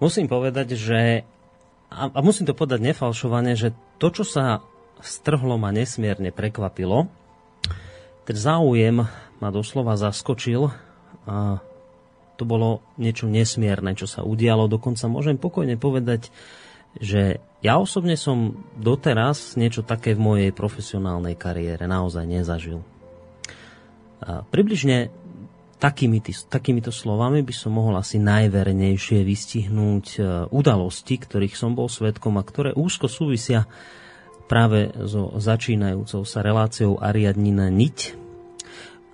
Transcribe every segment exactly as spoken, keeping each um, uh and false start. Musím povedať, že, a, a musím to povedať nefalšovane, že to, čo sa strhlo, ma nesmierne prekvapilo. Ten záujem ma doslova zaskočil a to bolo niečo nesmierne, čo sa udialo. Dokonca môžem pokojne povedať, že ja osobne som doteraz niečo také v mojej profesionálnej kariére naozaj nezažil. A približne Takýmito, takýmito slovami by som mohol asi najvernejšie vystihnúť udalosti, ktorých som bol svedkom a ktoré úzko súvisia práve so začínajúcou sa reláciou Ariadnina niť.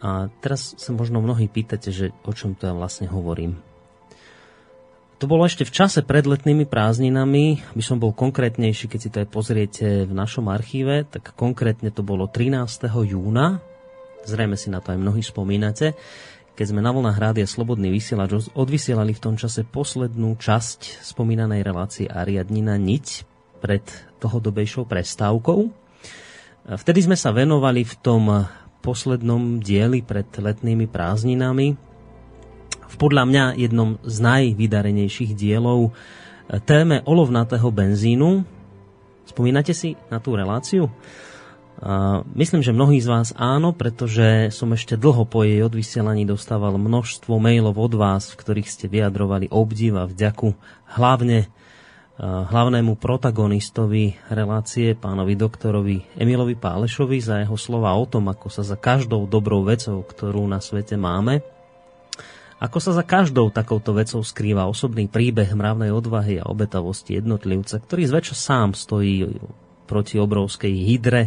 A teraz sa možno mnohí pýtate, že o čom to ja vlastne hovorím. To bolo ešte v čase pred letnými prázdninami, by som bol konkrétnejší, keď si to aj pozriete v našom archíve, tak konkrétne to bolo trinásteho júna, zrejme si na to aj mnohí spomínate, keď sme na Voľná hrádza Slobodný vysielač odvysielali v tom čase poslednú časť spomínanej relácie Ariadnina niť pred dlhodobejšou prestávkou. Vtedy sme sa venovali v tom poslednom dieli pred letnými prázdninami v podľa mňa jednom z najvydarenejších dielov téme olovnatého benzínu. Spomínate si na tú reláciu? Uh, myslím, že mnohí z vás áno, pretože som ešte dlho po jej odvysielaní dostával množstvo mailov od vás, v ktorých ste vyjadrovali obdiv a vďaku hlavne uh, hlavnému protagonistovi relácie, pánovi doktorovi Emilovi Pálešovi, za jeho slova o tom, ako sa za každou dobrou vecou, ktorú na svete máme, ako sa za každou takouto vecou skrýva osobný príbeh mravnej odvahy a obetavosti jednotlivca, ktorý zväčša sám stojí proti obrovskej hydre.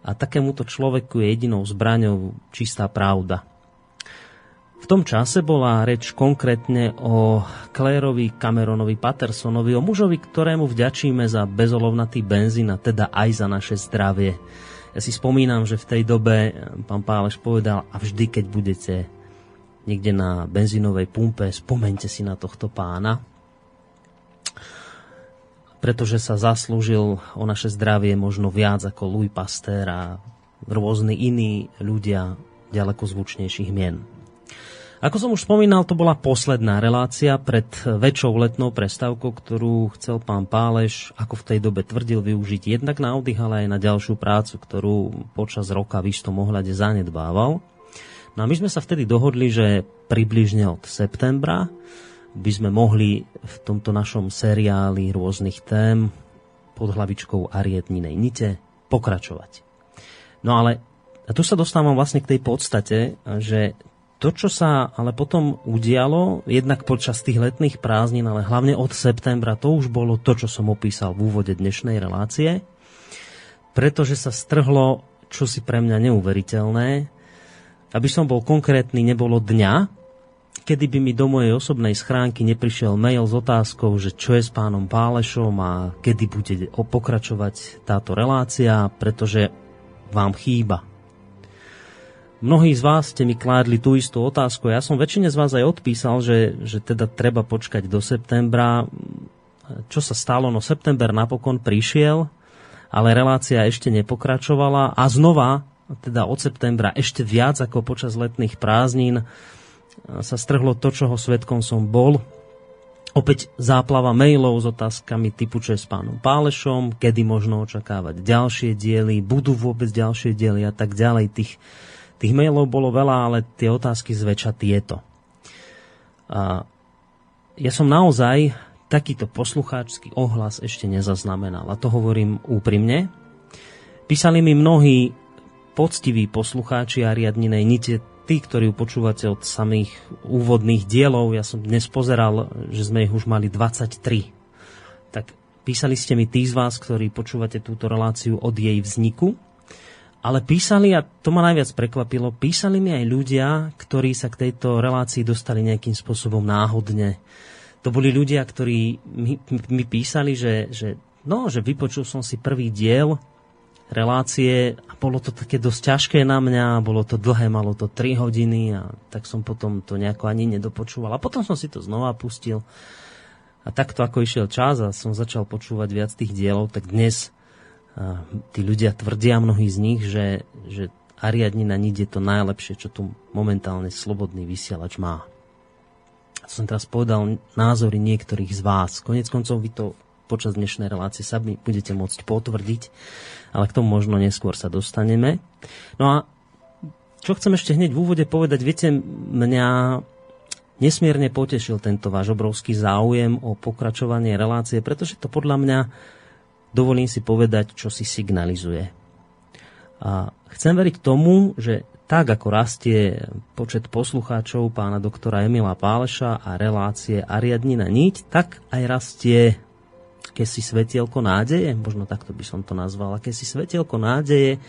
A takémuto človeku je jedinou zbraňou čistá pravda. V tom čase bola reč konkrétne o Clairovi Cameronovi Pattersonovi, o mužovi, ktorému vďačíme za bezolovnatý benzín a teda aj za naše zdravie. Ja si spomínam, že v tej dobe pán Páleš povedal: a vždy, keď budete niekde na benzínovej pumpe, spomeňte si na tohto pána, pretože sa zaslúžil o naše zdravie možno viac ako Louis Pasteur a rôzni iní ľudia ďaleko zvučnejších mien. Ako som už spomínal, to bola posledná relácia pred väčšou letnou prestávkou, ktorú chcel pán Páleš, ako v tej dobe tvrdil, využiť jednak na oddych, ale aj na ďalšiu prácu, ktorú počas roka v istom ohľade zanedbával. No a my sme sa vtedy dohodli, že približne od septembra by sme mohli v tomto našom seriáli rôznych tém pod hlavičkou Ariadninej nite pokračovať. No ale tu sa dostávam vlastne k tej podstate, že to, čo sa ale potom udialo, jednak počas tých letných prázdnin, ale hlavne od septembra, to už bolo to, čo som opísal v úvode dnešnej relácie, pretože sa strhlo čosi pre mňa neuveriteľné. Aby som bol konkrétny, nebolo dňa, kedy by mi do mojej osobnej schránky neprišiel mail s otázkou, že čo je s pánom Pálešom a kedy bude pokračovať táto relácia, pretože vám chýba. Mnohí z vás ste mi kládli tú istú otázku. Ja som väčšine z vás aj odpísal, že, že teda treba počkať do septembra. Čo sa stalo? No september napokon prišiel, ale relácia ešte nepokračovala a znova, teda od septembra, ešte viac ako počas letných prázdnin sa strhlo to, čoho svedkom som bol. Opäť záplava mailov s otázkami typu čo je s pánom Pálešom, kedy možno očakávať ďalšie diely, budú vôbec ďalšie diely a tak ďalej. Tých Tých mailov bolo veľa, ale tie otázky zväčša tieto. A ja som naozaj takýto poslucháčsky ohlas ešte nezaznamenal. A to hovorím úprimne. Písali mi mnohí poctiví poslucháči Ariadninej nite, tí, ktorí ju počúvate od samých úvodných dielov. Ja som dnes pozeral, že sme ich už mali dvadsaťtri. Tak písali ste mi tí z vás, ktorí počúvate túto reláciu od jej vzniku. Ale písali, a to ma najviac prekvapilo, písali mi aj ľudia, ktorí sa k tejto relácii dostali nejakým spôsobom náhodne. To boli ľudia, ktorí mi, mi písali, že, že, no, že vypočul som si prvý diel relácie a bolo to také dosť ťažké na mňa, bolo to dlhé, malo to tri hodiny a tak som potom to nejako ani nedopočúval. A potom som si to znova pustil. A takto ako išiel čas a som začal počúvať viac tých dielov, tak dnes a tí ľudia tvrdia, mnohí z nich, že, že Ariadnina niť je to najlepšie, čo tu momentálne slobodný vysielač má. Som teraz povedal názory niektorých z vás. Koniec koncov vy to počas dnešnej relácie sa budete môcť potvrdiť, ale k tomu možno neskôr sa dostaneme. No a čo chcem ešte hneď v úvode povedať, viete, mňa nesmierne potešil tento váš obrovský záujem o pokračovanie relácie, pretože to podľa mňa, dovolím si povedať, čo si signalizuje. A chcem veriť tomu, že tak, ako rastie počet poslucháčov pána doktora Emila Páleša a relácie Ariadnina niť, tak aj rastie akési svetielko nádeje, možno takto by som to nazval, akési svetielko nádeje,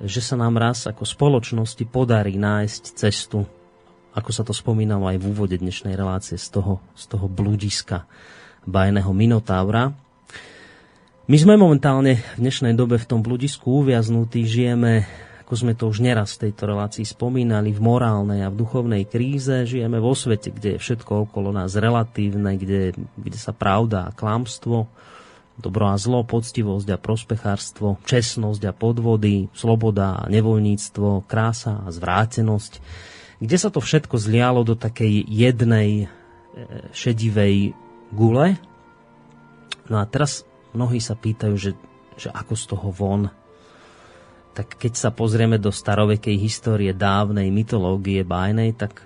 že sa nám raz ako spoločnosti podarí nájsť cestu, ako sa to spomínalo aj v úvode dnešnej relácie, z toho, z toho blúdiska bajného minotaura. My sme momentálne v dnešnej dobe v tom bludisku uviaznutí, žijeme, ako sme to už neraz v tejto relácii spomínali, v morálnej a v duchovnej kríze, žijeme vo svete, kde je všetko okolo nás relatívne, kde, kde sa pravda a klamstvo, dobro a zlo, poctivosť a prospechárstvo, čestnosť a podvody, sloboda a nevoľníctvo, krása a zvrátenosť, kde sa to všetko zlialo do takej jednej šedivej gule. No a teraz mnohí sa pýtajú, že, že ako z toho von. Tak keď sa pozrieme do starovekej histórie dávnej mytológie bájnej, tak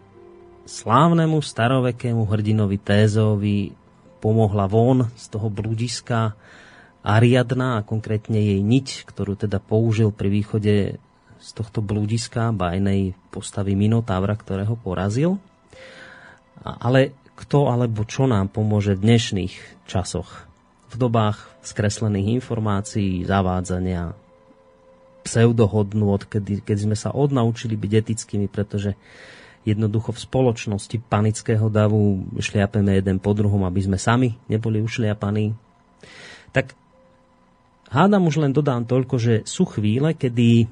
slávnemu starovekému hrdinovi Tézovi pomohla von z toho bludiska Ariadna a konkrétne jej niť, ktorú teda použil pri východe z tohto bludiska bájnej postavy Minotaura, ktorého porazil. Ale kto alebo čo nám pomôže v dnešných časoch? V dobách skreslených informácií, zavádzania, pseudohodnú, odkedy, keď sme sa odnaučili byť etickými, pretože jednoducho v spoločnosti panického davu šliapeme jeden po druhom, aby sme sami neboli ušliapaní. Tak hádam, už len dodám toľko, že sú chvíle, kedy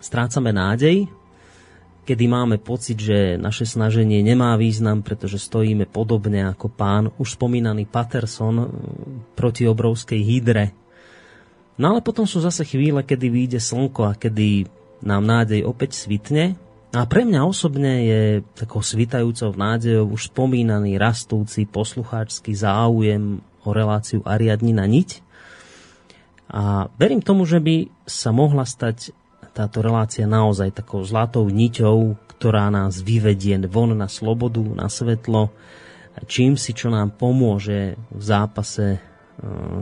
strácame nádej, kedy máme pocit, že naše snaženie nemá význam, pretože stojíme podobne ako pán, už spomínaný Patterson, proti obrovskej hydre. No ale potom sú zase chvíle, kedy vyjde slnko a kedy nám nádej opäť svitne. A pre mňa osobne je takou svitajúcou nádejou už spomínaný rastúci poslucháčsky záujem o reláciu Ariadnina niť. A verím tomu, že by sa mohla stať táto relácia naozaj takou zlatou niťou, ktorá nás vyvedie von na slobodu, na svetlo, čím si, čo nám pomôže v zápase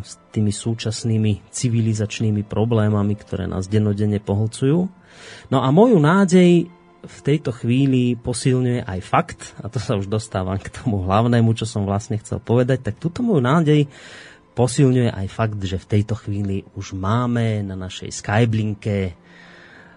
s tými súčasnými civilizačnými problémami, ktoré nás dennodenne pohlcujú. No a moju nádej v tejto chvíli posilňuje aj fakt, a to sa už dostávam k tomu hlavnému, čo som vlastne chcel povedať, tak túto moju nádej posilňuje aj fakt, že v tejto chvíli už máme na našej Skyblinke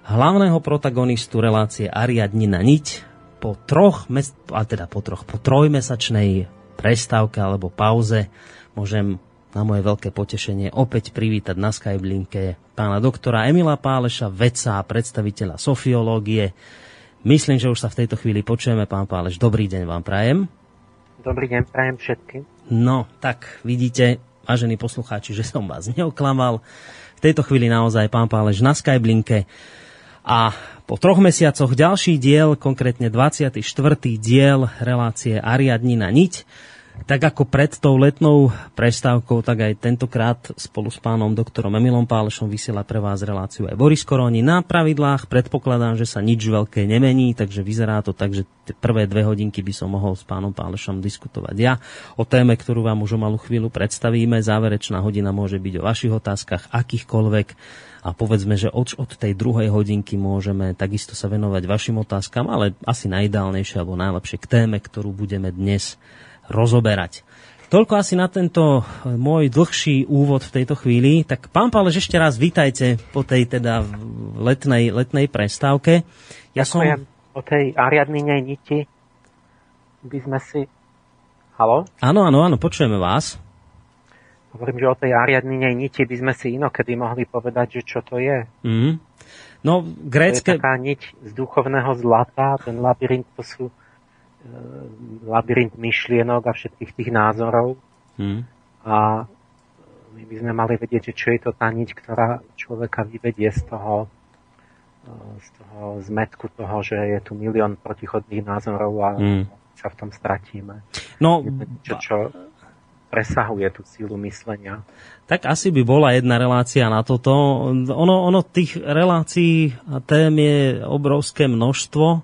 hlavného protagonistu relácie Ariadnina niť po troch, a teda po troch, po trojmesačnej prestávke alebo pauze môžem na moje veľké potešenie opäť privítať na Skyblinke pána doktora Emila Páleša, vedca a predstaviteľa sofiológie. Myslím, že už sa v tejto chvíli počujeme, pán Páleš. Dobrý deň vám prajem. Dobrý deň prajem všetkým. No, tak vidíte, vážení poslucháči, že som vás neoklamal. V tejto chvíli naozaj pán Páleš na Skyblinke. A po troch mesiacoch ďalší diel, konkrétne dvadsiaty štvrtý diel relácie Ariadnina niť. Tak ako pred tou letnou prestávkou, tak aj tentokrát spolu s pánom doktorom Emilom Pálešom vysiela pre vás reláciu aj Boris Koróni na pravidlách. Predpokladám, že sa nič veľké nemení, takže vyzerá to tak, že tie prvé dve hodinky by som mohol s pánom Pálešom diskutovať ja o téme, ktorú vám už o malú chvíľu predstavíme. Záverečná hodina môže byť o vašich otázkach, akýchkoľvek. A povedzme, že od, od tej druhej hodinky môžeme takisto sa venovať vašim otázkam, ale asi najideálnejšie alebo najlepšie k téme, ktorú budeme dnes rozoberať. Toľko asi na tento môj dlhší úvod v tejto chvíli. Tak pán Páleš, ešte raz vítajte po tej teda letnej, letnej prestávke. Ja som... O tej Ariadninej niti by sme si... Haló? Áno, áno, áno, počujeme vás. Hovorím, že o tej Ariadninej niti by sme si inokedy mohli povedať, že čo to je. Mm. No, grécke... To je taká niť z duchovného zlata, ten labyrint, to sú e, labyrint myšlienok a všetkých tých názorov. Mm. A my by sme mali vedieť, že čo je to tá niť, ktorá človeka vyvedie z toho, e, z toho zmetku toho, že je tu milión protichodných názorov a mm. sa v tom stratíme. No... Čo, čo, presahuje tú sílu myslenia. Tak asi by bola jedna relácia na toto. Ono, ono tých relácií a tém je obrovské množstvo.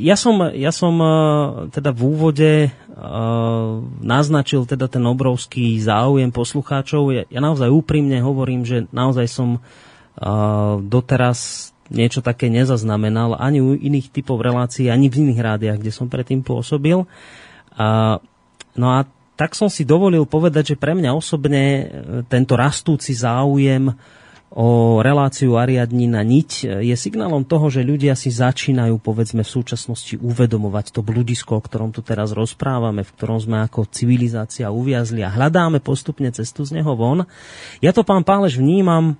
Ja som, ja som teda v úvode naznačil teda ten obrovský záujem poslucháčov. Ja naozaj úprimne hovorím, že naozaj som doteraz niečo také nezaznamenal ani u iných typov relácií, ani v iných rádiách, kde som predtým pôsobil. A no a tak som si dovolil povedať, že pre mňa osobne tento rastúci záujem o reláciu Ariadnina niť je signálom toho, že ľudia si začínajú, povedzme, v súčasnosti uvedomovať to bludisko, o ktorom tu teraz rozprávame, v ktorom sme ako civilizácia uviazli a hľadáme postupne cestu z neho von. Ja to, pán Páleš, vnímam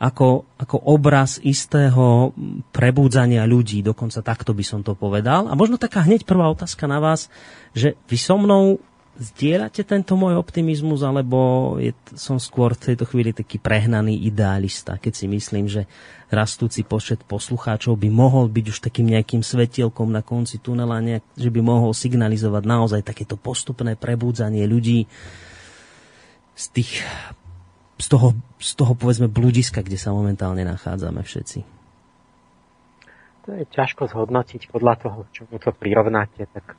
ako, ako obraz istého prebudzania ľudí. Dokonca takto by som to povedal. A možno taká hneď prvá otázka na vás, že vy so mnou zdieľate tento môj optimizmus, alebo je, som skôr v tejto chvíli taký prehnaný idealista, keď si myslím, že rastúci počet poslucháčov by mohol byť už takým nejakým svetielkom na konci tunela, nejak, že by mohol signalizovať naozaj takéto postupné prebudzanie ľudí z tých, z toho, z toho povedzme bludiska, kde sa momentálne nachádzame všetci. To je ťažko zhodnotiť podľa toho, čomu to prirovnáte. Tak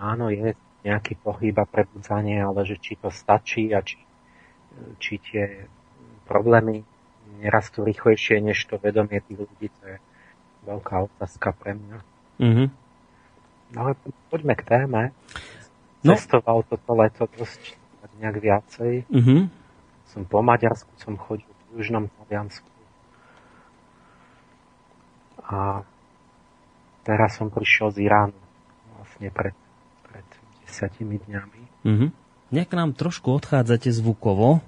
áno, je nejaký pohyb a prebudzanie, ale že či to stačí a či, či tie problémy nerastú rýchlejšie, než to vedomie tých ľudí, to je veľká otázka pre mňa. Mm-hmm. No ale poďme k téme. No. Cestoval toto leto dosť nejak viacej. Mm-hmm. Som po Maďarsku, som chodil v južnom Taliansku. A teraz som prišiel z Iránu vlastne pred desiatimi dňami. Mm-hmm. Nejak nám trošku odchádzate zvukovo.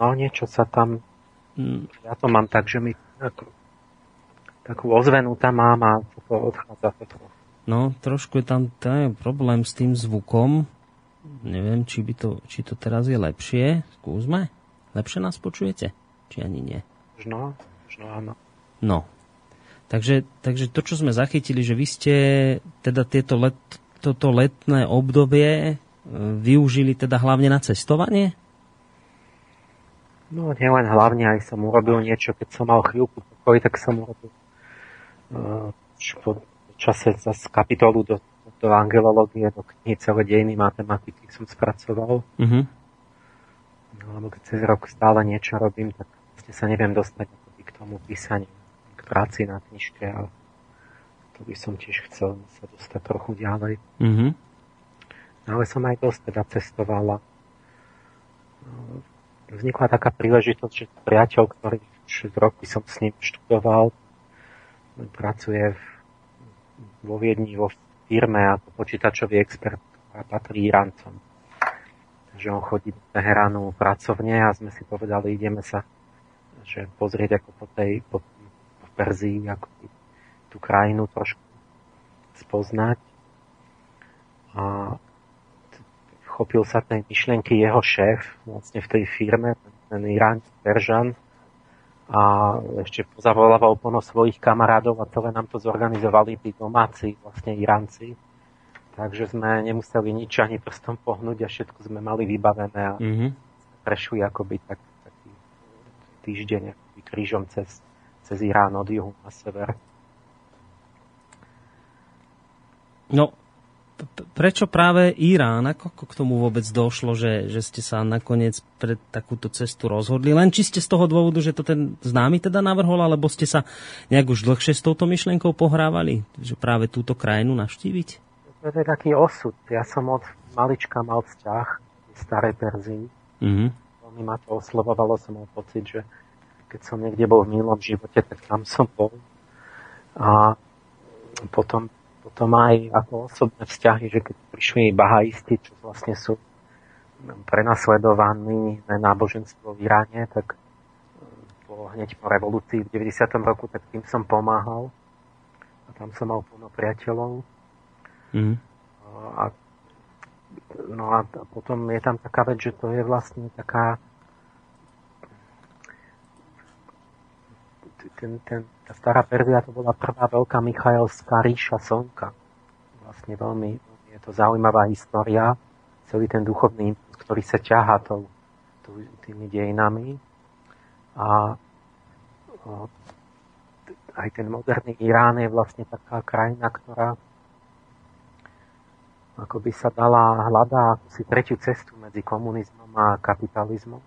No niečo sa tam... Mm. Ja to mám tak, že mi takú, takú ozvenu tam mám a to odchádza to trochu. No, trošku je tam taj problém s tým zvukom. Neviem, či, by to, či to teraz je lepšie. Skúsme. Lepšie nás počujete? Či ani nie? Možno, možno áno. No. Takže, takže to, čo sme zachytili, že vy ste teda tieto let... toto letné obdobie využili teda hlavne na cestovanie? No nielen hlavne, aj som urobil niečo, keď som mal chvíľku pokoj, tak som urobil uh, po čase zase kapitolu do, do do angelológie, do kníh celodejiny matematiky som spracoval. Mm-hmm. No, lebo keď cez rok stále niečo robím, tak vlastne sa neviem dostať k tomu písaniu, k práci na knižke, ale to by som tiež chcel sa dostať trochu ďalej. Mm-hmm. No, ale som aj dosť teda cestovala. Vznikla taká príležitosť, že priateľ, ktorý šesť rokov som s ním študoval, pracuje v, vo Viedni, vo firme ako počítačový expert a patrí Iráncom. Takže on chodí do Teheránu pracovne a sme si povedali, ideme sa že pozrieť ako po tej po, po Perzii, ako tú krajinu trošku spoznať. A chopil sa tej myšlienky jeho šéf vlastne v tej firme, ten Irán, Peržan, a ešte zavolával plno svojich kamarádov a celé nám to zorganizovali tí domáci, vlastne Iránci. Takže sme nemuseli nič ani prstom pohnúť a všetko sme mali vybavené a mm-hmm. prešli akoby tak, taký týždeň akoby krížom cez, cez Irán od juhu na sever. No, prečo práve Irán? Ako k tomu vôbec došlo, že, že ste sa nakoniec pre takúto cestu rozhodli? Len či ste z toho dôvodu, že to ten známy teda navrhol, alebo ste sa nejak už dlhšie s touto myšlienkou pohrávali? Že práve túto krajinu navštíviť? To je taký osud. Ja som od malička mal vzťah v starej Perzii. Mm-hmm. Veľmi ma to oslovovalo. Som mal pocit, že keď som niekde bol v minulom živote, tak tam som bol. A potom potom aj ako osobné vzťahy, že keď prišli bahaisti, čo vlastne sú prenasledovaní na náboženstvo v Iráne, tak po, hneď po revolúcii v deväťdesiatom roku, tak tým som pomáhal. A tam som mal plno priateľov. Mm. A, no a potom je tam taká vec, že to je vlastne taká Ten, ten, tá stará Perzia, to bola prvá veľká Michaelská ríša slnka. Vlastne veľmi je to zaujímavá história, celý ten duchovný, ktorý sa ťahá tou, tými dejinami. A o, aj ten moderný Irán je vlastne taká krajina, ktorá akoby sa dala hľadá si tretiu cestu medzi komunizmom a kapitalizmom.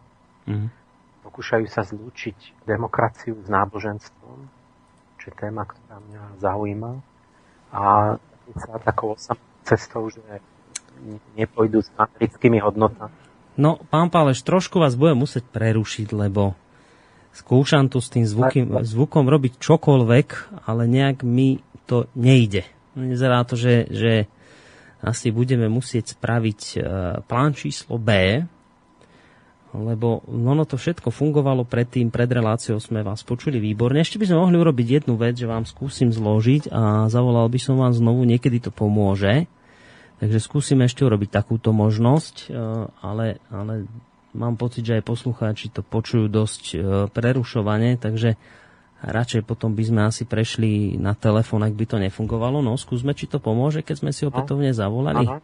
Mhm. Pokúšajú sa zlúčiť demokraciu s náboženstvom, čo je téma, ktorá mňa zaujíma. A sa takou cestou, že nepôjdu s americkými hodnotami. No, pán Páleš, trošku vás budem musieť prerušiť, lebo skúšam tu s tým zvukom, zvukom robiť čokoľvek, ale nejak mi to nejde. Vyzerá to, že, že asi budeme musieť spraviť plán číslo B, lebo ono to všetko fungovalo predtým, pred reláciou sme vás počuli výborne. Ešte by sme mohli urobiť jednu vec, že vám skúsim zložiť a zavolal by som vám znovu, niekedy to pomôže. Takže skúsime ešte urobiť takúto možnosť, ale, ale mám pocit, že aj poslucháči to počujú dosť prerušovane, takže radšej potom by sme asi prešli na telefón, ak by to nefungovalo. No skúsme, či to pomôže, keď sme si opätovne zavolali. Aha.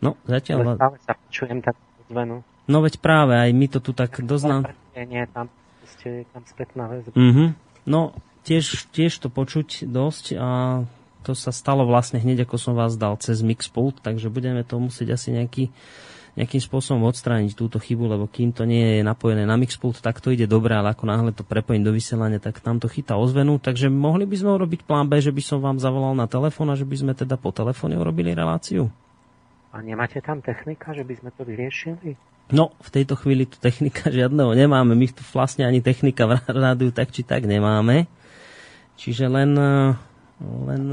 No, zatiaľ... Stále sa počujem tak zvenu. No veď práve, aj my to tu tak doznám. Nie, tam ste tam spätná väzba. Mm-hmm. No, tiež, tiež to počuť dosť a to sa stalo vlastne hneď, ako som vás dal cez Mixpult, takže budeme to musieť asi nejaký, nejakým spôsobom odstrániť túto chybu, lebo kým to nie je napojené na Mixpult, tak to ide dobre, ale ako náhle to prepojím do vysielania, tak tam to chytá ozvenu, takže mohli by sme urobiť plán B, že by som vám zavolal na telefón a že by sme teda po telefóne urobili reláciu. A nemáte tam technika, že by sme to vyriešili? No, v tejto chvíli tu technika žiadneho nemáme. My tu vlastne ani technika v rádiu tak či tak nemáme. Čiže len, len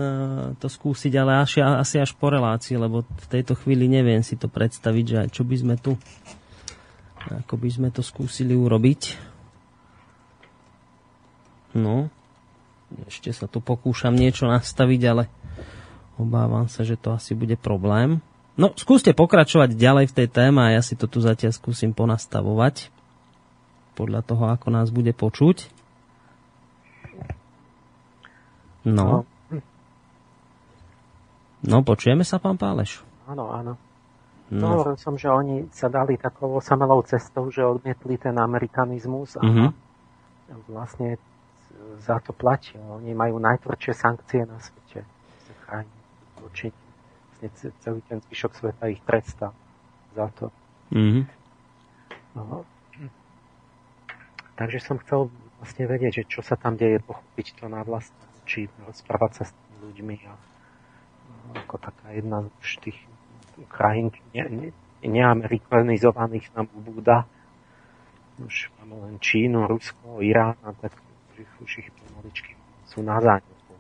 to skúsiť, ale až, asi až po relácii, lebo v tejto chvíli neviem si to predstaviť, že čo by sme tu, ako by sme to skúsili urobiť. No, ešte sa tu pokúšam niečo nastaviť, ale obávam sa, že to asi bude problém. No, skúste pokračovať ďalej v tej téme a ja si to tu zatiaľ skúsim ponastavovať podľa toho, ako nás bude počuť. No. No, počujeme sa, pán Páleš? Áno, áno. No. Hovoril som, že oni sa dali takou osamelou cestou, že odmietli ten amerikanizmus a mm-hmm. vlastne za to platia. Oni majú najtvrdšie sankcie na svete. Určite. vlastne celý ten zvyšok sveta ich trestá za to. Mm-hmm. No. Takže som chcel vlastne vedieť, že čo sa tam deje, pochopiť to na vlastne, či správať sa s tými ľuďmi a ako taká jedna z tých krajín neamerikanizovaných ne, ne nám ubúda. Už máme len Čínu, Rusko, Irán a tak už ich pomaličky sú na zániku.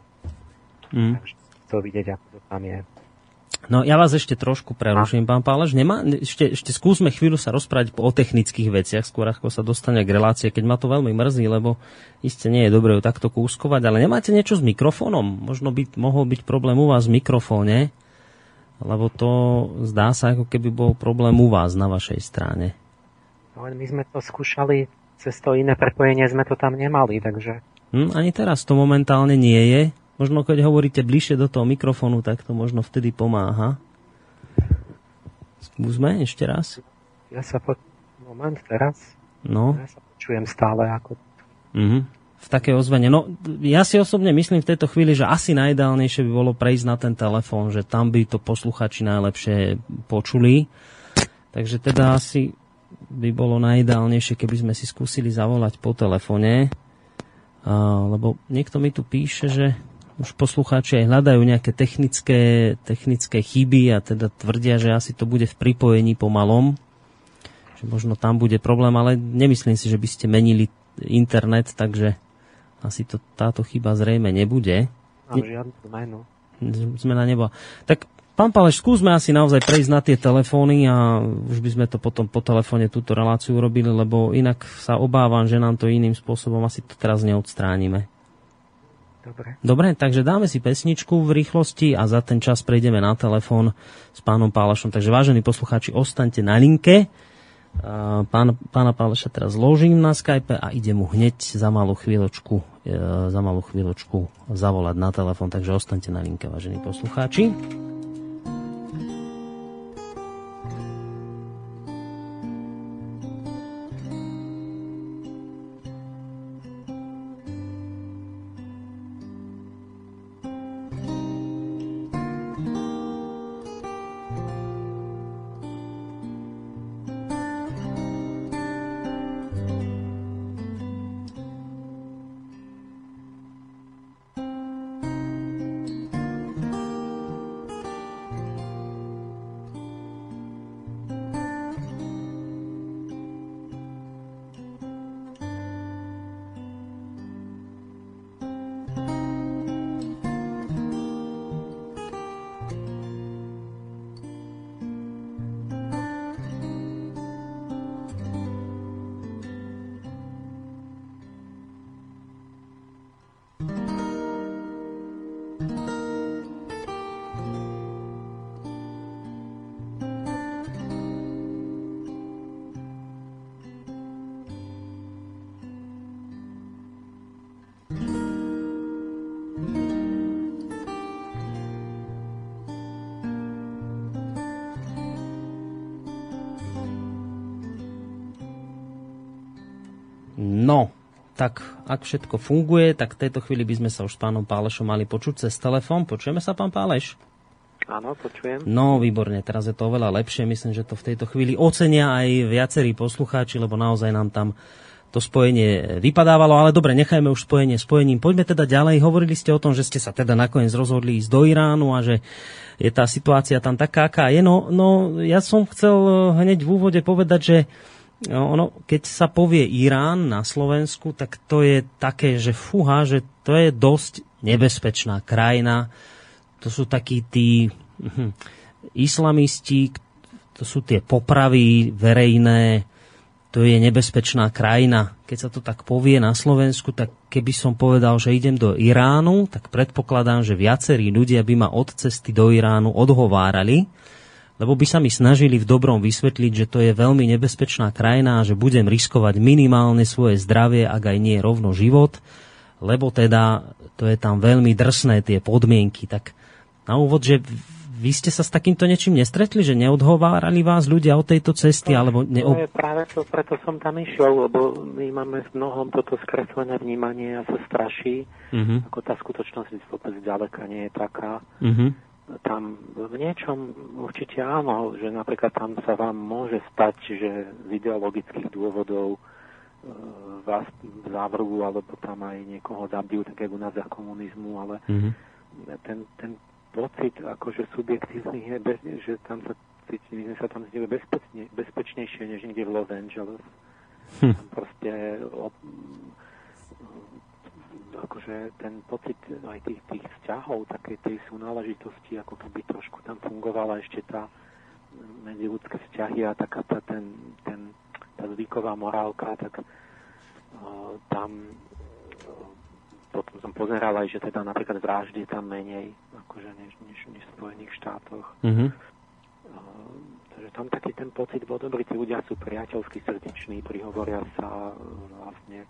Mm. Takže chcel vidieť, ako to tam je. No ja vás ešte trošku preruším, pán Páleš. Nemá, ešte, ešte skúsme chvíľu sa rozprávať o technických veciach, skôr ako sa dostane k relácie, keď ma to veľmi mrzí, lebo iste nie je dobré ju takto kúskovať. Ale nemáte niečo s mikrofónom? Možno by mohol byť problém u vás v mikrofóne, lebo to zdá sa, ako keby bol problém u vás na vašej strane. No my sme to skúšali, cez to iné prepojenie sme to tam nemali, takže... Hm, ani teraz to momentálne nie je. Možno keď hovoríte bližšie do toho mikrofónu, tak to možno vtedy pomáha. Skúsme ešte raz. Ja sa po... Moment, teraz. No. Ja sa počujem stále ako... Uh-huh. V takej ozvene. No, ja si osobne myslím v tejto chvíli, že asi najideálnejšie by bolo prejsť na ten telefón, že tam by to posluchači najlepšie počuli. Takže teda asi by bolo najideálnejšie, keby sme si skúsili zavolať po telefóne. Uh, lebo niekto mi tu píše, že už poslucháči aj hľadajú nejaké technické, technické chyby a teda tvrdia, že asi to bude v pripojení pomalom, že možno tam bude problém, ale nemyslím si, že by ste menili internet, takže asi to, táto chyba zrejme nebude. Mám žiadne zmenu. Zmena nebola. Tak pán Páleš, skúsme asi naozaj prejsť na tie telefóny a už by sme to potom po telefóne túto reláciu urobili, lebo inak sa obávam, že nám to iným spôsobom asi to teraz neodstránime. Dobre. Dobre, takže dáme si pesničku v rýchlosti a za ten čas prejdeme na telefón s pánom Pálešom. Takže vážení poslucháči, ostaňte na linke. Pána, pána Páleša teraz zložím na Skype a ide mu hneď za malú chvíľočku, za malú chvíľočku zavolať na telefón. Takže ostaňte na linke, vážení poslucháči. Tak ak všetko funguje, tak v tejto chvíli by sme sa už s pánom Pálešom mali počuť cez telefón. Počujeme sa, pán Páleš? Áno, počujem. No, výborne, teraz je to oveľa lepšie. Myslím, že to v tejto chvíli ocenia aj viacerí poslucháči, lebo naozaj nám tam to spojenie vypadávalo. Ale dobre, nechajme už spojenie spojením. Poďme teda ďalej. Hovorili ste o tom, že ste sa teda nakoniec rozhodli ísť do Iránu a že je tá situácia tam taká, aká je. No, no ja som chcel hneď v úvode povedať, že No, ono, keď sa povie Irán na Slovensku, tak to je také, že fúha, že to je dosť nebezpečná krajina. To sú takí tí hm, islamisti, to sú tie popravy verejné, to je nebezpečná krajina. Keď sa to tak povie na Slovensku, tak keby som povedal, že idem do Iránu, tak predpokladám, že viacerí ľudia by ma od cesty do Iránu odhovárali, lebo by sa mi snažili v dobrom vysvetliť, že to je veľmi nebezpečná krajina a že budem riskovať minimálne svoje zdravie, ak aj nie rovno život, lebo teda to je tam veľmi drsné tie podmienky. Tak na úvod, že vy ste sa s takýmto niečím nestretli, že neodhovárali vás ľudia o tejto cesty? Alebo ne... To je práve to, preto som tam išiel, lebo my máme v mnohom toto skreslené vnímanie a sa straší, uh-huh. ako tá skutočnosť vôbec ďaleka nie je taká. Uh-huh. tam v niečom určite áno, že napríklad tam sa vám môže stať, že z ideologických dôvodov vás zavrú, alebo tam aj niekoho zabijú, tak jak u nás za komunizmu, ale mm-hmm. ten, ten pocit akože subjektívny je, bez, že tam sa cítili, my sme sa tam cítili bezpečne, bezpečnejšie než niekde v Los Angeles. Hm. Tam proste ob, akože ten pocit aj tých, tých vzťahov, takej tej súnáležitosti, ako keby trošku tam fungovala ešte tá medziľudské vzťahy a taká tá, ten, ten, tá zvyková morálka, tak uh, tam uh, potom som pozeral aj, že teda napríklad vraždy tam menej, akože než, než, než v Spojených štátoch. Mm-hmm. Uh, takže tam taký ten pocit bol dobrý, tí ľudia sú priateľsky srdeční, prihovoria sa uh, vlastne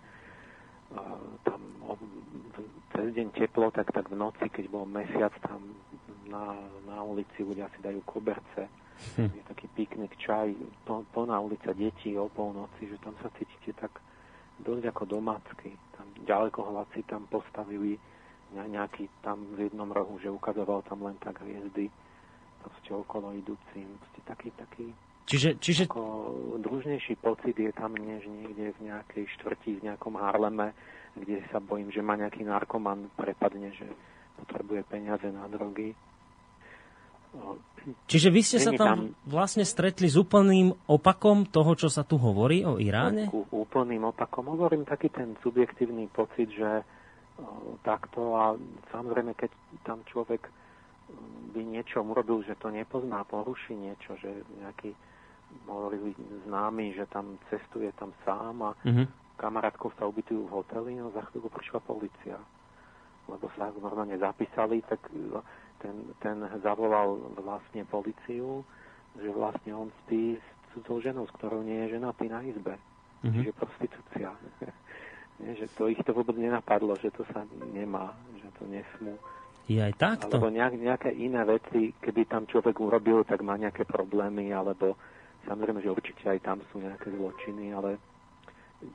tam cez deň teplo, tak, tak v noci, keď bol mesiac, tam na, na ulici ľudia si dajú koberce, hm. je taký piknik, čaj, plná ulica detí o polnoci, že tam sa cítite tak dosť ako domácky. Tam ďalekohľadci tam postavili nejaký tam v jednom rohu, že ukazoval tam len tak hviezdy, proste okolo idúcim, proste taký, taký Čiže, čiže... Ako družnejší pocit je tam než niekde v nejakej štvrti, v nejakom Harleme, kde sa bojím, že ma nejaký narkoman prepadne, že potrebuje peniaze na drogy. Čiže vy ste sa tam, tam vlastne stretli s úplným opakom toho, čo sa tu hovorí o Iráne? Úplným opakom. Hovorím taký ten subjektívny pocit, že takto a samozrejme, keď tam človek by niečo urobil, že to nepozná, poruší niečo, že nejaký hovorili známy, že tam cestuje tam sám a mm-hmm. kamarátkou sa ubytujú v hoteli, no za chvíľu prišla polícia. Lebo sa normálne zapísali, tak ten, ten zavolal vlastne políciu, že vlastne on spí s cudzou ženou, s ktorou nie je ženatý na izbe. Mm-hmm. Čiže prostitúcia. Nie, že to ich to vôbec nenapadlo, že to sa nemá, že to nesmú. Je aj takto? Alebo nejak, nejaké iné veci, keby tam človek urobil, tak má nejaké problémy, alebo samozrejme, že určite aj tam sú nejaké zločiny, ale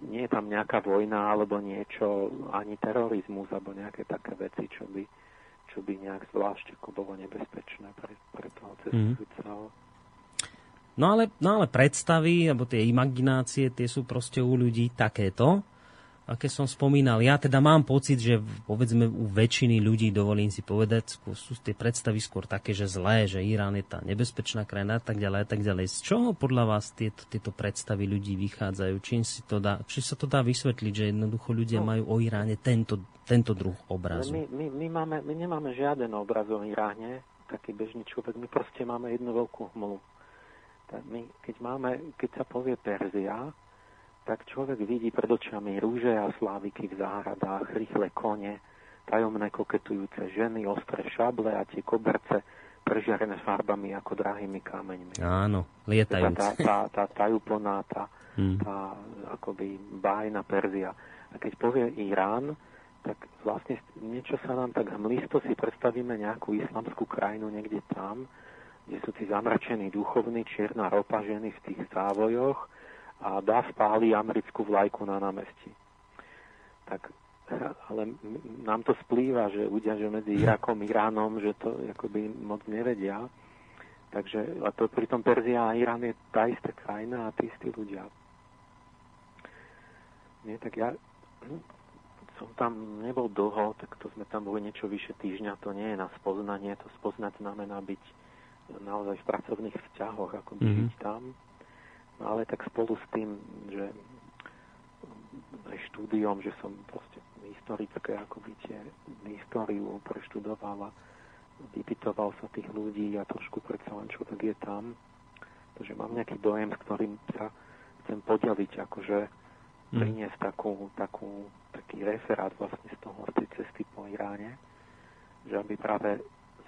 nie je tam nejaká vojna, alebo niečo, ani terorizmus, alebo nejaké také veci, čo by, čo by nejak zvlášť ako bolo nebezpečné pre, pre toho cestujúceho. Mm. No ale, no ale predstavy, alebo tie imaginácie, tie sú proste u ľudí takéto. A keď som spomínal, ja teda mám pocit, že povedzme u väčšiny ľudí, dovolím si povedať, sú tie predstavy skôr také, že zlé, že Irán je tá nebezpečná krajina a tak ďalej a tak ďalej. Z čoho podľa vás tieto, tieto predstavy ľudí vychádzajú? Čím si to dá, či sa to dá vysvetliť, že jednoducho ľudia majú o Iráne tento, tento druh obrazu? My, my, my, máme, my nemáme žiaden obraz o Iráne, taký bežný človek, my proste máme jednu veľkú hmlu. My, keď, máme, keď sa povie Perzia, tak človek vidí pred očami rúže a sláviky v záhradách, rýchle kone, tajomné koketujúce ženy, ostré šable a tie koberce prežiarené farbami ako drahými kameňmi. Áno, lietajúce. Tá, tá, tá tajúplná, tá, hmm. tá akoby bájna Perzia. A keď povie Irán, tak vlastne niečo sa nám tak hmlisto si predstavíme nejakú islamskú krajinu niekde tam, kde sú tí zamračení duchovní, čierna ropa ženy v tých závojoch, a dá spáli americkú vlajku na námestí. Tak, ale nám to splýva, že ľudia, že medzi Irakom a Iránom, že to akoby moc nevedia. Takže, a to pritom Perzia a Irán je tá istá krajina a tí istí ľudia. Nie, tak ja som tam nebol dlho, tak to sme tam boli niečo vyše týždňa, to nie je na spoznanie, to spoznať znamená byť naozaj v pracovných vzťahoch, ako byť mm-hmm. tam. Ale tak spolu s tým, že aj štúdiom, že som proste historické, ako vidíte, históriu preštudoval a vypytoval sa tých ľudí a trošku predsa len človek je tam. Takže mám nejaký dojem, s ktorým sa chcem podeliť, akože priniesť takú, takú, taký referát vlastne z toho, z tej cesty po Iráne, že aby práve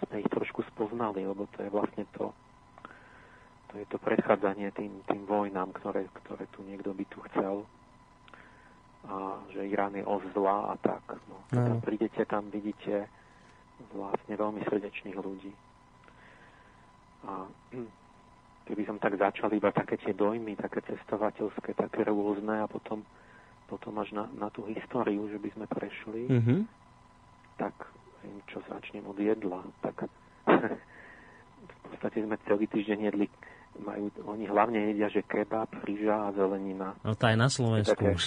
sme ich trošku spoznali, lebo to je vlastne to, to je to predchádzanie tým, tým vojnám, ktoré, ktoré tu niekto by tu chcel. A že Irán je os zla a tak. No. Tam prídete, tam vidíte vlastne veľmi srdečných ľudí. A keby som tak začal iba také tie dojmy, také cestovateľské, také rôzne a potom, potom až na, na tú históriu, že by sme prešli, mm-hmm. tak čo začnem od jedla, tak V podstate sme celý týždeň jedli, majú, oni hlavne jedia, že kebab, ryža a zelenina. No tá je na Slovensku také, už.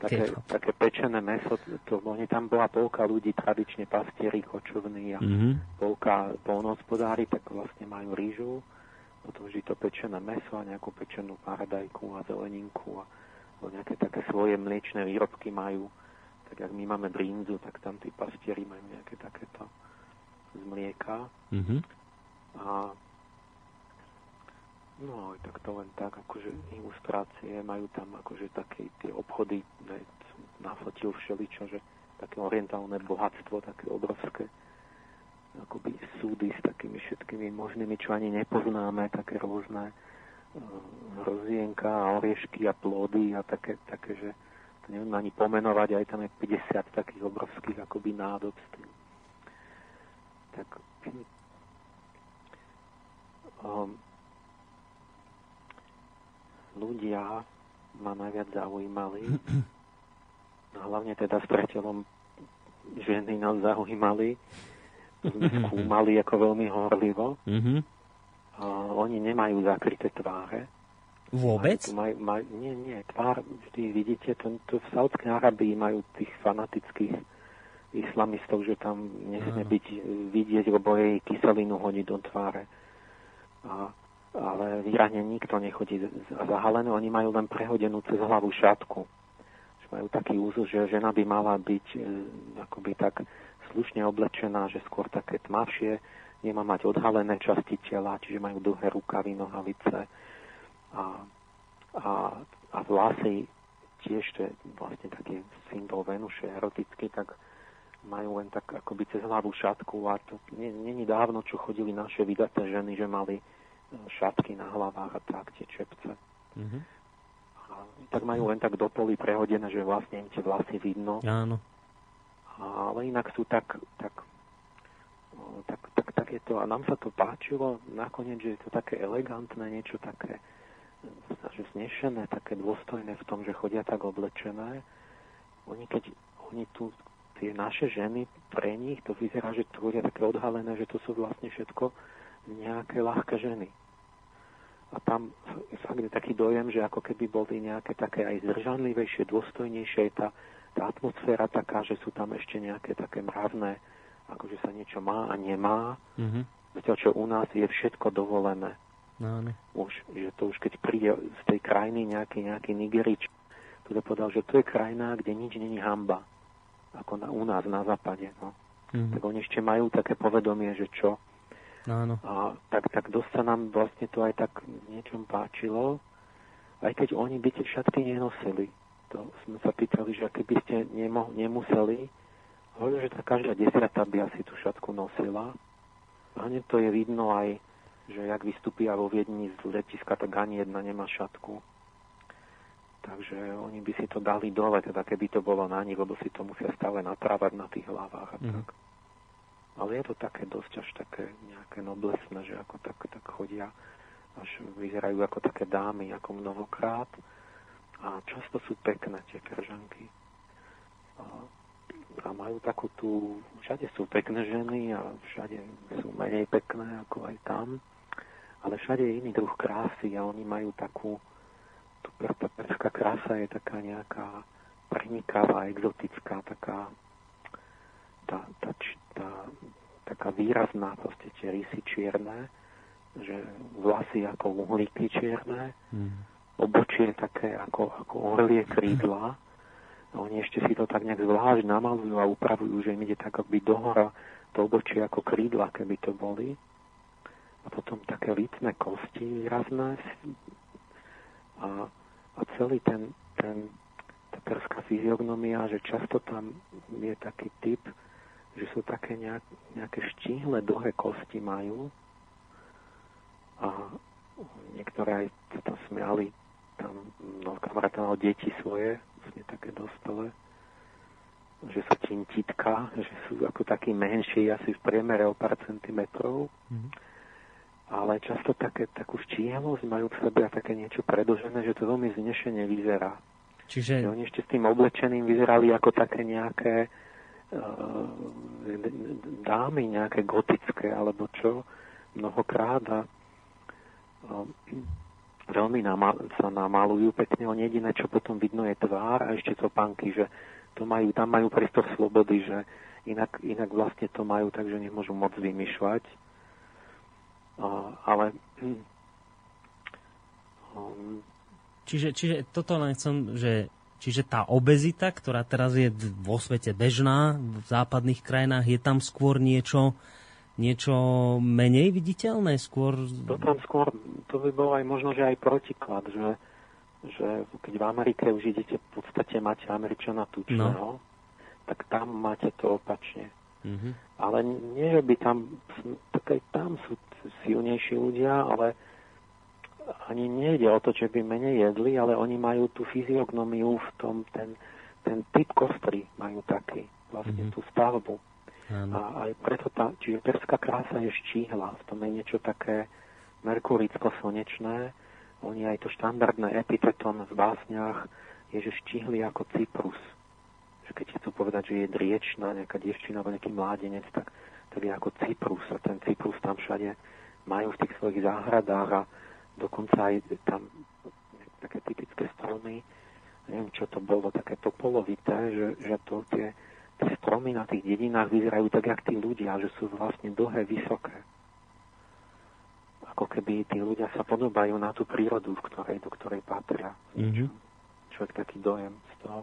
Také, také pečené mäso, to, oni tam bola polka ľudí, tradične pastieri, kočovní a mm-hmm. polka poľnohospodári, tak vlastne majú ryžu, potom vždy to pečené mäso a nejakú pečenú paradajku a zeleninku a nejaké také svoje mliečne výrobky majú. Tak jak my máme brindzu, tak tam tí pastieri majú nejaké takéto z mlieka. Mm-hmm. A no, tak to len tak, akože ilustrácie majú tam, akože také tie obchody, ne, nafotil všeličo, že také orientálne bohatstvo, také obrovské, akoby súdy s takými všetkými možnými, čo ani nepoznáme, také rôzne uh, hrozienka a oriešky a plody a také, také, že to neviem ani pomenovať, aj tam je päťdesiat takých obrovských, akoby nádob s tým. Tak... Um, ľudia ma najviac zaujímali. A hlavne teda s priateľom ženy nás zaujímali. Skúmali ako veľmi horlivo. A oni nemajú zakryté tváre. Vôbec? Maj, maj, nie, nie. Tvár, vždy vidíte, to, to v Saúdskej Arabii majú tých fanatických islamistov, že tam nesmie byť vidieť, lebo jej kyselinu hodí do tváre. A ale v Iráne nikto nechodí zahalený, oni majú len prehodenú cez hlavu šatku. Majú taký úzus, že žena by mala byť e, akoby tak slušne oblečená, že skôr také tmavšie, nemá mať odhalené časti tela, čiže majú dlhé rukavy, nohavice. A, a, a vlasy tiež, to je vlastne taký symbol Venuše erotický, tak majú len tak akoby cez hlavu šatku. A to nie, nie dávno, čo chodili naše vydaté ženy, že mali šatky na hlavách a tak, tie čepce. Mm-hmm. A tak majú len tak do poly prehodené, že vlastne im tie vlasy vidno. Áno. A, ale inak sú tak, tak, tak, tak, tak je to, a nám sa to páčilo nakoniec, že je to také elegantné, niečo také, že znešené, také dôstojné v tom, že chodia tak oblečené. Oni keď, oni tu, tie naše ženy, pre nich to vyzerá, že to chodia také odhalené, že to sú vlastne všetko nejaké ľahké ženy. A tam fakt je taký dojem, že ako keby boli nejaké také aj zdržanlivejšie, dôstojnejšie, tá, tá atmosféra taká, že sú tam ešte nejaké také mravné, akože sa niečo má a nemá. Mm-hmm. Zatiaľ, čo u nás je všetko dovolené. No, už, že to už keď príde z tej krajiny nejaký, nejaký Nigerič, ktorý povedal, že to je krajina, kde nič není hanba. Ako na, u nás na západe. No. Mm-hmm. Tak oni ešte majú také povedomie, že čo. Áno. A tak, tak dosť sa nám vlastne to aj tak niečom páčilo, aj keď oni by tie šatky nenosili. To sme sa pýtali, že keby ste nemo, nemuseli, hovorím, že tá každá desiatá by asi tú šatku nosila. A hneď to je vidno aj, že jak vystúpia vo Viedni z letiska, tak ani jedna nemá šatku. Takže oni by si to dali dole, teda keby to bolo na nich, lebo si to musia stále natrávať na tých hlavách a tak. Mm. Ale je to také dosť až také nejaké noblesné, že ako tak, tak chodia, až vyzerajú ako také dámy, ako mnohokrát. A často sú pekné tie Peržanky. A, a majú takú tú... Všade sú pekné ženy a všade sú menej pekné ako aj tam. Ale všade je iný druh krásy a oni majú takú... Tá perská krása je taká nejaká prenikavá, exotická, taká... Tá, tá, tá, taká výrazná, proste tie rysy čierne, že vlasy ako uhlíky čierne, obočie také ako, ako orlie krídla. A oni ešte si to tak nejak zvlášť namalujú a upravujú, že im ide tak akoby dohora to obočie ako krídla, keby to boli. A potom také lícne kosti výrazné. A, a celý ten, ten tá perská fyziognomia, že často tam je taký typ, že sú také nejak, nejaké štíhle dlhé kosti majú a niektoré aj sa tam smiali, tam no, kamaráta mal deti svoje, vlastne také dostole, že sú tintitka, že sú ako takí menší, asi v priemere o pár centimetrov, mm-hmm. ale často také, takú štíhlosť majú v sebe a také niečo predĺžené, že to veľmi znešene vyzerá. Čiže... Oni ešte s tým oblečeným vyzerali ako také nejaké dámy nejaké gotické alebo čo, mnohokrát a veľmi sa namalujú pekne, on jediné, čo potom vidno, je tvár a ešte topánky, že to majú, tam majú priestor slobody, že inak, inak vlastne to majú, takže nemôžu moc vymýšľať. Ale um, Čiže, čiže toto len chcem, že čiže tá obezita, ktorá teraz je vo svete bežná, v západných krajinách, je tam skôr niečo, niečo menej viditeľné? Skôr... To tam skôr, to by bolo aj možno, že aj protiklad, že, že keď v Amerike už idete, v podstate máte Američana tučného, no, tak tam máte to opačne. Mm-hmm. Ale nie, že by tam, tak aj tam sú silnejší ľudia, ale ani nejde o to, že by menej jedli, ale oni majú tú fyziognomiu v tom, ten, ten typ kostry majú taký, vlastne mm-hmm. tú stavbu. Áno. A aj preto tá, čiže perská krása je štíhla, v tom je niečo také merkuricko-slnečné, oni aj to štandardné epiteton v básniach je, že štíhli ako cyprus. Že keď chcú povedať, že je driečná nejaká dievčina alebo nejaký mládenec, tak, tak je ako cyprus a ten cyprus tam všade majú v tých svojich záhradách a dokonca aj tam také typické stromy, neviem, čo to bolo, také topolovité, že, že to tie, tie stromy na tých dedinách vyzerajú tak, jak tí ľudia, že sú vlastne dlhé, vysoké. Ako keby tí ľudia sa podobajú na tú prírodu, v ktorej, do ktorej patria. Mm-hmm. Človek taký dojem z toho.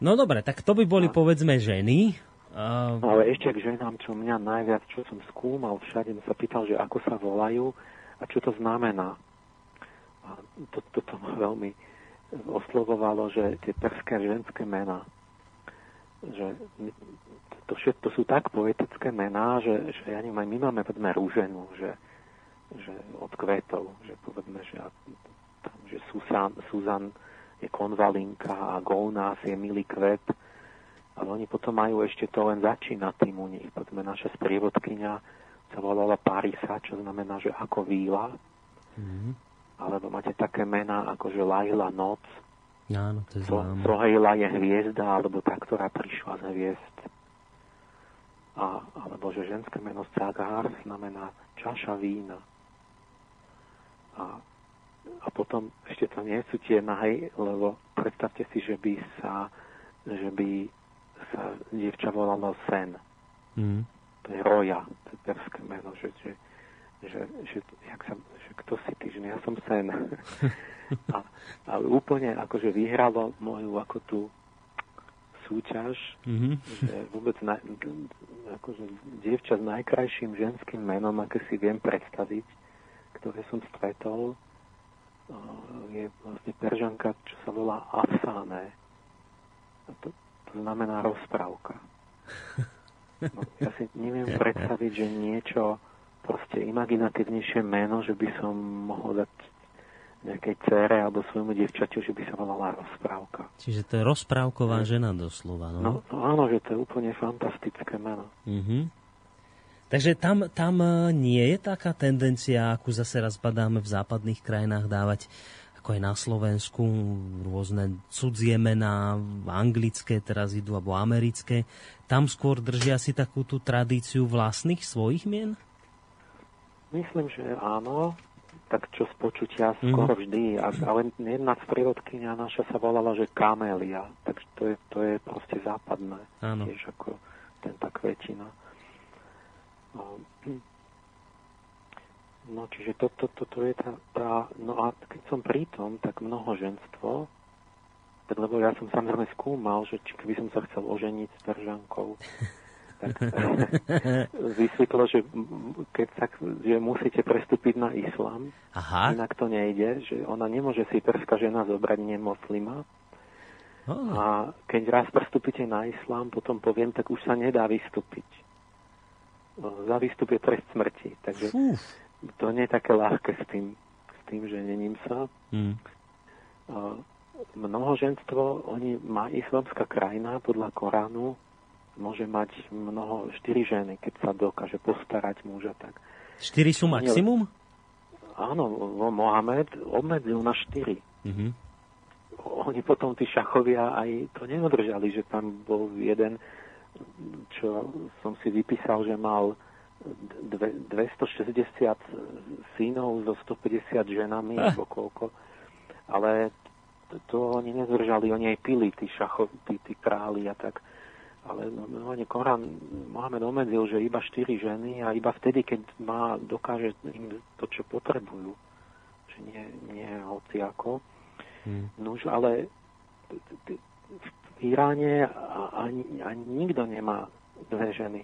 No dobre, tak to by boli, a... povedzme, ženy. Uh... Ale ešte k ženám, čo mňa najviac, čo som skúmal všade, sa pýtal, že ako sa volajú a čo to znamená. A to, toto ma veľmi oslovovalo, že tie perské ženské mená. Že to všetko sú tak poetické mená, že, že ja neviem, my máme, povedzme, rúženu, že, že od kvetov, že povedzme, že, tam, že Susan, Susan je konvalinka a Golnás je milý kvet. Ale oni potom majú ešte to len začína tým u nich. Poďme, naša sprievodkyňa sa volala Parisa, čo znamená, že ako víla. Mm-hmm. Alebo máte také mená, ako že Laila noc. Áno, to je známe. Soheila je hviezda, alebo tá, ktorá prišla z hviezd. A, alebo že ženské meno Sagar znamená čaša vína. A, a potom ešte to nie sú tie naj, lebo predstavte si, že by sa, že by sa dievča volalo Sen. Mm. To je Roja, to je perské meno, že, že, že, že, jak sa, že kto si ty, že ja som Sen. a, a úplne akože vyhralo moju ako tú súťaž, mm-hmm. že vôbec na, akože dievča s najkrajším ženským menom, aké si viem predstaviť, ktoré som stretol, je vlastne Peržanka, čo sa volá Afsané. A to To znamená rozprávka. No, ja si neviem predstaviť, že niečo proste imaginatívnejšie meno, že by som mohol dať nejakej dcere alebo svojmu dievčaťu, že by sa volala rozprávka. Čiže to je rozprávková žena doslova, no? No, no áno, že to je úplne fantastické meno. Mhm. Takže tam, tam nie je taká tendencia, akú zase raz badáme v západných krajinách dávať ako aj na Slovensku, rôzne cudzie mená, anglické teraz idú, alebo americké. Tam skôr držia si takú tú tradíciu vlastných svojich mien? Myslím, že áno. Tak čo z počutia skoro mm. vždy. Ale jedna z prírodkyňa naša sa volala, že Kamélia. Takže to je, to je proste západné. Áno. Tiež ako tenta kvetina. No. No, čiže toto to, to, to je tá, tá... No a keď som pri tom, tak mnohoženstvo, tak lebo ja som samozrejme skúmal, že či keby som sa chcel oženiť s Peržankou, tak vysvetlo, že, keď sa, že musíte prestúpiť na islám, aha, inak to nejde, že ona nemôže si perská žena zobrať nemoslima. Oh. A keď raz prestúpite na islám, potom poviem, tak už sa nedá vystúpiť. No, za výstup je trest smrti, takže... Uf. To nie je také ľahké s tým, s tým ženením sa. Mm. Mnohoženstvo, oni má islamská krajina podľa Koránu, môže mať mnoho, štyri ženy, keď sa dokáže postarať muža. Tak. Štyri sú maximum? Áno, Mohamed obmedzil na štyri. Mm-hmm. oni potom tí šachovia aj to neodržali, že tam bol jeden, čo som si vypísal, že mal dvestošesťdesiat synov so stopäťdesiat ženami eh. alebo koľko, ale to oni nezržali, oni aj pili tí šachov, tí, tí králi a tak, ale no, Korán Mohamed omedzil, že iba štyri ženy a iba vtedy, keď má, dokáže im to, čo potrebujú, že nie, nie hociako. hmm. Nož, ale v Iráne ani, ani nikto nemá dve ženy.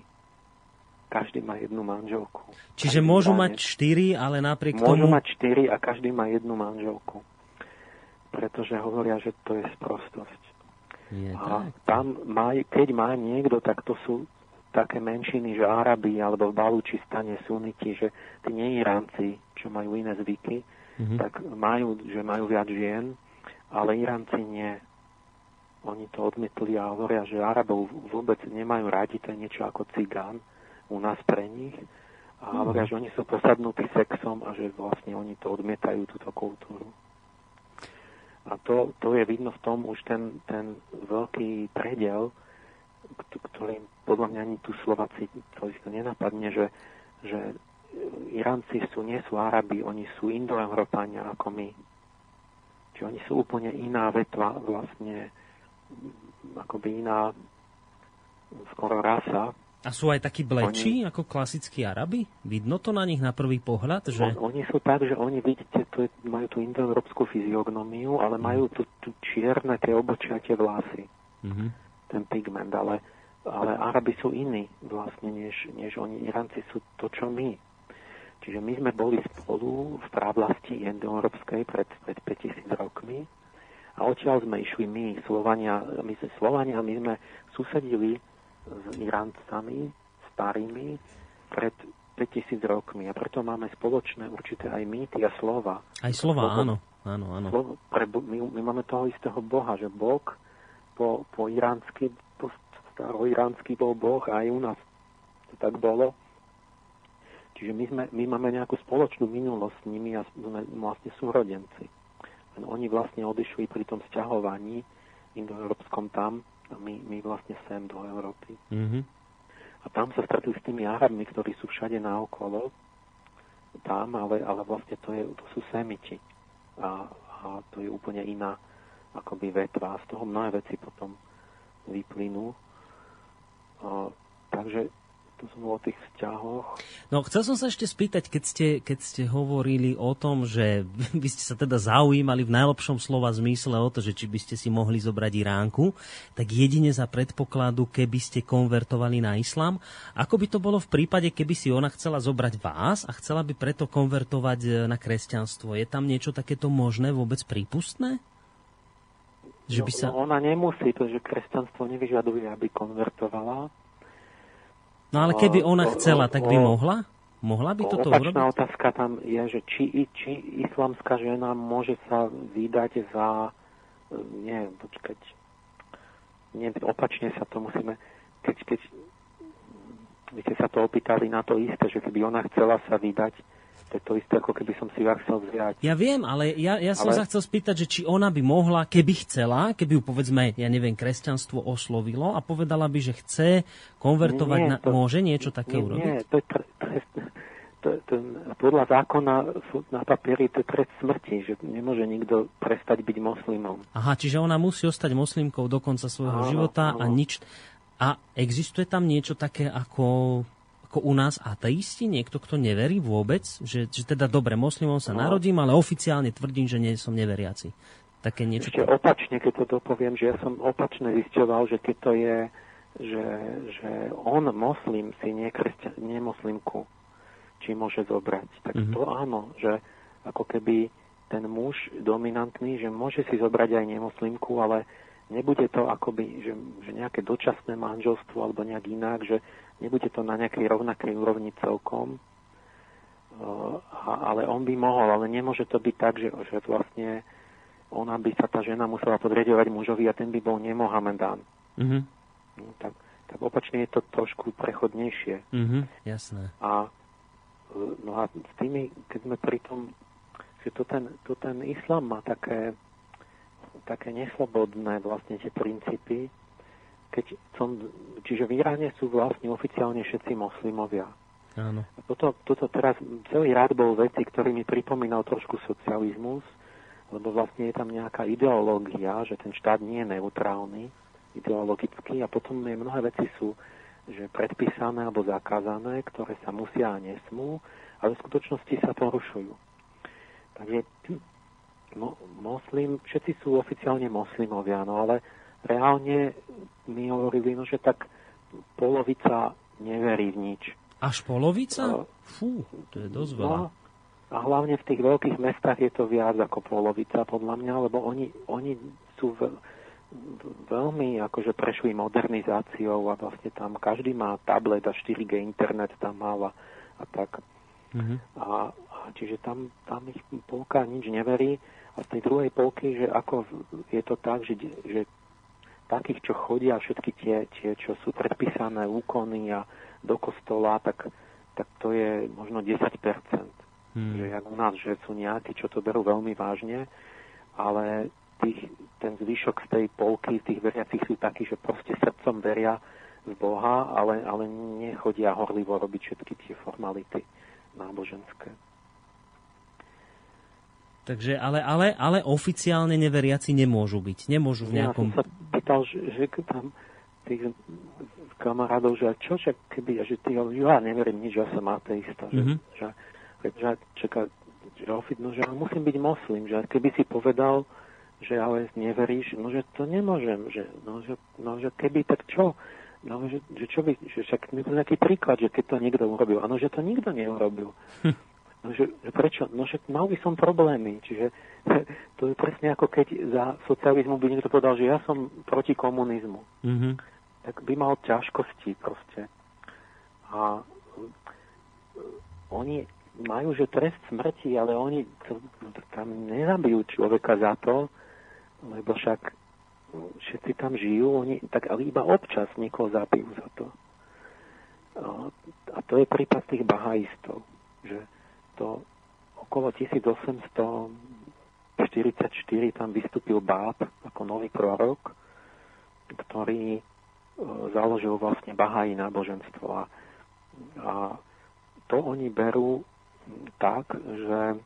Každý má jednu manželku. Čiže každý môžu mať štyri, ale napriek môžu tomu... Môžu mať štyri a každý má jednu manželku. Pretože hovoria, že to je sprostosť. Je, a tak. Tam má, keď má niekto, tak to sú také menšiny, že Arabi alebo v Balúčistane suniti, že tí neiránci, čo majú iné zvyky, mm-hmm. tak majú, že majú viac žien, ale Iránci nie. Oni to odmietli a hovoria, že Arabov vôbec nemajú radi, to je niečo ako cigán u nás pre nich, a hovoria, že oni sú posadnutí sexom a že vlastne oni to odmietajú, túto kultúru. A to, to je vidno v tom už ten, ten veľký prediel, ktorým podľa mňa ani tu Slováci to isto nenapadne, že, že Iránci sú, nie sú Arabi, oni sú Indoeurópania ako my. Čiže oni sú úplne iná vetva, vlastne akoby iná skoro rasa. A sú aj takí blečí, oni, ako klasickí Arabi? Vidno to na nich na prvý pohľad? Že... On, oni sú tak, že oni, vidíte, tu je, majú tú indoeurópsku fyziognomiu, ale majú tu, tu čierne tie obočia, tie vlasy. Mm-hmm. Ten pigment, ale, ale Arabi sú iní vlastne, než, než oni. Iránci sú to, čo my. Čiže my sme boli spolu v právlasti indoeurópskej pred, pred päťtisíc rokmi a odtiaľ sme išli my, Slovania, my sme Slovania, my sme susedili s Iráncami, starými, pred päťtisíc rokmi. A preto máme spoločné určité aj mýty a slova. Aj slova, Slovo, áno. áno, áno. Slovo, pre, my, my máme toho istého boha, že Boh po, po iránsky, po staroiránsky bol Boh, aj u nás to tak bolo. Čiže my, sme, my máme nejakú spoločnú minulosť s nimi a sme vlastne súrodenci. Len oni vlastne odišli pri tom sťahovaní indoeurópskom tam, a my, my vlastne sem do Európy. Mm-hmm. A tam sa stretli s tými Arabmi, ktorí sú všade naokolo, tam, ale, ale vlastne to, je, to sú Semiti. A, a to je úplne iná akoby vetva. A z toho mnohé veci potom vyplynú. A, takže to som bol o tých vzťahoch. No, chcel som sa ešte spýtať, keď ste, keď ste hovorili o tom, že by ste sa teda zaujímali v najlepšom slova zmysle o to, že či by ste si mohli zobrať Iránku, tak jedine za predpokladu, keby ste konvertovali na islám. Ako by to bolo v prípade, keby si ona chcela zobrať vás a chcela by preto konvertovať na kresťanstvo? Je tam niečo takéto možné, vôbec prípustné? Že by sa... no, ona nemusí, pretože kresťanstvo nevyžaduje, aby konvertovala. No ale keby ona chcela, tak by mohla? Mohla by toto urobiť? Opačná otázka tam je, že či, či islamská žena môže sa vydať za... Nie, počkať. Nie, opačne sa to musíme... Keď, keď by ste sa to opýtali na to isté, že keby ona chcela sa vydať, to je to isté, ako keby som si ja chcel vziať. Ja viem, ale ja, ja som ale... sa chcel spýtať, že či ona by mohla, keby chcela, keby ju, povedzme, ja neviem, kresťanstvo oslovilo a povedala by, že chce konvertovať, nie, na... to... môže niečo také nie, urobiť? Nie, to je, tre... to je... To je... podľa zákona na papieri to je trest smrti, že nemôže nikto prestať byť moslimom. Aha, čiže ona musí ostať moslimkou do konca svojho áno, života áno. a nič... A existuje tam niečo také ako... ako u nás ateisti, niekto, kto neverí vôbec, že, že teda dobre, moslimom sa no. narodím, ale oficiálne tvrdím, že nie som neveriaci. Také niečo... Ešte opačne, keď to dopoviem, že ja som opačne zisťoval, že keď to je, že, že on moslim si nie kresťan, nie moslimku, či môže zobrať. Tak mm-hmm. to áno, že ako keby ten muž dominantný, že môže si zobrať aj nemoslimku, ale nebude to akoby, že, že nejaké dočasné manželstvo alebo nejak inak, že nebude to na nejakej rovnakej úrovni celkom, ale on by mohol, ale nemôže to byť tak, že, že vlastne ona by sa, tá žena musela podriadovať mužovi a ten by bol nemohamedán. Mm-hmm. No, tak, tak opačne je to trošku prechodnejšie. Mm-hmm. Jasné. A, no a s tými, keď sme pri tom, že to ten, to ten islám má také také neslobodné vlastne tie princípy, keď som, čiže v Iráne sú vlastne oficiálne všetci moslimovia. Áno. A toto, toto teraz, celý rád bol veci, ktorý mi pripomínal trošku socializmus, lebo vlastne je tam nejaká ideológia, že ten štát nie je neutrálny ideologicky a potom mnohé veci sú že predpísané alebo zakázané, ktoré sa musia a nesmú, ale v skutočnosti sa porušujú. Takže mo, moslim, všetci sú oficiálne moslimovia, no ale reálne mi hovorili, no, že tak polovica neverí v nič. Až polovica? No, fú, to je dosť veľa. No, a hlavne v tých veľkých mestách je to viac ako polovica, podľa mňa, lebo oni, oni sú v, v, veľmi akože prešli modernizáciou a vlastne tam každý má tablet a štyri gé internet tam má a, a tak. Mm-hmm. A, a čiže tam, tam ich polka nič neverí a z tej druhej polky, že ako je to tak, že, že takých, čo chodia všetky tie, tie, čo sú predpísané úkony a do kostola, tak, tak to je možno desať percent. Hmm. Že jak u nás, že sú nejakí, čo to berú veľmi vážne, ale tých, ten zvyšok z tej polky, tých veriacich sú takí, že proste srdcom veria v Boha, ale, ale nechodia horlivo robiť všetky tie formality náboženské. Takže, ale, ale, ale oficiálne neveriaci nemôžu byť. Nemôžu v nejakom... Ja som sa pýtal, že, že tam tých kamarádov, že čo, že keby, že ty, ja neverím nič, ja som ateista. Mm-hmm. Že, že, že, čaká, že, no, že musím byť moslim, že keby si povedal, že ale neveríš, no že to nemôžem, že, no, že, no, že keby, tak čo? No, že, že čo by, že však mi to nejaký príklad, že keď to niekto urobil, áno, že to nikto neurobil. No, že, že prečo? No, že mal by som problémy. Čiže to je presne ako keď za socializmu by niekto povedal, že ja som proti komunizmu. Mm-hmm. Tak by mal ťažkosti proste. A oni majú, že trest smrti, ale oni to, tam nezabijú človeka za to, lebo však všetci tam žijú, oni, tak ale iba občas niekoho zabijú za to. A, a to je prípad tých bahaistov, že to okolo tisícosemstoštyridsaťštyri tam vystúpil Báb ako nový prorok, ktorý e, založil vlastne Baháí náboženstvo. A, a to oni berú tak, že,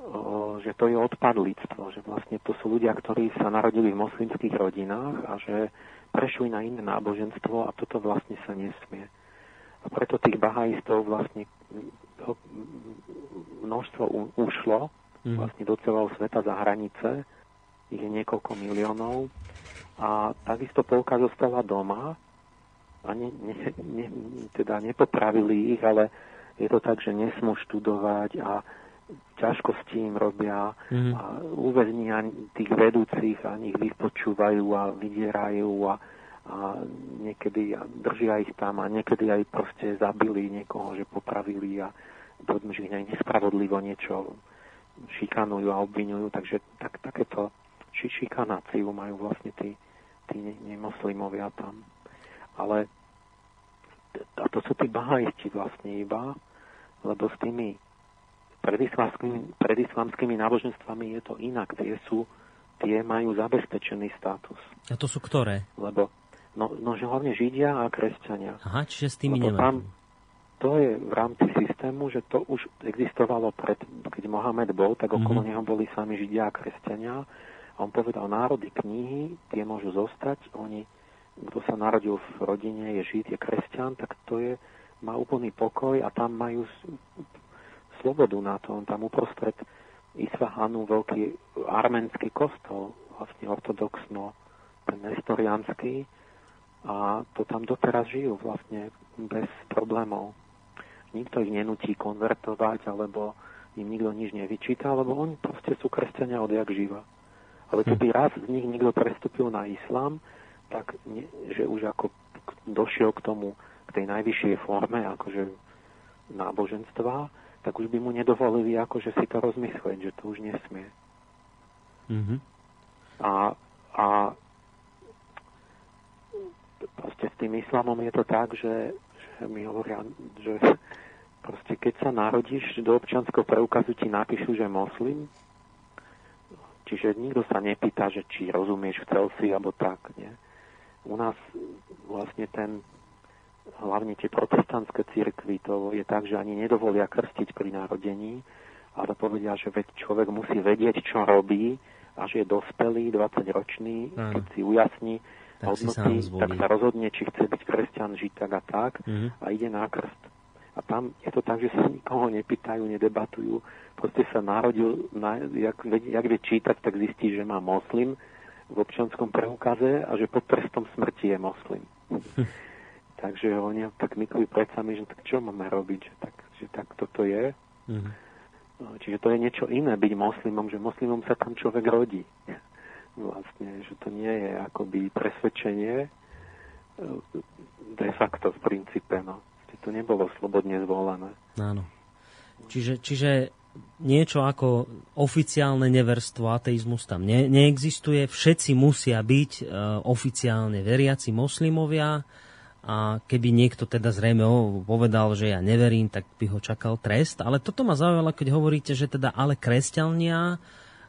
e, že to je odpadlictvo, že vlastne to sú ľudia, ktorí sa narodili v moslimských rodinách a že prešli na iné náboženstvo a toto vlastne sa nesmie. A preto tých bahaistov vlastne množstvo ušlo vlastne do celého sveta za hranice, ich je niekoľko miliónov a takisto polka zostala doma a ne, ne, ne, teda nepopravili ich, ale je to tak, že nesmú študovať a ťažkosti im robia mm. a uväznia tých vedúcich a nich vypočúvajú a vydierajú a a niekedy držia ich tam a niekedy aj proste zabili niekoho, že popravili a potom, že ich nespravodlivo niečo šikanujú a obvinujú, takže tak, takéto šikanáciu majú vlastne tí, tí nemoslimovia tam. Ale a to sú tí bahaisti vlastne iba, lebo s tými predislamskými, predislamskými náboženstvami je to inak, tie sú, tie majú zabezpečený status. A to sú ktoré? Lebo No, no, že hlavne Židia a kresťania. Aha, čiže s tými nemajú. To je v rámci systému, že to už existovalo pred, keď Mohamed bol, tak okolo mm-hmm. neho boli sami Židia a kresťania. A on povedal, národy knihy, tie môžu zostať. Oni, kto sa narodil v rodine, je Žid, je kresťan, tak to je, má úplný pokoj a tam majú slobodu na to. On tam uprostred Isfahanu veľký arménsky kostol, vlastne ortodoxno, ten nestoriánsky, a to tam doteraz žijú vlastne bez problémov. Nikto ich nenúti konvertovať, alebo im nikto nič nevyčíta, lebo oni proste sú kresťania odjak živa. Ale keby raz z nich nikto prestúpil na islám, tak nie, že už ako došiel k tomu, k tej najvyššej forme akože náboženstva, tak už by mu nedovolili akože si to rozmyslieť, že to už nesmie. Mm-hmm. A a proste s tým islamom je to tak, že, že mi hovoria, že proste keď sa narodíš, do občianskeho preukazu ti napíšu, že moslim, Čiže nikto sa nepýta, že či rozumieš, chcel si, alebo tak. Nie? U nás vlastne ten, hlavne tie protestantské cirkvi, to je tak, že ani nedovolia krstiť pri narodení, ale povedia, že človek musí vedieť, čo robí, a že je dospelý, dvadsaťročný, keď si ujasní hodnoty, tak sa rozhodne, či chce byť kresťan, žiť tak a tak, mm-hmm. a ide na krst. A tam je to tak, že sa nikoho nepýtajú, nedebatujú. Proste sa narodil, na, jak, jak vie čítať, tak zistí, že má moslim v občianskom preukaze a že pod trestom smrti je moslim. Takže oni tak mykli pred sami, že tak čo máme robiť, že tak, že tak toto je. Mm-hmm. Čiže to je niečo iné byť moslimom, že moslimom sa tam človek rodí. Vlastne, že to nie je akoby presvedčenie de facto v princípe. No. To nebolo slobodne zvolené. Áno. Čiže, čiže niečo ako oficiálne neverstvo, ateizmus tam ne, neexistuje. Všetci musia byť e, oficiálne veriaci moslimovia a keby niekto teda zrejme povedal, že ja neverím, tak by ho čakal trest. Ale toto ma zaujalo, keď hovoríte, že teda ale kresťania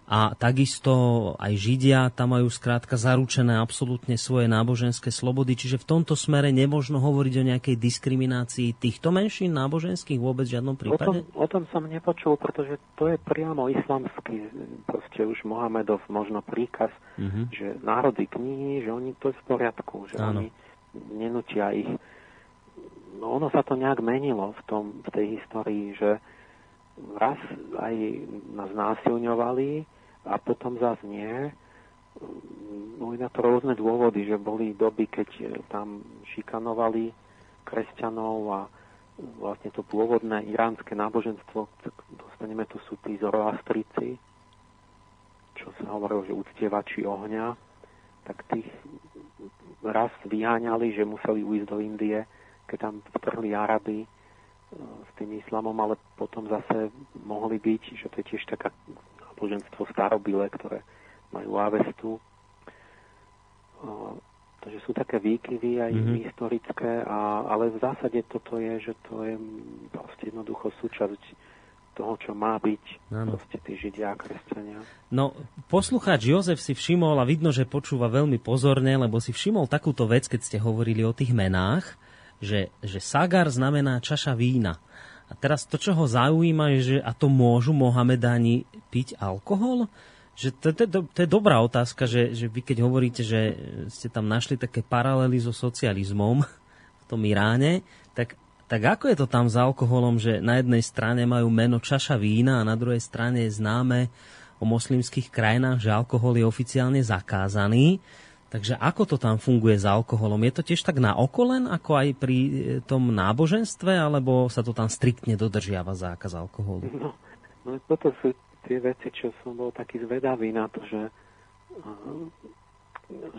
a takisto aj Židia tam majú skrátka zaručené absolútne svoje náboženské slobody, čiže v tomto smere nemožno hovoriť o nejakej diskriminácii týchto menšín náboženských vôbec v žiadnom prípade? O tom, o tom som nepočul, pretože to je priamo islamský, proste už Mohamedov možno príkaz, uh-huh. že národy knihy, že oni to je v poriadku, že áno. Oni nenutia ich. No ono sa to nejak menilo v, tom, v tej histórii, že raz aj nás násilňovali a potom zás nie. Boli na to rôzne dôvody, že boli doby, keď tam šikanovali kresťanov a vlastne to pôvodné iránske náboženstvo, dostaneme tu sú tí zoroastrici, čo sa hovorilo, že uctievači ohňa, tak tých raz vyháňali, že museli ujsť do Indie, keď tam vtrhli Araby s tým islamom, ale potom zase mohli byť, že to je tiež taká náboženstvo starobile, ktoré majú ávestu. Takže sú také výkyvy aj mm-hmm. historické, a, ale v zásade toto je, že to je proste jednoducho súčasť toho, čo má byť, ano. Proste tí Židia a kresťania. No, poslucháč Jozef si všimol, a vidno, že počúva veľmi pozorne, lebo si všimol takúto vec, keď ste hovorili o tých menách, že, že sagar znamená čaša vína. A teraz to, čo ho zaujíma, je, že a to môžu Mohamedáni piť alkohol? Že to, to, to, to je dobrá otázka, že, že vy keď hovoríte, že ste tam našli také paralely so socializmom v tom Iráne, tak Tak ako je to tam s alkoholom, že na jednej strane majú meno čaša vína a na druhej strane je známe o moslimských krajinách, že alkohol je oficiálne zakázaný. Takže ako to tam funguje s alkoholom? Je to tiež tak na oko len, ako aj pri tom náboženstve, alebo sa to tam striktne dodržiava zákaz alkoholu? No, no toto sú tie veci, čo som bol taký zvedavý na to, že,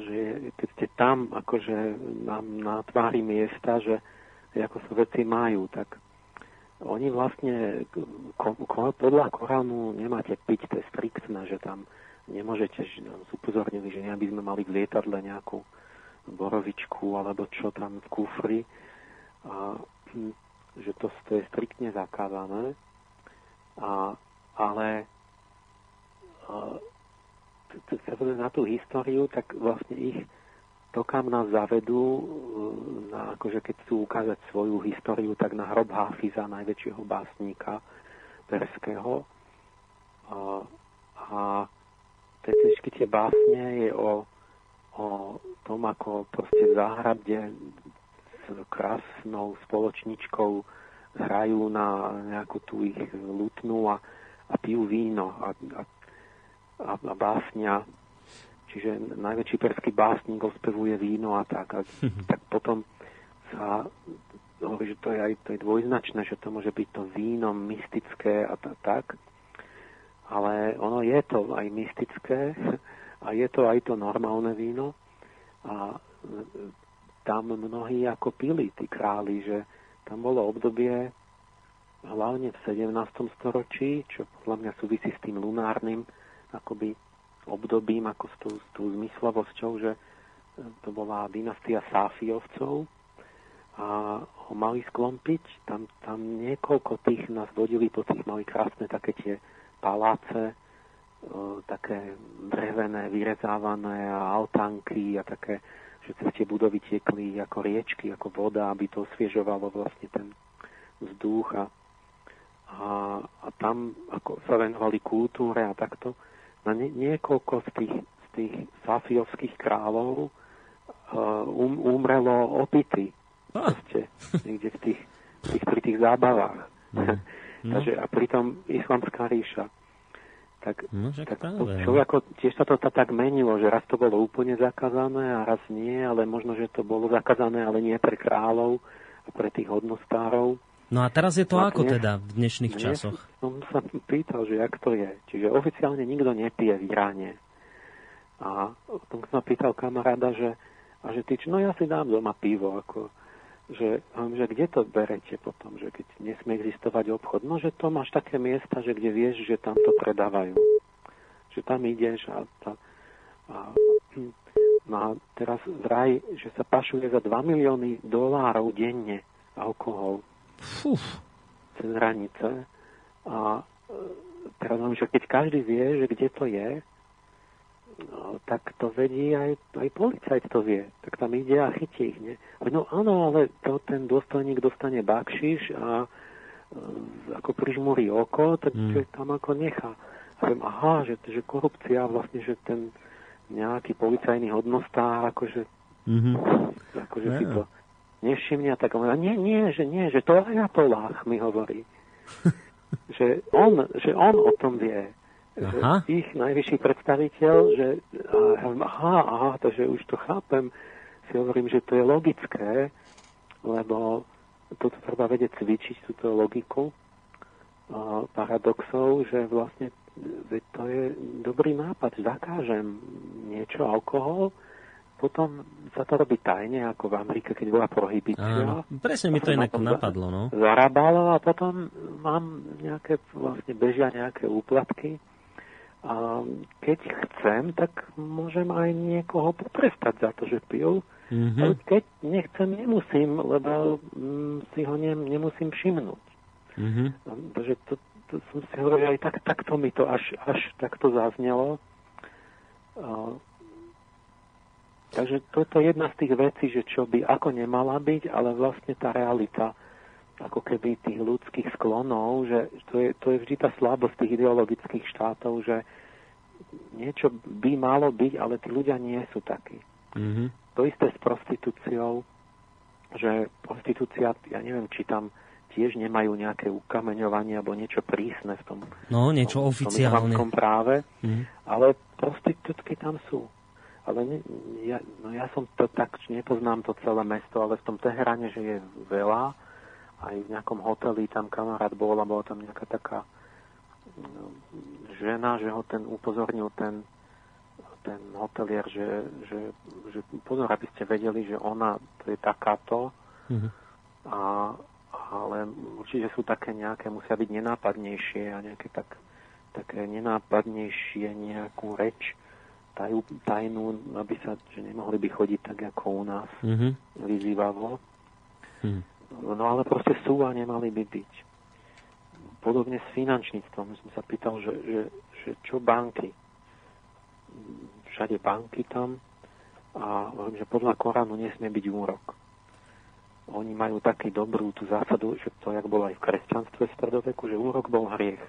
že keď ste tam, akože nám na tvári miesta, že ako sa veci majú, tak oni vlastne ko, ko, podľa Koránu nemáte piť, to je striktné, že tam nemôžete, že nám upozornili, že neby sme mali v lietadle nejakú borovičku alebo čo tam v kufri, a že to, to je striktne zakázané, a, ale keď sa na tú históriu, tak vlastne ich to, kam nás zavedú, na, akože keď chcú ukázať svoju históriu, tak na hrob Háfiza, najväčšieho básnika perského. A, a všetky tie básne je o, o tom, ako proste v záhrade s krásnou spoločničkou hrajú na nejakú tú ich lutnu a, a pijú víno a, a, a básnia. Čiže najväčší perský básnik ospevuje víno a tak. A tak potom sa hovorí, že to je aj to je dvojznačné, že to môže byť to víno mystické a tak. Ale ono je to aj mystické a je to aj to normálne víno. A tam mnohí ako pili tí králi, že tam bolo obdobie hlavne v sedemnástom storočí, čo podľa mňa súvisí s tým lunárnym akoby obdobím, ako s tou, s tou zmyslovosťou, že to bola dynastia Sáfiovcov a ho mali sklompiť. Tam, tam niekoľko tých nás vodili, po tých mali krásne také tie paláce, také drevené, vyrezávané a altánky a také, že cez tie budovy tiekli ako riečky, ako voda, aby to osviežovalo vlastne ten vzduch a, a, a tam ako sa venovali kultúre a takto. Na nie, niekoľko z tých, z tých safijovských kráľov um, umrelo opity proste, niekde v tých, tých, pri tých zábavách. Mm. Takže, a pritom islamská ríša. Tak, no, tak človeko, tiež sa to tak menilo, že raz to bolo úplne zakázané a raz nie, ale možno, že to bolo zakázané, ale nie pre kráľov a pre tých hodnostárov. No a teraz je to tak ako dnes, teda v dnešných dnes časoch? Som sa pýtal, že jak to je. Čiže oficiálne nikto nepije v Iráne. A potom som pýtal kamaráda, že, a že ty, no ja si dám doma pivo, ako, že, že kde to berete potom, že keď nesmie existovať obchod. No, že to máš také miesta, že kde vieš, že tam to predávajú. Že tam ideš a, a, a, no a teraz vraj, že sa pašuje za dva milióny dolárov denne alkohol. Fú. Cez hranice a teraz vám, že keď každý vie, že kde to je, no, tak to vedí aj, aj policajt to vie, tak tam ide a chytí ich, nie? No áno, ale to ten dôstojník dostane bakšiš a ako prižmúri oko, takže mm. tam ako nechá a viem, aha, že, že korupcia vlastne, že ten nejaký policajný hodnostár akože mm-hmm. akože yeah. si to nevšimňa, tak on nie, nie, že nie, že to aj Atolách mi hovorí. že, on, že on o tom vie. Že ich najvyšší predstaviteľ, že aha, aha, takže už to chápem, si hovorím, že to je logické, lebo toto treba vedieť cvičiť, túto logiku uh, paradoxov, že vlastne to je dobrý nápad, zakážem niečo, alkohol, potom sa to robí tajne, ako v Amerike, keď bola prohibícia. Presne mi to inak napadlo, no. Zarábalo a potom mám nejaké, vlastne bežia nejaké úplatky. A keď chcem, tak môžem aj niekoho potrestať za to, že pil. Mm-hmm. Ale keď nechcem, nemusím, lebo mm, si ho ne, nemusím všimnúť. Mm-hmm. Takže to, to som si hovoril, aj tak, takto mi to až, až takto zaznelo. A takže toto je jedna z tých vecí, že čo by ako nemala byť, ale vlastne tá realita ako keby tých ľudských sklonov, že to je, to je vždy tá slabosť tých ideologických štátov, že niečo by malo byť, ale tí ľudia nie sú takí. Mm-hmm. To isté s prostitúciou, že prostitúcia, ja neviem, či tam tiež nemajú nejaké ukameňovanie alebo niečo prísne v tom, no, niečo tom, oficiálne. Tom práve, mm-hmm. ale prostitútky tam sú. Ale ne, ja, no ja som to tak, nepoznám to celé mesto, ale v tom Teherane, že je veľa. Aj v nejakom hoteli tam kamarát bol a bola tam nejaká taká no, žena, že ho ten upozornil ten, ten hotelier, že, že, že pozor, aby ste vedeli, že ona to je takáto. Mhm. A, ale určite sú také nejaké, musia byť nenápadnejšie a nejaké tak, také nenápadnejšie nejakú reč. Tajnú, aby sa, že nemohli by chodiť tak, ako u nás mm-hmm. vyzývalo. Mm. No ale proste sú a nemali by byť. Podobne s finančníctvom. Som sa pýtal, že, že, že čo banky? Všade banky tam a hovorím, že podľa Koránu nesmie byť úrok. Oni majú takú dobrú tú zásadu, že to, jak bolo aj v kresťanstve v stredoveku, že úrok bol hriech.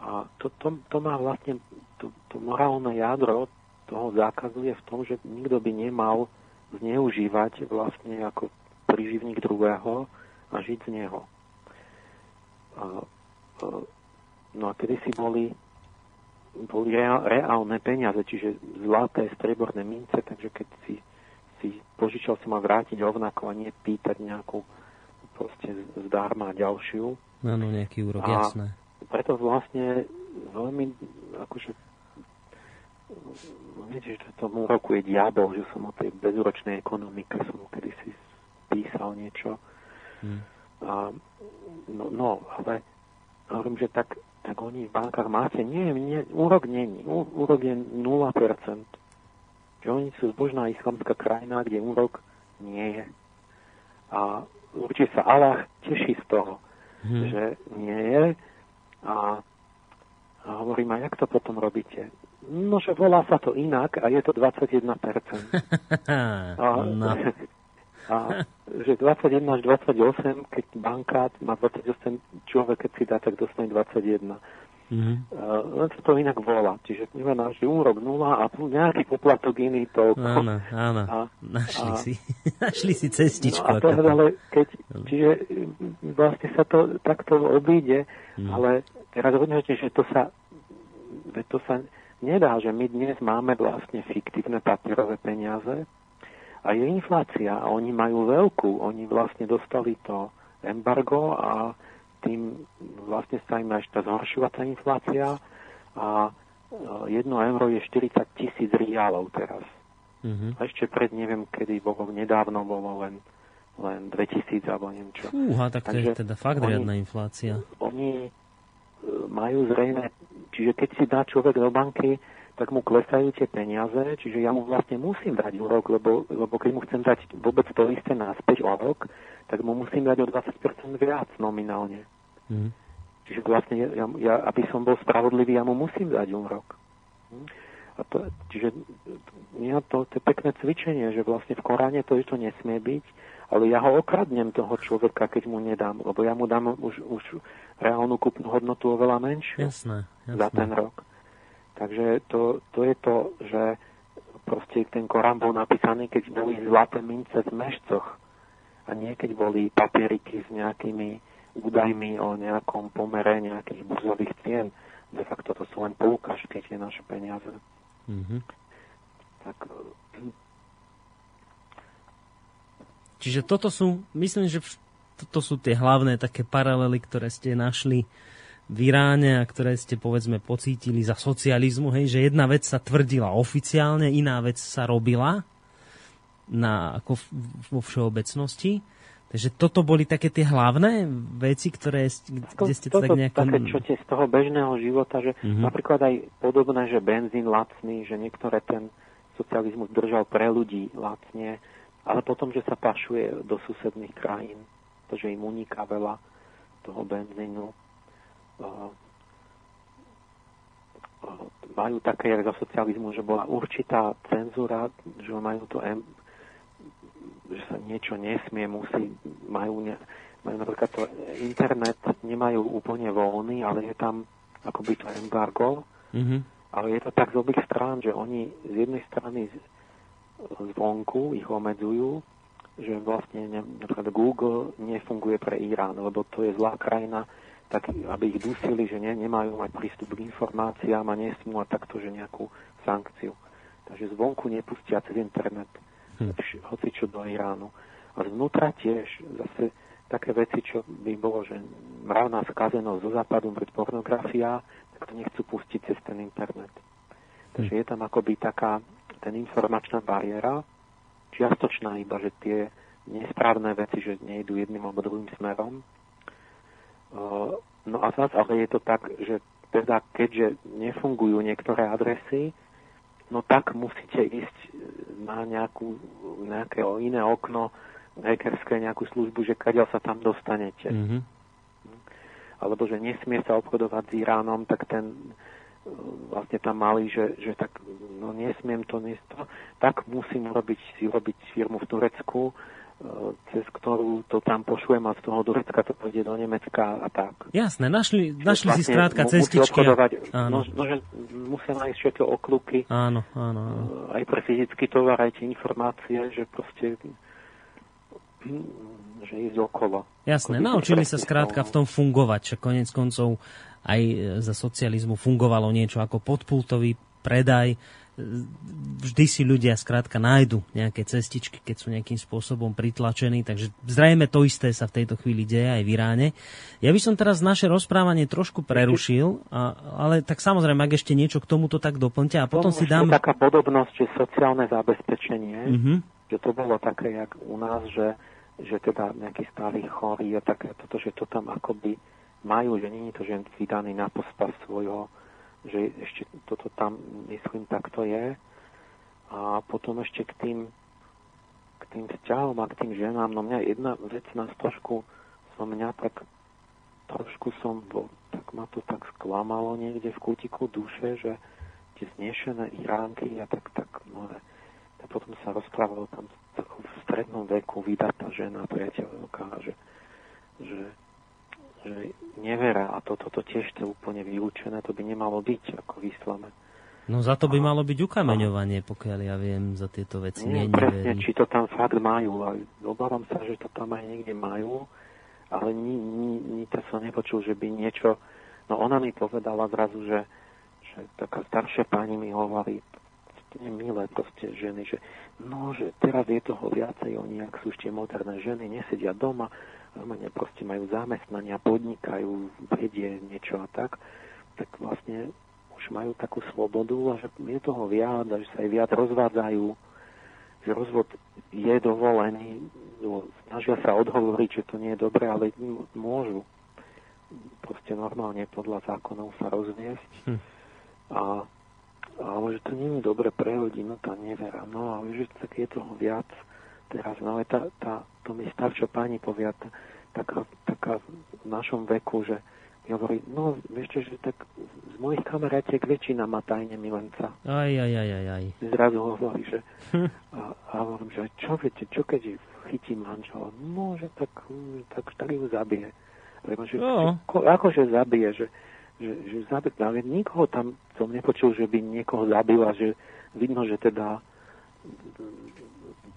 A to, to, to má vlastne to, to morálne jadro toho zákazu je v tom, že nikto by nemal zneužívať vlastne ako príživník druhého a žiť z neho. A, a, no a kedysi boli, boli reálne peniaze, čiže zlaté, strieborné mince, takže keď si, si požičal, si mal vrátiť rovnako a nie pýtať nejakú proste zdarma ďalšiu. Áno, nejaký úrok, a, jasné. Preto vlastne veľmi, akože, viete, že tomu roku je diabol, že som o tej bezúročnej ekonomike, som kedysi písal niečo. Hmm. A, no, no, ale hovorím, že tak, tak oni v bankách máte, nie, nie úrok není, Ú, úrok je nula percent. Že oni sú zbožná islamská krajina, kde úrok nie je. A určite sa Allah teší z toho, hmm. že nie je. A, a A hovorím, a jak to potom robíte? No, že volá sa to inak a je to dvadsaťjeden percent. A, no. A že dvadsaťjeden až dvadsaťosem, keď bankát má dvadsaťosem, človek, keď si dá, tak dostane dvadsaťjeden. Mm-hmm. Uh, len sa to inak volá. Čiže znamená, že úrok nula a nejaký poplatok iný toľko. Áno, áno. A, našli, a, si. Našli si cestičku. No a to, ale keď, čiže vlastne sa to takto obíde, mm. ale teraz hovoríte, že to sa, to sa nedá, že my dnes máme vlastne fiktívne papierové peniaze a je inflácia a oni majú veľkú. Oni vlastne dostali to embargo a tým vlastne sa im až tá zhoršila tá inflácia a jedno euro je štyridsať tisíc riálov teraz. Mm-hmm. A ešte pred, neviem, kedy bolo, nedávno bolo len, len dvetisíc alebo neviem čo. Fúha, tak takže to je teda fakt riadna inflácia. Oni majú zrejme, čiže keď si dá človek do banky, tak mu klesajú tie peniaze, čiže ja mu vlastne musím dať úrok, lebo, lebo keď mu chcem dať vôbec to isté náspäť o rok, tak mu musím dať o dvadsať percent viac nominálne. Mm. Čiže vlastne, ja, ja, aby som bol spravodlivý, ja mu musím dať úrok. A to, čiže ja to, to je pekné cvičenie, že vlastne v Koráne to, že to nesmie byť, ale ja ho okradnem toho človeka, keď mu nedám, lebo ja mu dám už, už reálnu kúpnu hodnotu oveľa menšiu. Jasné, jasné. Za ten rok. Takže to, to je to, že proste ten Korán bol napísaný, keď boli zlaté mince v mešcoch a nie keď boli papieriky s nejakými údajmi o nejakom pomere nejakých burzových cien. De facto to sú len poukážky, tie naše peniaze. Mm-hmm. Tak. Čiže toto sú, myslím, že toto sú tie hlavné také paralely, ktoré ste našli v Iráne a ktoré ste, povedzme, pocítili za socializmu, hej, že jedna vec sa tvrdila oficiálne, iná vec sa robila na, ako vo všeobecnosti. Takže toto boli také tie hlavné veci, ktoré kde ste toto, tak nejakom... také, čo tie z toho bežného života, že mm-hmm. napríklad aj podobné, že benzín lacný, že niektoré ten socializmus držal pre ľudí lacne, ale potom, že sa pašuje do susedných krajín, pretože im uniká veľa toho benzínu. Majú také, jak za socializmu, že bola určitá cenzúra, že majú to em, že sa niečo nesmie, musí, majú, ne, majú napríklad to internet, nemajú úplne voľný, ale je tam akoby to embargo, mm-hmm. ale je to tak z obých strán, že oni z jednej strany z, zvonku ich omedzujú, že vlastne ne, napríklad Google nefunguje pre Irán, lebo to je zlá krajina, tak aby ich dusili, že ne, nemajú mať prístup k informáciám a nesmú a takto, že nejakú sankciu. Takže zvonku nepustia cez internet hm. hocičo do Iránu. A zvnútra tiež zase také veci, čo by bolo, že mravná skazenosť zo západu pred pornografia, tak to nechcú pustiť cez ten internet. Takže hm. je tam akoby taká ten informačná bariéra, čiastočná iba, že tie nesprávne veci, že nejdu jedným alebo druhým smerom. No a zás, ale je to tak, že teda keďže nefungujú niektoré adresy, no tak musíte ísť na nejakú, nejaké iné okno hackerské, nejakú službu, že kadiaľ sa tam dostanete. Mm-hmm. Alebo že nesmie sa obchodovať s Iránom, tak ten vlastne tam malý, že, že tak no nesmiem to, nesto, tak musím robiť, si robiť firmu v Turecku, cez ktorú to tam pošujem a z toho do Turecka to pôjde do Nemecka a tak. Jasné, našli, našli vlastne si skrátka cestičky. No, no, že musia nájsť všetko okľúky. Áno, áno, áno. Aj pre fyzický tovar, aj tie informácie, že proste že ísť okolo. Jasné, naučili sa skrátka v tom fungovať, že konec koncov aj za socializmu fungovalo niečo ako podpultový predaj. Vždy si ľudia skrátka nájdu nejaké cestičky, keď sú nejakým spôsobom pritlačení, takže zrejme to isté sa v tejto chvíli deje aj v Iráne. Ja by som teraz naše rozprávanie trošku prerušil, a, ale tak samozrejme, ak ešte niečo k tomuto, tak doplňte a potom si dáme... Taká podobnosť, že sociálne zabezpečenie, mm-hmm. že to bolo také, jak u nás, že, že teda nejaký starý chorý a také toto, že to tam akoby majú, že nie je to, že si daný na pospas svojho, že ešte toto tam, myslím, takto je. A potom ešte k tým, k tým vzťahom a k tým ženám. No mňa jedna vec nás trošku, som mňa tak trošku som bol tak ma to tak sklamalo niekde v kútiku duše, že tie znešené Iránky a tak, tak mnohé. A potom sa rozprávalo tam takú v strednom veku vydatá žena, priateľka, že, že, že nevera a toto to, to tiež to úplne vylúčené, to by nemalo byť ako v islame. No za to by a, malo byť ukameňovanie, pokiaľ ja viem, za tieto veci. Nie, nie presne, či to tam fakt majú. A obávam sa, že to tam aj niekde majú, ale ni, ni, ni to som nepočul, že by niečo... No ona mi povedala zrazu, že, že taká staršia pani mi hovorí, milé proste ženy, že no, že teraz je toho viacej, oni, ak sú ešte moderné ženy, nesedia doma, normálne proste majú zamestnania, podnikajú, vedie niečo a tak, tak vlastne už majú takú slobodu a že je toho viac a že sa aj viac rozvádzajú, že rozvod je dovolený, snažia sa odhovoriť, že to nie je dobré, ale môžu proste normálne podľa zákonov sa rozviesť hm. a ale že to nie je dobre pre hodinu, tá nevera. No, ale že tak je toho viac teraz. No, ale tá, tá, to mi staršia pani povia, tá, taká, taká v našom veku, že mi hovorí, no, vieš, že tak z mojich kamarátiek väčšina má tajne milenca. Aj, aj, aj, aj, aj. Zrazu hovorí, že... A, a hovorím, že čo viete, čo keď chytí manžela? No, že tak, tak, tak ju zabije. Lebo, že, no. Že, akože zabije, že že, že zabil, ale nikoho tam som nepočul, že by niekoho zabila, že vidno, že teda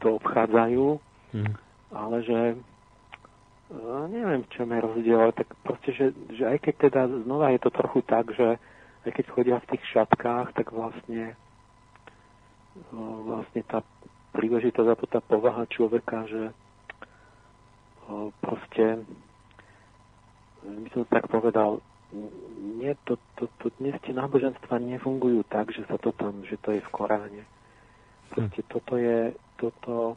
to obchádzajú, hmm. ale že neviem, čo je rozdiel, ale tak proste, že, že aj keď teda znova je to trochu tak, že aj keď chodia v tých šatkách, tak vlastne vlastne tá príležitosť a tá povaha človeka, že proste by som tak povedal, nie, to, to, to dnes tie náboženstva nefungujú tak, že sa to tam, že to je v Koráne. Proste hm. toto je, toto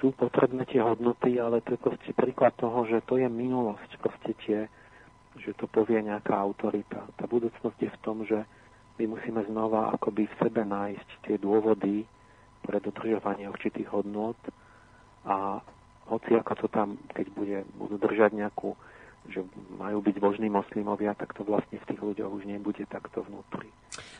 sú potrebné tie hodnoty, ale to je proste príklad toho, že to je minulosť, proste tie, že to povie nejaká autorita. Tá budúcnosť je v tom, že my musíme znova akoby v sebe nájsť tie dôvody pre dodržovanie určitých hodnot a hoci ako to tam, keď bude, budú držať nejakú že majú byť božní moslimovia, tak to vlastne v tých ľuďoch už nebude takto vnútri.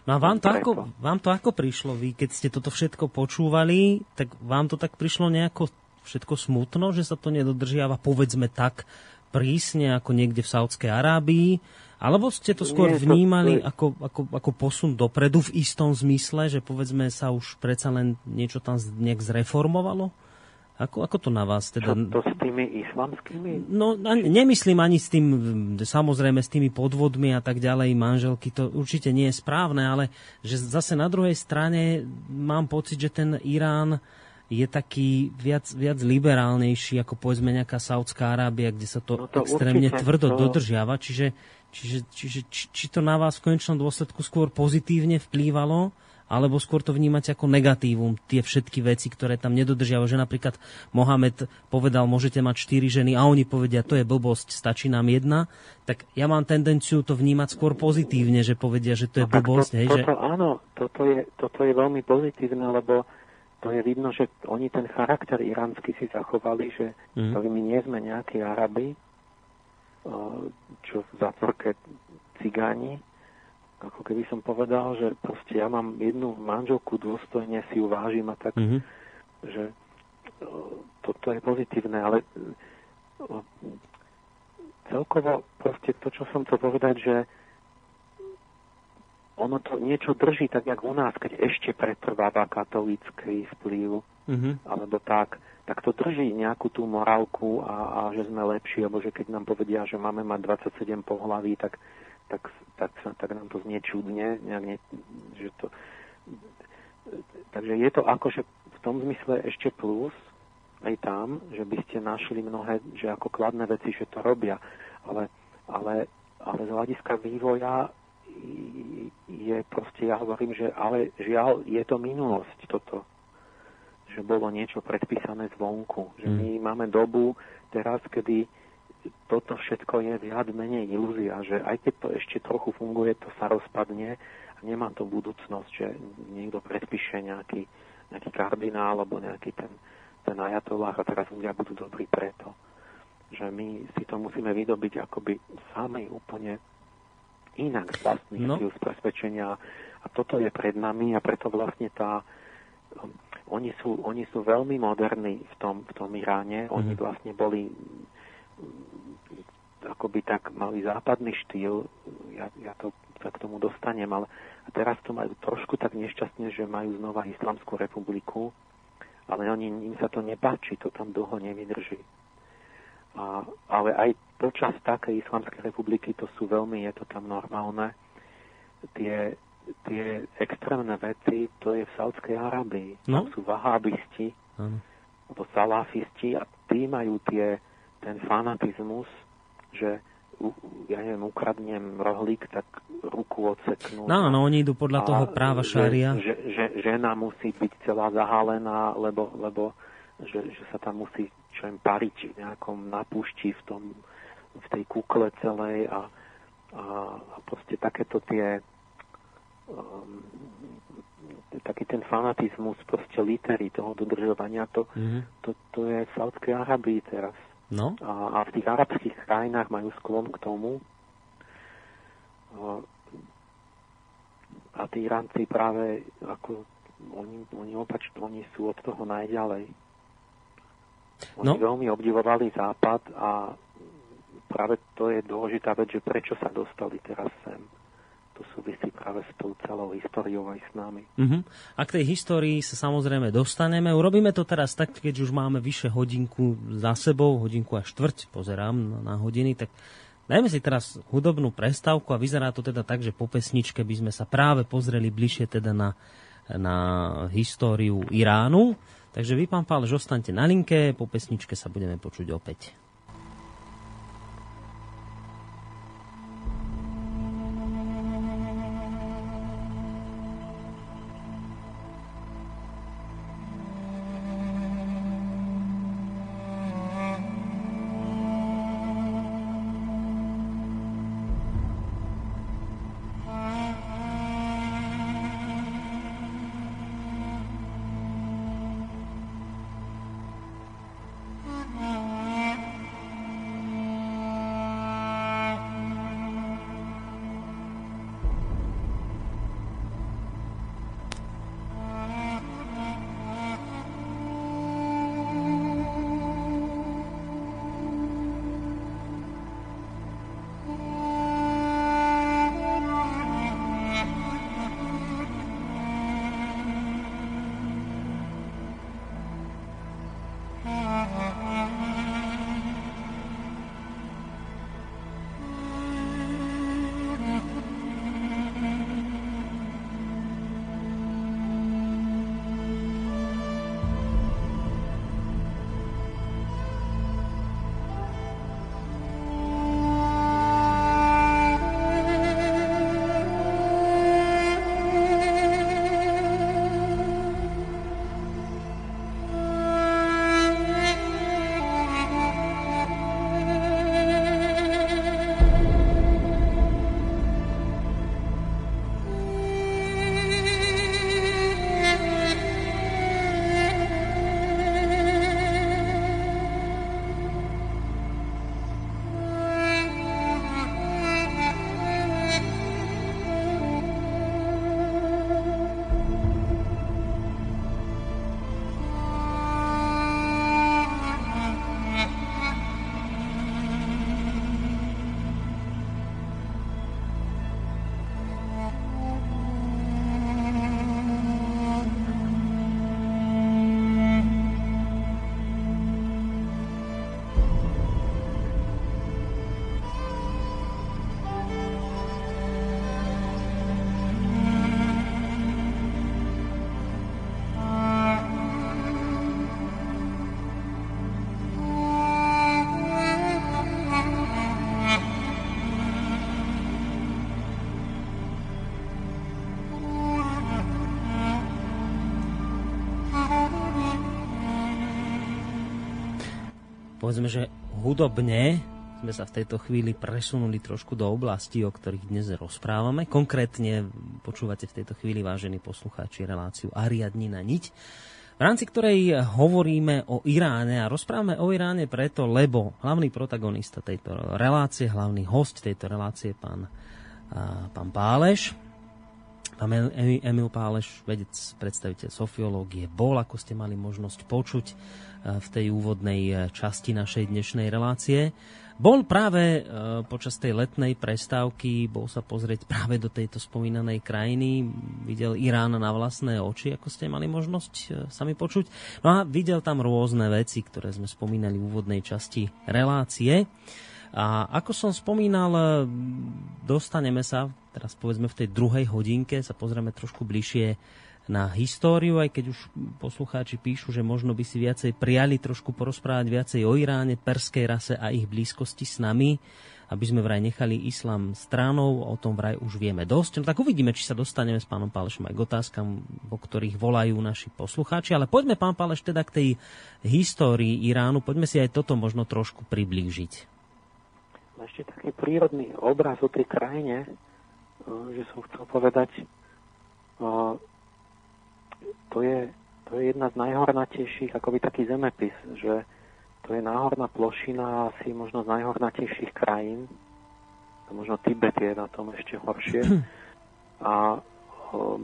No a vám to, ako, vám to ako prišlo? Vy, keď ste toto všetko počúvali, tak vám to tak prišlo nejako všetko smutno, že sa to nedodržiava, povedzme tak prísne, ako niekde v Saúdskej Arábii? Alebo ste to skôr Nie, to... vnímali ako, ako, ako posun dopredu v istom zmysle, že povedzme sa už predsa len niečo tam nejak zreformovalo? Ako, ako to na vás teda... Čo to s tými islamskými? No, nemyslím ani s tým, samozrejme, s tými podvodmi a tak ďalej, manželky, to určite nie je správne, ale že zase na druhej strane mám pocit, že ten Irán je taký viac, viac liberálnejší, ako povedzme nejaká Saudská Arábia, kde sa to, no to extrémne tvrdo to... dodržiava, čiže, čiže, čiže či, či to na vás v konečnom dôsledku skôr pozitívne vplývalo, alebo skôr to vnímať ako negatívum, tie všetky veci, ktoré tam nedodržiavajú. Že napríklad Mohamed povedal, môžete mať štyri ženy a oni povedia, to je blbosť, stačí nám jedna. Tak ja mám tendenciu to vnímať skôr pozitívne, že povedia, že to je no, blbosť. To, hej, toto, že... Áno, toto je, toto je veľmi pozitívne, lebo to je vidno, že oni ten charakter iránsky si zachovali, že mm. my nie sme nejakí Arabi, čo v zátvorke cigáni. Ako keby som povedal, že proste ja mám jednu manželku, dôstojne si ju vážim a tak, mm-hmm. že toto je pozitívne, ale celkovo proste to, čo som chcel povedať, že ono to niečo drží, tak jak u nás, keď ešte pretrváva katolícky vplyv, mm-hmm. alebo tak, tak to drží nejakú tú morálku a, a že sme lepší, alebo že keď nám povedia, že máme mať dvadsaťsedem pohlaví, tak Tak, tak, tak nám to znie čudne. Nejak ne, že to, takže je to akože v tom zmysle ešte plus aj tam, že by ste našli mnohé, že ako kladné veci, že to robia. Ale, ale, ale z hľadiska vývoja je proste, ja hovorím, že ale žiaľ, je to minulosť toto. Že bolo niečo predpísané zvonku. Že my máme dobu teraz, kedy toto všetko je viac menej ilúzia, že aj keď to ešte trochu funguje, to sa rozpadne a nemá to budúcnosť, že niekto predpíše nejaký, nejaký kardinál alebo nejaký ten, ten ajatolláh a teraz ľudia budú dobrí preto. že my si to musíme vydobiť akoby sami úplne inak z vlastných síl, z presvedčenia. A toto je pred nami a preto vlastne tá... Oni sú, oni sú veľmi moderní v tom, v tom Iráne. Oni vlastne boli akoby tak mali západný štýl. Ja, ja to sa k tomu dostanem, ale a teraz to majú trošku tak nešťastne, že majú znova Islamskú republiku, ale oni, im sa to nepáči, to tam dlho nevydrží. A, ale aj počas takej Islamskej republiky to sú veľmi, je to tam normálne. Tie tie extrémne veci, to je v Saúdskej Arábii. No? Tam sú vahábisti, ano. Alebo salafisti a tí majú tie, ten fanatizmus, že ja neviem, ukradnem rohlík, tak ruku odseknú. No, no, oni idú podľa toho práva šária. Že, že, žena musí byť celá zahalená, lebo, lebo že, že sa tam musí čo im pariť v nejakom napúšti v tom, v tej kukle celej a, a, a proste takéto tie Um, taký ten fanatizmus proste litery toho dodržovania to, mm-hmm. to, to je v Saúdskej Arábii teraz no? a, a v tých arabských krajinách majú sklon k tomu a, a tí Iránci práve ako oni, oni opačne oni sú od toho najďalej oni no? veľmi obdivovali Západ a práve to je dôležitá vec, že prečo sa dostali teraz sem. To súvisí práve s tou celou históriou aj s nami. Uh-huh. A k tej histórii sa samozrejme dostaneme. Urobíme to teraz tak, keď už máme vyše hodinku za sebou, hodinku a štvrť, pozerám na hodiny, tak dajme si teraz hudobnú prestávku a vyzerá to teda tak, že po pesničke by sme sa práve pozreli bližšie teda na, na históriu Iránu. Takže vy, pán Páleš, ostaňte na linke, po pesničke sa budeme počuť opäť. Povedzme, že hudobne sme sa v tejto chvíli presunuli trošku do oblasti, o ktorých dnes rozprávame. Konkrétne počúvate v tejto chvíli, vážení poslucháči, reláciu Ariadnina niť. v rámci ktorej hovoríme o Iráne a rozprávame o Iráne preto, lebo hlavný protagonista tejto relácie, hlavný host tejto relácie, pán, pán Páleš, pán Emil Páleš, vedec, predstaviteľ sofiológie, bol, ako ste mali možnosť počuť v tej úvodnej časti našej dnešnej relácie. Bol práve počas tej letnej prestávky, bol sa pozrieť práve do tejto spomínanej krajiny, videl Irán na vlastné oči, ako ste mali možnosť sami počuť. No a videl tam rôzne veci, ktoré sme spomínali v úvodnej časti relácie. A ako som spomínal, dostaneme sa, teraz povedzme v tej druhej hodinke, sa pozrieme trošku bližšie na históriu, aj keď už poslucháči píšu, že možno by si viacej priali trošku porozprávať viacej o Iráne, perskej rase a ich blízkosti s nami, aby sme vraj nechali islám stranou, o tom vraj už vieme dosť. No tak uvidíme, či sa dostaneme s pánom Pálešom aj k otázkam, o ktorých volajú naši poslucháči, ale poďme, pán Páleš, teda k tej histórii Iránu, poďme si aj toto možno trošku priblížiť. Ešte taký prírodný obraz o tej krajine, že som chcel povedať, To je, to je jedna z najhornatejších, akoby taký zemepis, že to je náhorná plošina asi možno z najhornatejších krajín. A možno Tibet je na tom ešte horšie. A o,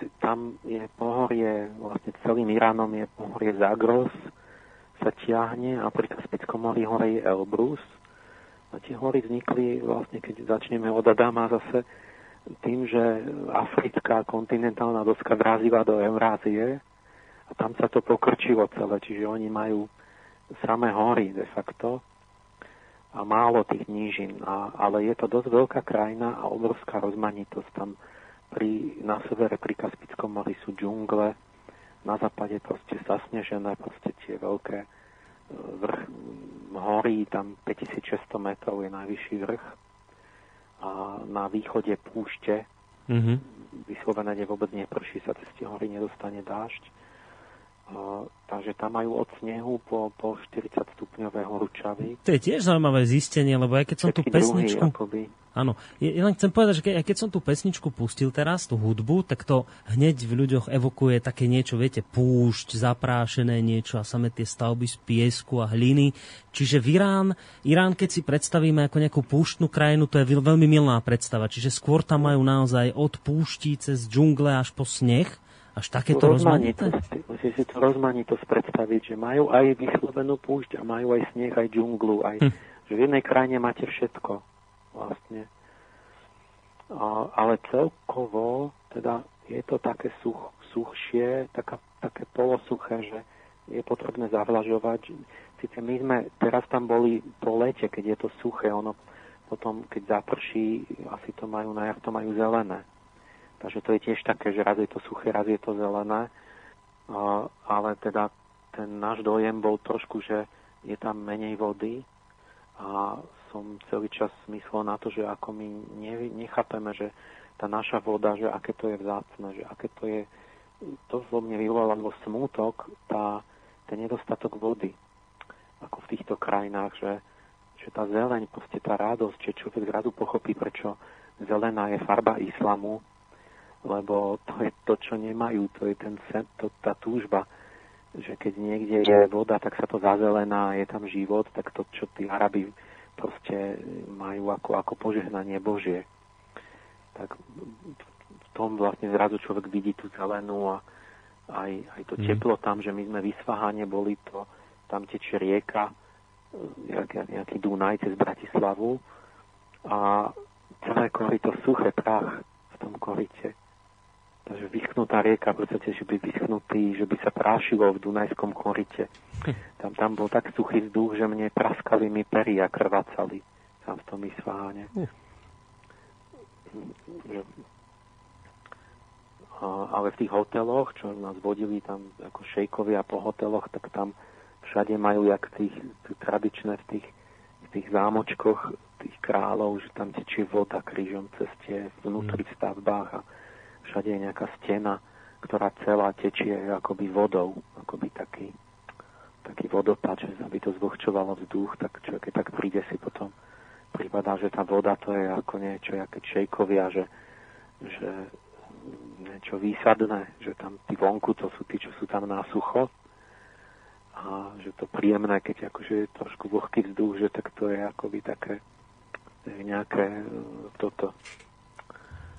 t- tam je pohorie, vlastne celým Iránom je pohorie Zagros, sa tiahne a pri Kaspickom mori hore je Elbrus. A tie hory vznikli vlastne, keď začneme od Adama zase, tým, že africká kontinentálna doska vrazila do Eurázie a tam sa to pokrčilo celé, čiže oni majú samé hory de facto a málo tých nížin, a, ale je to dosť veľká krajina a obrovská rozmanitosť. Tam pri, na severe pri Kaspickom mori sú džungle, na západe proste zasnežené, proste tie veľké vrch, hory, tam päťtisícšesťsto metrov je najvyšší vrch. A na východe púšte, mm-hmm. vyslovené, kde vôbec neprší, sa cez tie hory nedostane dážď. Uh, takže tam majú od snehu po, po štyridsaťstupňové horúčavy. To je tiež zaujímavé zistenie, lebo aj keď som tú pesničku... Druhý, áno, ja len chcem povedať, že keď, aj keď som tú pesničku pustil teraz, tú hudbu, tak to hneď v ľuďoch evokuje také niečo, viete, púšť, zaprášené niečo a samé tie stavby z piesku a hliny. Čiže v Irán, Irán, keď si predstavíme ako nejakú púštnu krajinu, to je veľmi milná predstava. Čiže skôr tam majú naozaj od púšti cez džungle až po sneh. Až takéto rozmanité? Musíš si to rozmanitosť predstaviť, že majú aj vyslovenú púšť a majú aj sneh, aj džunglu. Aj, hm. Že v jednej krajine máte všetko vlastne. A, ale celkovo teda je to také such, suchšie, taká, také polosuché, že je potrebné zavlažovať. Sice my sme teraz tam boli po lete, keď je to suché, ono potom, keď zaprší, asi to majú na jar, to majú zelené. Takže to je tiež také, že raz je to suché, raz je to zelené. Uh, ale teda ten náš dojem bol trošku, že je tam menej vody. A som celý čas myslel na to, že ako my ne, nechápeme, že tá naša voda, že aké to je vzácne, že aké to je... To vo mne vyvolalo smútok, tá, ten nedostatok vody. Ako v týchto krajinách, že, že tá zeleň, proste tá radosť, že človek zrazu pochopí, prečo zelená je farba islamu, lebo to je to, čo nemajú, to je ten sen, to, tá túžba, že keď niekde je voda, tak sa to zazelená, je tam život, tak to, čo tí Arabi proste majú ako, ako požehnanie Božie. Tak v tom vlastne zrazu človek vidí tú zelenú a aj, aj to mm. teplo tam, že my sme v Isfahane boli, to, tam tečie rieka, nejaký, nejaký Dunaj cez Bratislavu a celé korito suché, prach v tom korite. Takže vyschnutá rieka, v podstate, že by vyschnutý, že by sa prášilo v Dunajskom korite. Tam, tam bol tak suchý vzduch, že mne praskali mi pery a krvácali tam v tom Isfaháne. Ale v tých hoteloch, čo nás vodili tam ako šejkovia po hoteloch, tak tam všade majú jak tých, tých tradičné v tých, v tých zámočkoch tých kráľov, že tam tečie voda krížom cez tie vnútri v stavbách a všade je nejaká stena, ktorá celá tečie akoby vodou, akoby taký, taký vodopád, že aby to zvlhčovalo vzduch, tak človek tak príde si potom prípadá, že tá voda to je ako niečo, aké šejkovia, že, že niečo výsadné, že tam tí vonku, to sú tí, čo sú tam na sucho, a že to príjemné, keď akože je trošku vlhký vzduch, že tak to je akoby také nejaké toto.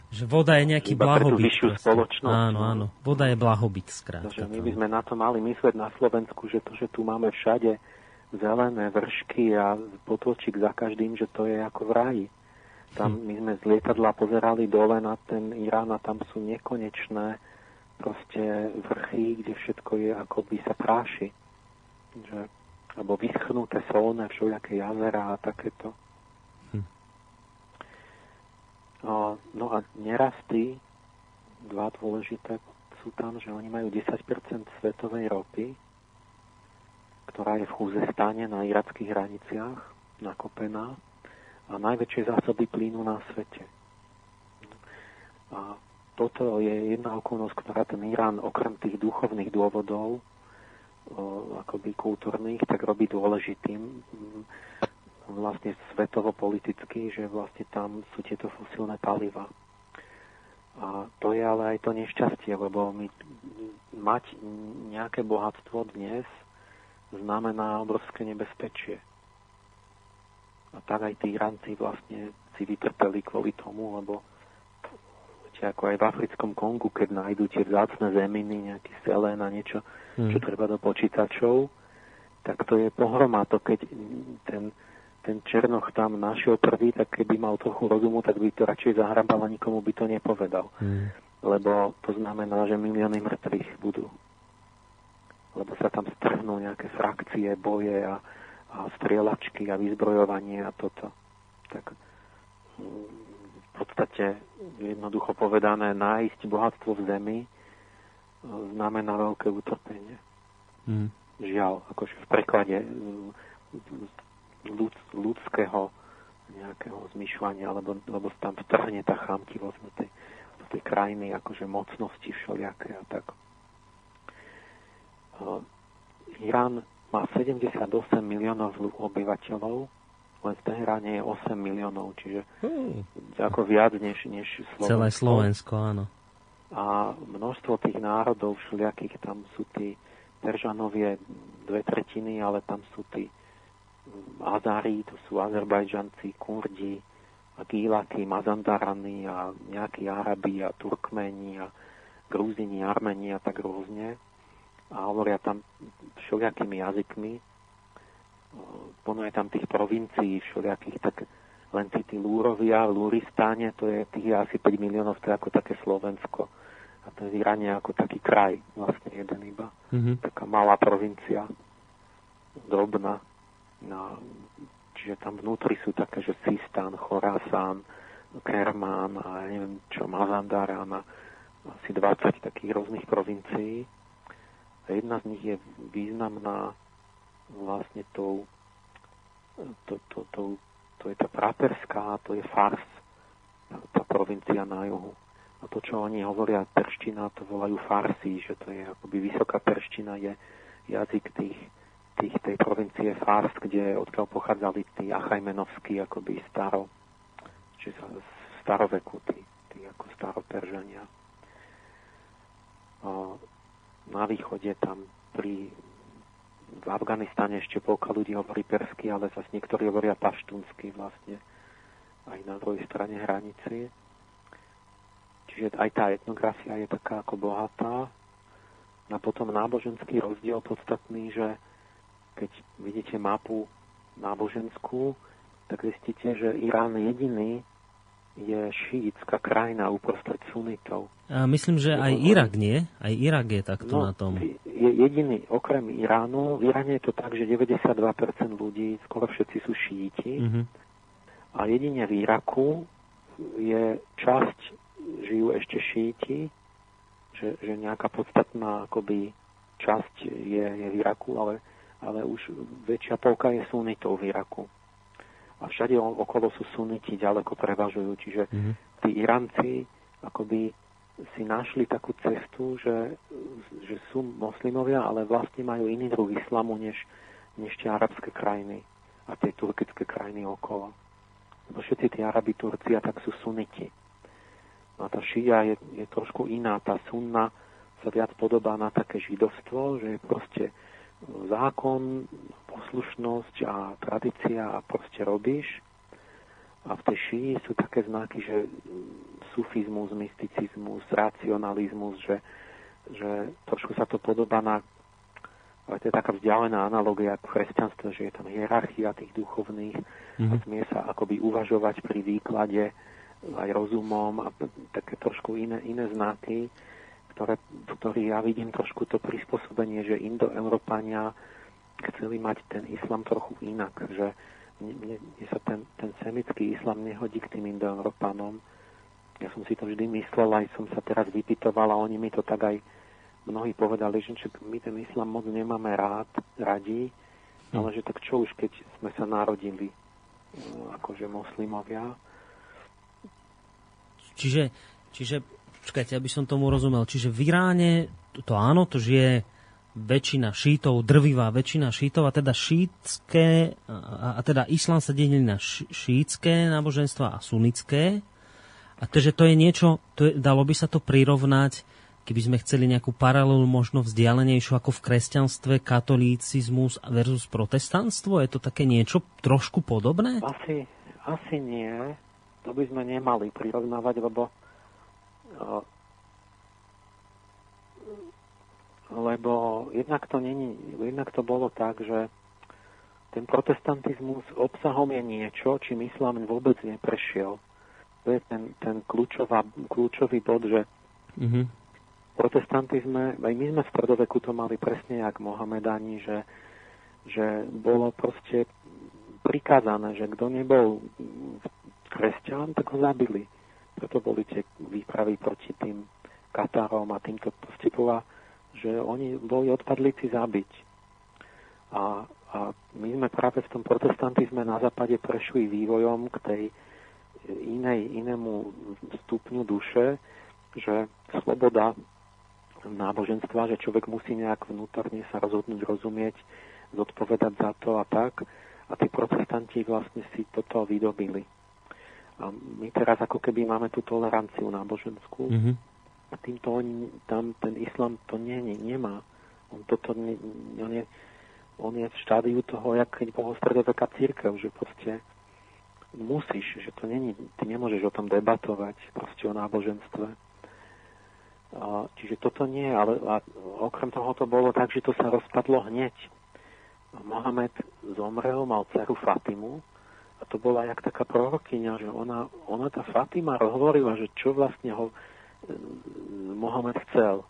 Že voda je nejaký iba blahobyt. Pre tú vyššiu spoločnosť. Áno, áno. Voda je blahobyt, skrátka. Takže my by sme na to mali myslieť na Slovensku, že to, že tu máme všade zelené vršky a potôčik za každým, že to je ako v ráji. Tam my sme z lietadla pozerali dole na ten Irán a tam sú nekonečné proste vrchy, kde všetko je akoby sa práši. Že, alebo vyschnuté solné všelijaké jazera a takéto. No, no a nerasty, dva dôležité sú tam, že oni majú desať percent svetovej ropy, ktorá je v Chuzestáne na irackých hraniciach nakopená, a najväčšie zásoby plynu na svete. A toto je jedna okolnosť, ktorá ten Irán okrem tých duchovných dôvodov, akoby kultúrnych, tak robí dôležitým vlastne svetovo-politicky, že vlastne tam sú tieto fosílne paliva. A to je ale aj to nešťastie, lebo my, mať nejaké bohatstvo dnes znamená obrovské nebezpečie. A tak aj tí Iránci vlastne si vytrpeli kvôli tomu, lebo ako aj v africkom Kongu, keď nájdú tie vzácne zeminy, nejaký selén a niečo, hmm. čo treba do počítačov, tak to je pohroma. To keď ten ten Černoch tam našiel prvý, tak keby mal trochu rozumu, tak by to radšej zahrabal a nikomu by to nepovedal. Hmm. Lebo to znamená, že milióny mŕtvych budú. Lebo sa tam strhnú nejaké frakcie, boje a, a strieľačky a vyzbrojovanie a toto. Tak v podstate, jednoducho povedané, nájsť bohatstvo v zemi znamená veľké utrpenie. Hmm. Žiaľ, akože v preklade ľudského nejakého zmyšľania, lebo, lebo tam vtrhne tá chámtivosť do tej, do tej krajiny, akože mocnosti všelijaké a tak. Uh, Irán má sedemdesiatosem miliónov obyvateľov, len v Teheráne je osem miliónov, čiže hmm. ako viac než, než Slovensko. Celé Slovensko, áno. A množstvo tých národov všelijakých, tam sú tí Peržanovie dve tretiny, ale tam sú tí Azári, to sú Azerbajdžanci, Kurdi, Gílati, Mazandarani a nejakí Arabi a Turkmeni a Gruzini, Armeni a tak rôzne. A hovoria tam všelijakými jazykmi. Ono je tam tých provincií všelijakých, tak len tí Lúrovia, Lúristáne, to je tých asi päť miliónov, to je ako také Slovensko. A to je Iráne ako taký kraj, vlastne jeden iba. Mm-hmm. Taká malá provincia, drobná. No, čiže tam vnútri sú také, že Sistán, Chorasán, Kermán a neviem čo, Mazandaran a asi dvadsať takých rôznych provincií. A jedna z nich je významná vlastne tou to, to, to, to je tá praperská, to je Fars, tá provincia na juhu. A to, čo oni hovoria perština, to volajú Farsi, že to je akoby vysoká perština, je jazyk tých Tých, tej provincie Fars, kde odkiaľ pochádzali tí Achajmenovskí akoby staro, či sa staroveku, tí, tí ako staroperžania. O, na východe tam pri v Afganistane ešte polka ľudí hovorí persky, ale zase niektorí hovoria paštunsky vlastne aj na druhej strane hranice. Čiže aj tá etnografia je taká ako bohatá. A potom náboženský rozdiel podstatný, že keď vidíte mapu náboženskú, tak zistíte, že Irán jediný je šiítska krajina uprostred sunitov. A myslím, že aj Irak nie? Aj Irak je takto no, na tom. Je jediný, okrem Iránu, v Iráne je to tak, že deväťdesiatdva percent ľudí, skoro všetci sú šíiti. Mm-hmm. A jedine v Iraku je časť, žijú ešte šíiti, že, že nejaká podstatná akoby časť je, je v Iraku, ale ale už väčšia polka je sunitov v Iraku. A všade okolo sú suniti, ďaleko prevažujú. Čiže mm-hmm. tí Iránci akoby si našli takú cestu, že, že sú moslimovia, ale vlastne majú iný druh islamu, než, než tie arabské krajiny a tie turkické krajiny okolo. Lebo všetci tí Arabi, Turci, tak sú suniti. A tá šia je, je trošku iná. Tá sunna sa viac podobá na také židovstvo, že je proste zákon, poslušnosť a tradícia a proste robíš. A v tej šíji sú také znaky, že sufizmus, mysticizmus, racionalizmus, že, že trošku sa to podobá na, ale to je taká vzdialená analogia v kresťanstve, že je tam hierarchia tých duchovných, mm-hmm. a smie sa akoby uvažovať pri výklade aj rozumom a také trošku iné, iné znaky, ktoré, ktoré ja vidím trošku to prispôsobenie, že Indoeurópania chceli mať ten islám trochu inak, že Mne, mne sa ten, ten semický islám nehodí k tým Indoeurópanom. Ja som si to vždy myslel, aj som sa teraz vypytoval a oni mi to tak aj mnohí povedali, že my ten islám moc nemáme rád, radi, ale že tak čo už, keď sme sa narodili akože moslimovia. Čiže, čiže počkajte, aby som tomu rozumel, čiže v Iráne, to áno, to žije väčšina šítov, drvivá väčšina šítov, a teda šítske, a, a teda islám sa delí na šítske náboženstva a sunnické. A takže to je niečo, to je, dalo by sa to prirovnať, keby sme chceli nejakú paralelu možno vzdialenejšiu ako v kresťanstve, katolícizmus versus protestantstvo? Je to také niečo trošku podobné? Asi, asi nie. To by sme nemali prirovnávať, lebo uh... lebo jednak to, není, jednak to bolo tak, že ten protestantizmus obsahom je niečo, čím islám vôbec neprešiel. To je ten, ten kľúčová, kľúčový bod, že mm-hmm. protestantizme, aj my sme v stredoveku to mali presne jak Mohamedani, že, že bolo proste prikázané, že kto nebol kresťan, tak ho zabili. Preto boli tie výpravy proti tým Katárom a týmto postupová, že oni boli odpadlíci zabiť. A, a my sme práve v tom protestantizme na západe prešli vývojom k tej inej, inému stupňu duše, že sloboda náboženstva, že človek musí nejak vnútorne sa rozhodnúť, rozumieť, zodpovedať za to a tak. A tí protestanti vlastne si toto vydobili. A my teraz ako keby máme tú toleranciu náboženskú, mm-hmm. a týmto oni, tam ten islám to nie, nie, nemá. On, toto, nie, on, je, on je v štádiu toho, jak keď bolo stredoveká cirkev, že proste musíš, že to nie, ty nemôžeš o tom debatovať, proste o náboženstve. A, čiže toto nie, ale a okrem toho to bolo tak, že to sa rozpadlo hneď. Mohamed zomrel, mal dceru Fatimu, a to bola jak taká prorokyňa, že ona, ona tá Fatima hovorila, že čo vlastne ho Mohamed chcel.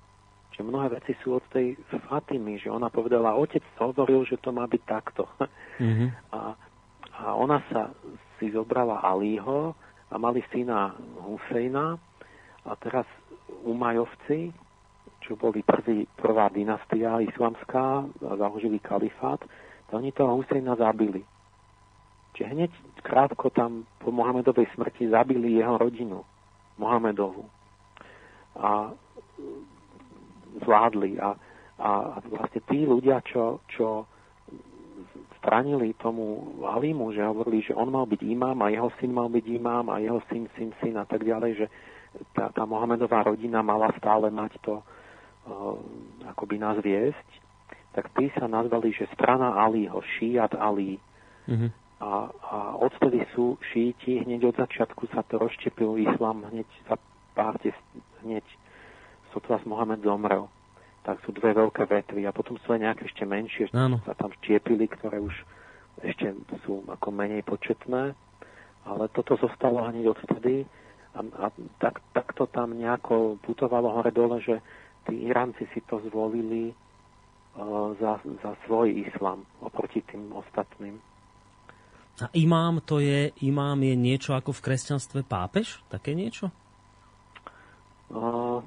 Čiže mnohé veci sú od tej Fatimy, že ona povedala, otec hovoril, že to má byť takto. Mm-hmm. A, a ona sa si zobrala Alího a mali syna Husejna a teraz Umajovci, čo boli prvý, prvá dynastia islamská, založili kalifát, to oni toho Husejna zabili. Čiže hneď krátko tam po Mohamedovej smrti zabili jeho rodinu, Mohamedovu. A zvládli. A, a vlastne tí ľudia, čo, čo stranili tomu Alimu, že hovorili, že on mal byť imám a jeho syn mal byť imám a jeho syn, syn, syn a tak ďalej, že tá, tá Mohamedová rodina mala stále mať to uh, akoby nás viesť, tak tí sa nazvali, že strana Aliho, Šíjat Ali. Mm-hmm. A, a odtedy sú šíti, hneď od začiatku sa to rozštepil islám, hneď za pár tis, hneď sotva Mohamed zomrel. Tak sú dve veľké vetvy a potom sú aj nejaké ešte menšie, ano. Sa tam štiepili, ktoré už ešte sú ako menej početné, ale toto zostalo hneď odtedy a, a tak, tak to tam nejako putovalo hore dole, že tí Iránci si to zvolili uh, za, za svoj islám oproti tým ostatným. A imám to je, imám je niečo ako v kresťanstve pápež? Také niečo? Uh,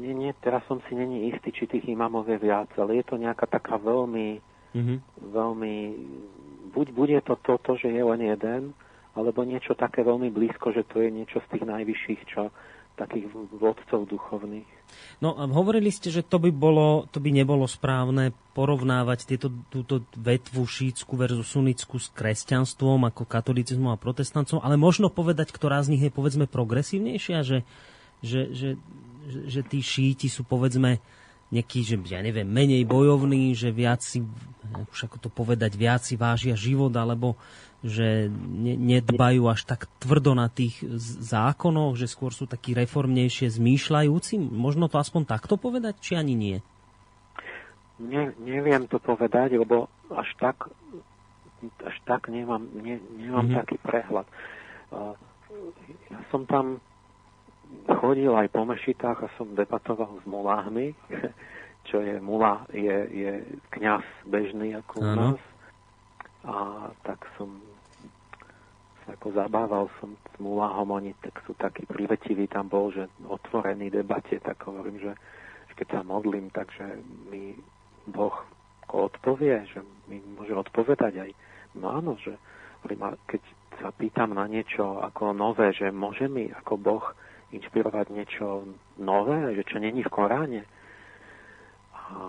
nie, nie, teraz som si není istý, či tých imamov je viac, ale je to nejaká taká veľmi, mm-hmm. veľmi buď bude to toto, že je len jeden, alebo niečo také veľmi blízko, že to je niečo z tých najvyšších, čo takých vodcov duchovných. No a hovorili ste, že to by bolo, to by nebolo správne porovnávať tieto, túto vetvu šítsku versus sunnickú s kresťanstvom ako katolicizmom a protestancom, ale možno povedať, ktorá z nich je povedzme progresívnejšia, že, že, že, že, že tí šíti sú povedzme nejaký, že ja neviem, menej bojovný, že viac si, už ako to povedať, viac si vážia život, alebo že ne, nedbajú až tak tvrdo na tých zákonoch, že skôr sú takí reformnejšie zmýšľajúci. Možno to aspoň takto povedať, či ani nie? Ne, neviem to povedať, lebo až tak, až tak nemám, ne, nemám mm-hmm. taký prehľad. Ja som tam chodil aj po mešitách a som debatoval s muláhmi, čo je mulá, je, je kňaz bežný ako u nás. A tak som sa ako zabával som s muláhom, oni tak sú takí privetiví, tam bol, že otvorený debate, tak hovorím, že keď sa modlím, takže mi Boh odpovie, že mi môže odpovedať aj. No áno, že hovorím, keď sa pýtam na niečo ako nové, že môže mi ako Boh inšpirovať niečo nové, že čo není v Koráne. A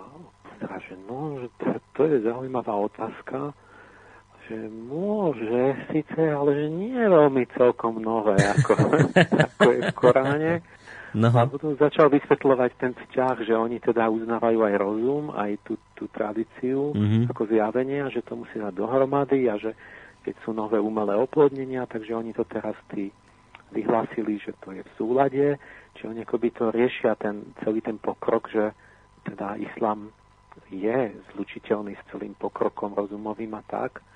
teda, že no, že to, to je zaujímavá otázka, že môže síce, ale že nie je veľmi celkom nové, ako, ako je v Koráne. No. A potom začal vysvetľovať ten vzťah, že oni teda uznávajú aj rozum, aj tú, tú tradíciu mm-hmm. ako zjavenia, že to musí dať dohromady a že keď sú nové umelé oplodnenia, takže oni to teraz tí vyhlásili, že to je v súlade, či oni akoby to riešia ten, celý ten pokrok, že teda islám je zlučiteľný s celým pokrokom rozumovým a tak.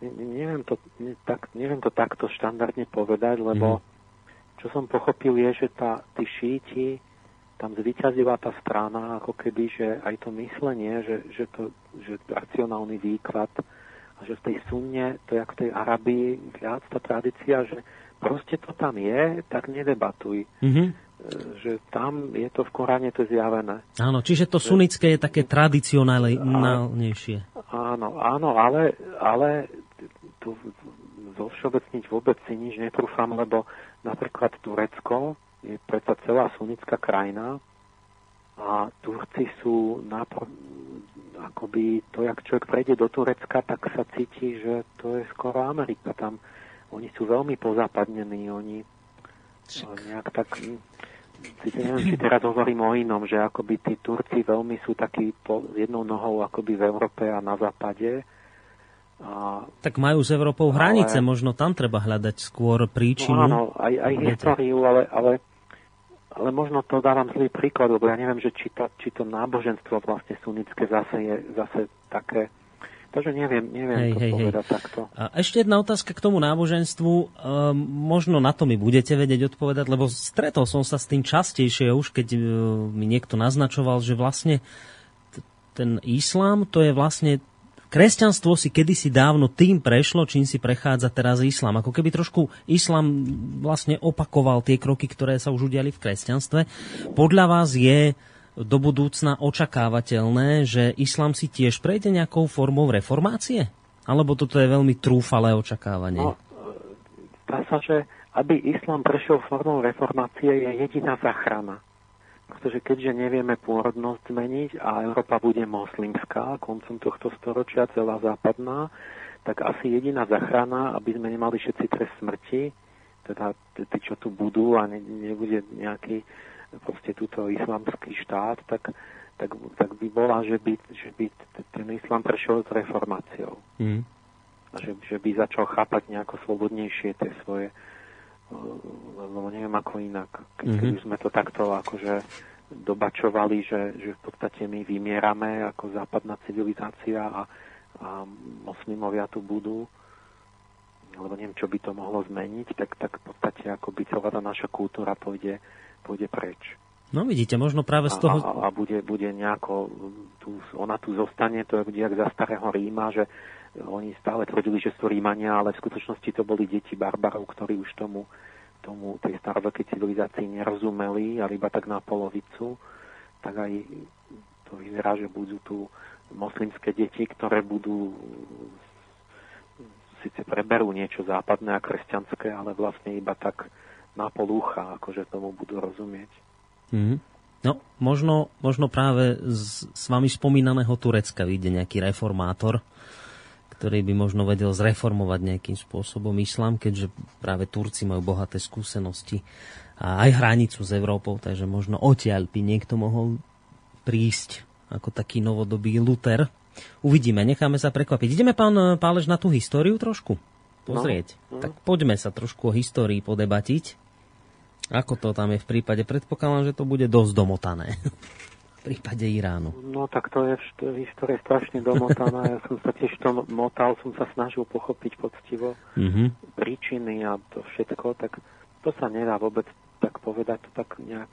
Ne, neviem, to, ne, tak neviem to takto štandardne povedať, lebo mm. čo som pochopil je, že tá, tí šíti, tam zvíťazila tá strana, ako keby, že aj to myslenie, že, že to že racionálny výklad, že v tej Sunne, to je ako v tej Arabii viac tá tradícia, že proste to tam je, tak nedebatuj. Mm-hmm. Že tam je to v Koráne to zjavené. Áno, čiže to sunnické je také tradicionálnejšie. Áno, áno, ale, ale tu zovšeobecniť vôbec si nič netrúfam, lebo napríklad Turecko je predsa celá sunnická krajina a Turci sú napr- akoby to, jak človek prejde do Turecka, tak sa cíti, že to je skoro Amerika. Tam oni sú veľmi pozápadnení, oni nejak tak, neviem, či teraz hovorím o inom, že akoby tí Turci veľmi sú takí po, jednou nohou akoby v Európe a na západe. A, tak majú s Európou hranice, ale, možno tam treba hľadať skôr príčinu. No áno, aj, aj históriu, ale, ale Ale možno to dávam zlý príklad, lebo ja neviem, že či to, či to náboženstvo vlastne sunnické zase je zase také. Takže neviem, neviem hej, to hej, povedať hej. takto. A ešte jedna otázka k tomu náboženstvu. Ehm, možno na to mi budete vedieť odpovedať, lebo stretol som sa s tým častejšie už, keď e, mi niekto naznačoval, že vlastne t- ten islám, to je vlastne kresťanstvo si kedysi dávno tým prešlo, čím si prechádza teraz islám. Ako keby trošku islám vlastne opakoval tie kroky, ktoré sa už udiali v kresťanstve. Podľa vás je do budúcna očakávateľné, že islám si tiež prejde nejakou formou reformácie? Alebo toto je veľmi trúfalé očakávanie? No, dá sa, že aby islám prešiel formou reformácie, je jediná záchrana. Pretože keďže nevieme pôrodnosť zmeniť a Európa bude moslimská koncom tohto storočia, celá západná, tak asi jediná záchrana, aby sme nemali všetci trest smrti, teda tí, čo tu budú a ne, nebude nejaký proste túto islamský štát, tak, tak, tak by bola, že by, že by ten islám prešiel s reformáciou. Mm. A že, že by začal chápať nejako slobodnejšie tie svoje, lebo neviem ako inak. Keď mm-hmm. sme to takto akože dobačovali, že, že v podstate my vymierame ako západná civilizácia a, a moslimovia tu budú, lebo neviem, čo by to mohlo zmeniť, tak, tak v podstate ako by celá tá naša kultúra pôjde, pôjde preč. No vidíte, možno práve z toho... A, a bude, bude nejako... Tu, ona tu zostane, to je jak za starého Ríma, že oni stále tvrdili, že sú Rímania, ale v skutočnosti to boli deti barbarov, ktorí už tomu, tomu tej starovekej civilizácii nerozumeli, ale iba tak na polovicu. Tak aj to vyzerá, že budú tu moslimské deti, ktoré budú... Sice preberú niečo západné a kresťanské, ale vlastne iba tak napolúcha, akože tomu budú rozumieť. Mm-hmm. No, možno, možno práve z, s vami spomínaného Turecka vyjde nejaký reformátor, ktorý by možno vedel zreformovať nejakým spôsobom islám, keďže práve Turci majú bohaté skúsenosti a aj hranicu s Európou, takže možno odtiaľ by niekto mohol prísť ako taký novodobý Luther. Uvidíme, necháme sa prekvapiť. Ideme, pán Páleš, na tú históriu trošku pozrieť. No. Tak poďme sa trošku o histórii podebatiť. Ako to tam je v prípade? Predpokladám, že to bude dosť domotané. V prípade Iránu. No tak to je história strašne domotaná. Ja som sa tiež tom motal, som sa snažil pochopiť poctivo mm-hmm. príčiny a to všetko, tak to sa nedá vôbec tak povedať. To tak nejak,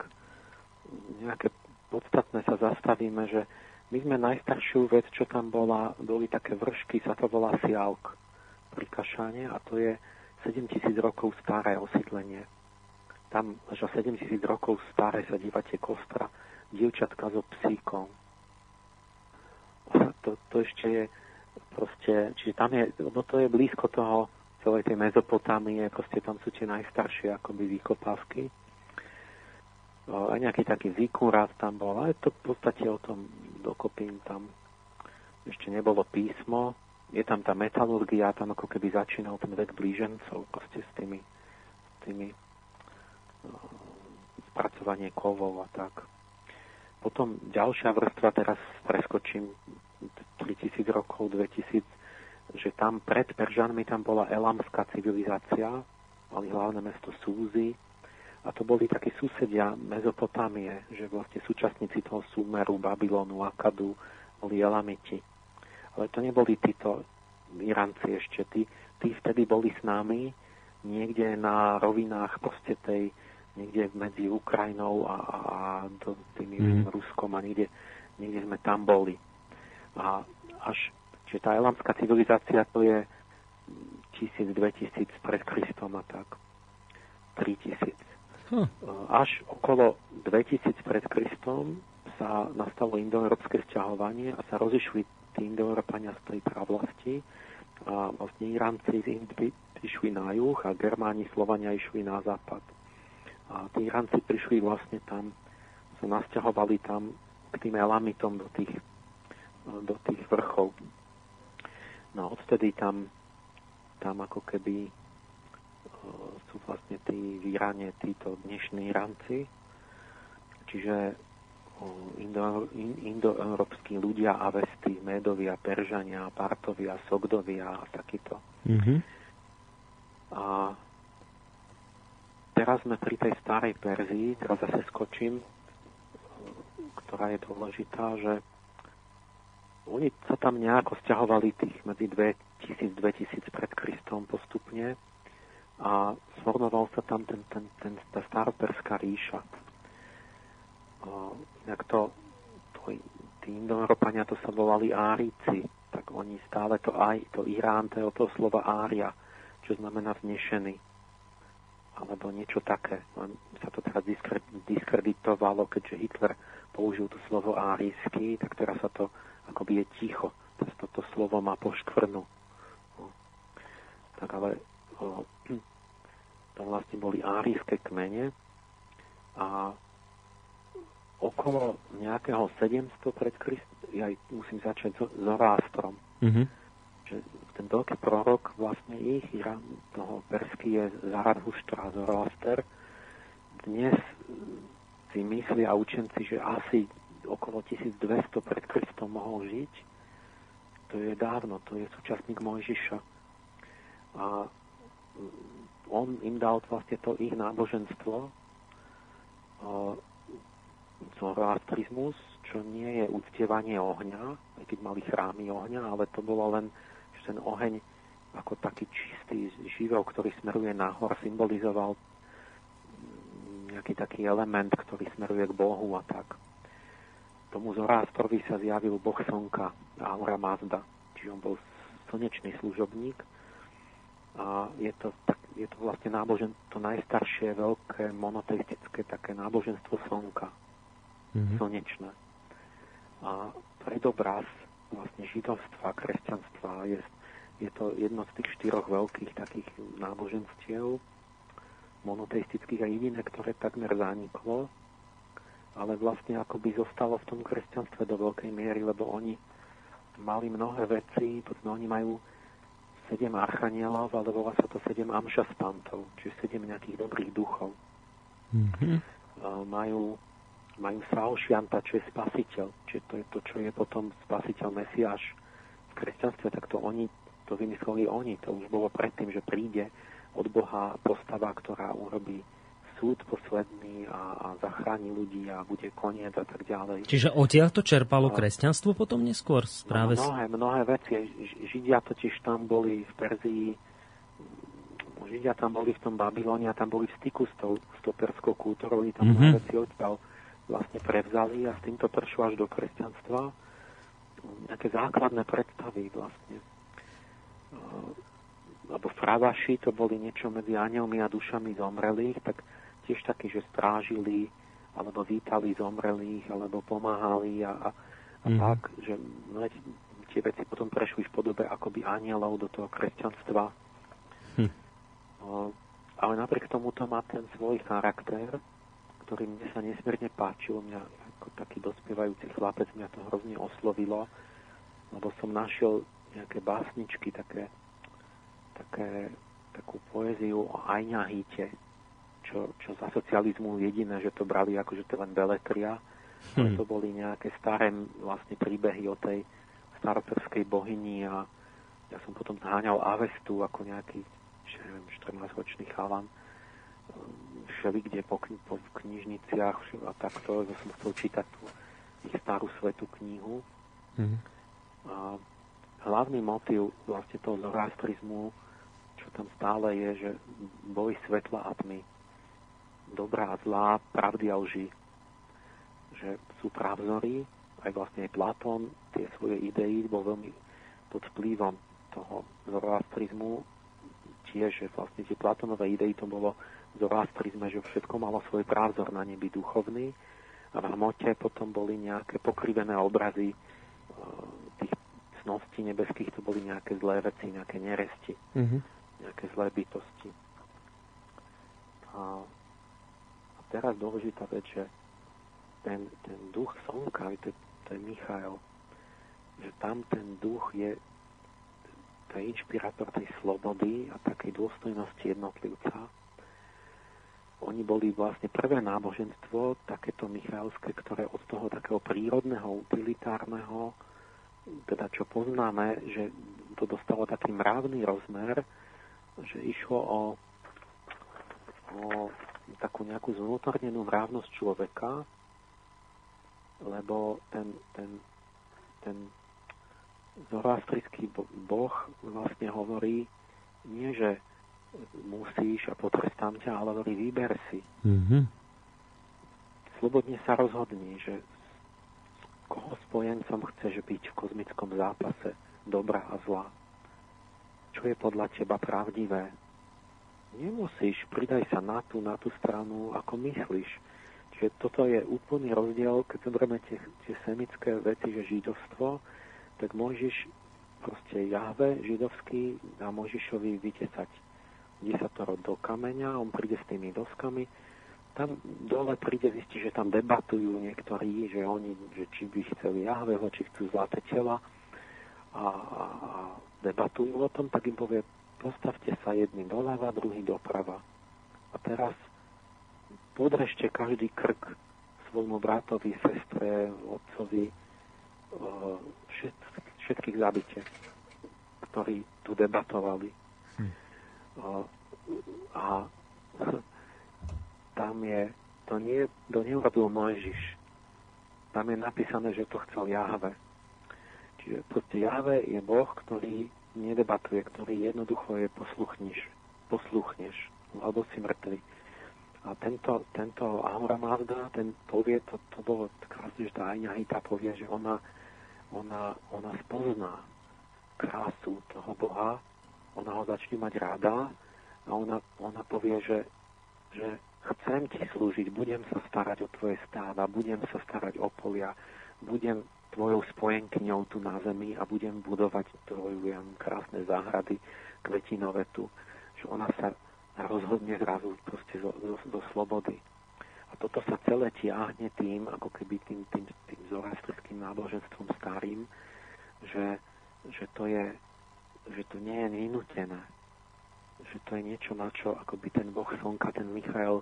nejaké podstatné sa zastavíme, že my sme najstaršiu vec, čo tam bola, boli také vršky, sa to volá sialk pri Kašane a to je sedemtisíc rokov staré osídlenie. Tam až sedemtisíc rokov staré sa dívate kostra dievčatka so psíkom. To, to ešte je proste, čiže tam je, no to je blízko toho celej tej Mezopotámie, proste tam sú tie najstaršie akoby výkopávky. A nejaký taký zikúrat tam bol, ale to v podstate o tom dokopím, tam ešte nebolo písmo, je tam tá metalurgia, tam ako keby začínal ten vek blížencov, proste s tými, s tými no, spracovanie kovov a tak. Potom ďalšia vrstva, teraz preskočím tritisíc rokov, dvetisíc, že tam pred Peržanmi tam bola Elamská civilizácia, mali hlavné mesto Súzy a to boli takí susedia Mezopotámie, že vlastne súčasníci toho Súmeru, Babylonu, Akadu boli Elamiti. Ale to neboli títo Iránci ešte, tí, tí vtedy boli s nami niekde na rovinách proste tej niekde medzi Ukrajinou a, a, a tým mm. Ruskom a niekde, niekde sme tam boli. A až, čiže tá elamská civilizácia to je tisíc, dvetisíc pred Kristom a tak. tritisíc. Hm. Až okolo dvetisíc pred Kristom sa nastalo indoeurópske sťahovanie a sa rozišli tí indoeurópania z tej pravlasti a vlastne Iránci z Indie išli na juh a Germáni, Slovania išli na západ. A tí Iránci prišli vlastne tam, sa nasťahovali tam k tým Elamitom do tých, do tých vrchov. No a odtedy tam, tam ako keby e, sú vlastne tí v Iráne títo dnešní Iránci, čiže indo, indoeurópsky ľudia Avesti, Médovia, Peržania, Partovia, Sogdovia a takýto. Mm-hmm. A teraz sme pri tej starej Perzii, teraz zase skočím, ktorá je dôležitá, že oni sa tam nejako sťahovali tých medzi dvetisíc dvetisíc pred Kristom postupne a sformoval sa tam ten, ten, ten, tá staroperská ríša. O, inak to, to tí Indoeurópania to sa volali Árici, tak oni stále to aj, to Irán, to je od toho slova Ária, čo znamená vznešený. Alebo niečo také. Len sa to teraz diskreditovalo, keďže Hitler použil to slovo árijský, tak teraz sa to akoby je ticho. Toto slovo má poškvrnu. No. Tak ale o, to vlastne boli árijské kmene a okolo nejakého sedemsto pred Kristom, ja musím začať Zoroastrom. Mm-hmm. Ten veľký prorok vlastne ich, Irán, toho perský je Zaradhuštra, Zoroaster. Dnes si myslia učenci, že asi okolo tisíc dvesto pred Kristom mohol žiť. To je dávno, to je súčasník Mojžiša. A on im dal vlastne to ich náboženstvo, zoroastrizmus, čo nie je uctievanie ohňa, aj keď mali chrámy ohňa, ale to bolo len ten oheň ako taký čistý živel, ktorý smeruje nahor, symbolizoval nejaký taký element, ktorý smeruje k Bohu a tak. Tomu Zoroastrovi sa zjavil boh slnka, Ahura Mazda, čiže on bol slnečný služobník a je to, tak, je to vlastne nábožen, to najstaršie veľké monoteistické také náboženstvo slnka, mm-hmm. slnečné. A predobraz vlastne židovstva, kresťanstva je, je to jedno z tých štyroch veľkých takých náboženstiev monoteistických jediné, ktoré takmer zaniklo, ale vlastne akoby zostalo v tom kresťanstve do veľkej miery, lebo oni mali mnohé veci, pretože oni majú sedem archanielov, ale volá sa to sedem amšaspantov, čiže sedem nejakých dobrých duchov. Mm-hmm. Majú, majú Saošianta, čo je spasiteľ, čiže to je to, čo je potom spasiteľ Mesiáš v kresťanstve, tak to oni to vymysleli oni, to už bolo predtým, že príde od Boha postava, ktorá urobí súd posledný a, a zachráni ľudí a bude koniec a tak ďalej. Čiže odtiaľ to čerpalo a... kresťanstvo potom neskôr? Práve... No, mnohé, mnohé veci. Židia totiž tam boli v Perzii, Židia tam boli v tom Babylóne a tam boli v styku s tou, s tou perskou kultúrou, oni tam mm-hmm. veci odtiaľ vlastne prevzali a s týmto pršlo až do kresťanstva nejaké základné predstavy vlastne. Lebo frávaši to boli niečo medzi anjelmi a dušami zomrelých, tak tiež takí, že strážili alebo vítali zomrelých, alebo pomáhali a, a mm. tak, že mnohé tie veci potom prešli v podobe akoby anjelov do toho kresťanstva. Hm. No, ale napriek tomu to má ten svoj charakter, ktorý mne sa nesmierne páčil. Mňa ako taký dospievajúci chlapec mňa to hrozne oslovilo, lebo som našiel nejaké básničky, také, také, takú poéziu o Ajňahíte, čo, čo za socializmu jediné, že to brali ako, že to len beletria, hmm. ale to boli nejaké staré vlastne príbehy o tej staroperskej bohyni a ja som potom zháňal Avestu ako nejaký, že neviem, štrnásťročný chalan, všelikde po, kni- po knižniciach a takto, že som chcel čítať tú ich starú svetú knihu. Hmm. A hlavný motív vlastne toho zoroastrizmu, čo tam stále je, že boj svetla a tmy, dobrá a zlá, pravdy a lži, že sú pravzory, aj vlastne aj Platón, tie svoje idei bol veľmi pod vplyvom toho zoroastrizmu, tiež, že vlastne tie Platónové idei to bolo v zoroastrizme, že všetko malo svoj pravzor na nebi duchovný a v hmote potom boli nejaké pokrivené obrazy tých cnosti nebeských, to boli nejaké zlé veci, nejaké neresti, mm-hmm. nejaké zlé bytosti. A, a teraz dôležitá vec, že ten, ten duch slnka, to, to je Michael, že tam ten duch je, to je inšpirátor tej slobody a takej dôstojnosti jednotlivca. Oni boli vlastne prvé náboženstvo, takéto michaelské, ktoré od toho takého prírodného, utilitárneho, teda čo poznáme, že to dostalo taký mravný rozmer, že išlo o, o takú nejakú zvnútornenú mravnosť človeka, lebo ten, ten, ten zoroastrický boh vlastne hovorí nie, že musíš a potrestám ťa, ale hovorí vyber si. Mm-hmm. Slobodne sa rozhodni, že koho spojencom chceš byť v kozmickom zápase dobra a zla? Čo je podľa teba pravdivé? Nemusíš, pridaj sa na tú, na tú stranu, ako myslíš. Čiže toto je úplný rozdiel, keď zoberieme tie, tie semické veci, že židovstvo, tak Mojžiš, proste Jahve židovský, a Mojžišovi vytesať desatoro do kameňa, on príde s tými doskami, tam dole príde zisti, že tam debatujú niektorí, že oni, že či by chceli Jahveho, či chcú zlaté tela a, a, a debatujú o tom, tak im povie, postavte sa jedni doľava, druhý doprava. A teraz podrežte každý krk svojmu bratovi, sestre, otcovi, všet, všetkých zabite, ktorí tu debatovali. Hm. A tam je, to nie, to neurobil Mojžiš. Tam je napísané, že to chcel Jahve. Čiže proste Jahve je Boh, ktorý nedebatuje, ktorý jednoducho je posluchníš, posluchneš, alebo si mŕtvy. A tento, tento Ahura Mazda, ten povie, to, to bolo krásne, že tá Anahita povie, že ona, ona, ona spozná krásu toho Boha, ona ho začne mať rada a ona, ona povie, že, že chcem ti slúžiť, budem sa starať o tvoje stáda, budem sa starať o polia, budem tvojou spojenkňou tu na zemi a budem budovať tvoju krásne záhrady, kvetinové tu. Že ona sa rozhodne zrazu proste zo, zo, zo slobody. A toto sa celé tiahne tým, ako keby tým, tým, tým zoroastrickým náboženstvom starým, že, že, to je, že to nie je vynútené. Že to je niečo, na čo akoby ten boh slnka, ten Michael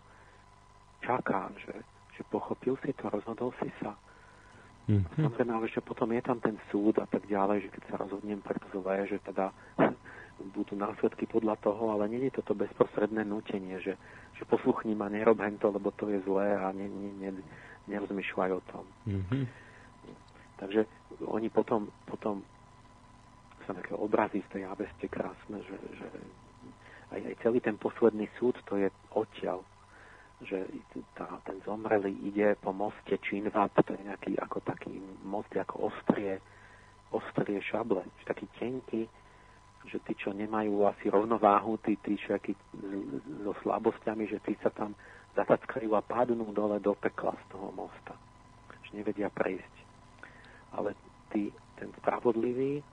čaká, že, že pochopil si to, rozhodol si sa. Mm-hmm. Samozrejme, ale že potom je tam ten súd a tak ďalej, že keď sa rozhodnem pre to zlé, že teda budú následky podľa toho, ale nie je toto bezprostredné nútenie, že, že posluchni ma, nerob hento, lebo to je zlé a ne, ne, ne, nerozmýšľaj o tom. Mm-hmm. Takže oni potom, potom sa také obrazy z tej Aveste krásne, že, že aj, aj celý ten posledný súd, to je odtiaľ, že tá, ten zomrelý ide po moste Činvab, to je nejaký ako taký most, ako ostrie, ostrie šable, že taký tenký, že tí, čo nemajú asi rovnováhu, tí, tí všakí so slabosťami, že tí sa tam zatackajú a padnú dole do pekla z toho mosta, že nevedia prejsť. Ale tí, ten spravodlivý,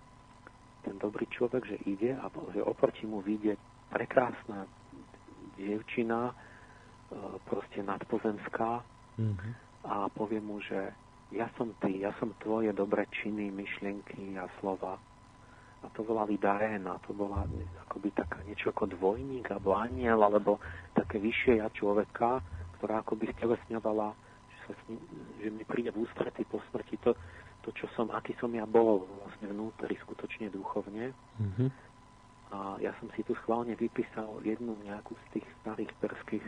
ten dobrý človek, že ide a že oproti mu vyjde prekrásna dievčina, proste nadpozemská, mm-hmm, a povie mu, že ja som ty, ja som tvoje dobré činy, myšlienky a slova. A to volali Daréna, to bola akoby taká niečo ako dvojník alebo aniel, alebo také vyššie ja človeka, ktorá akoby stelesňovala, že, sa sni, že mi príde v ústretí po smrti to, to, čo som, aký som ja bol vlastne vnútri, skutočne duchovne. Mm-hmm. A ja som si tu schválne vypísal jednu nejakú z tých starých perských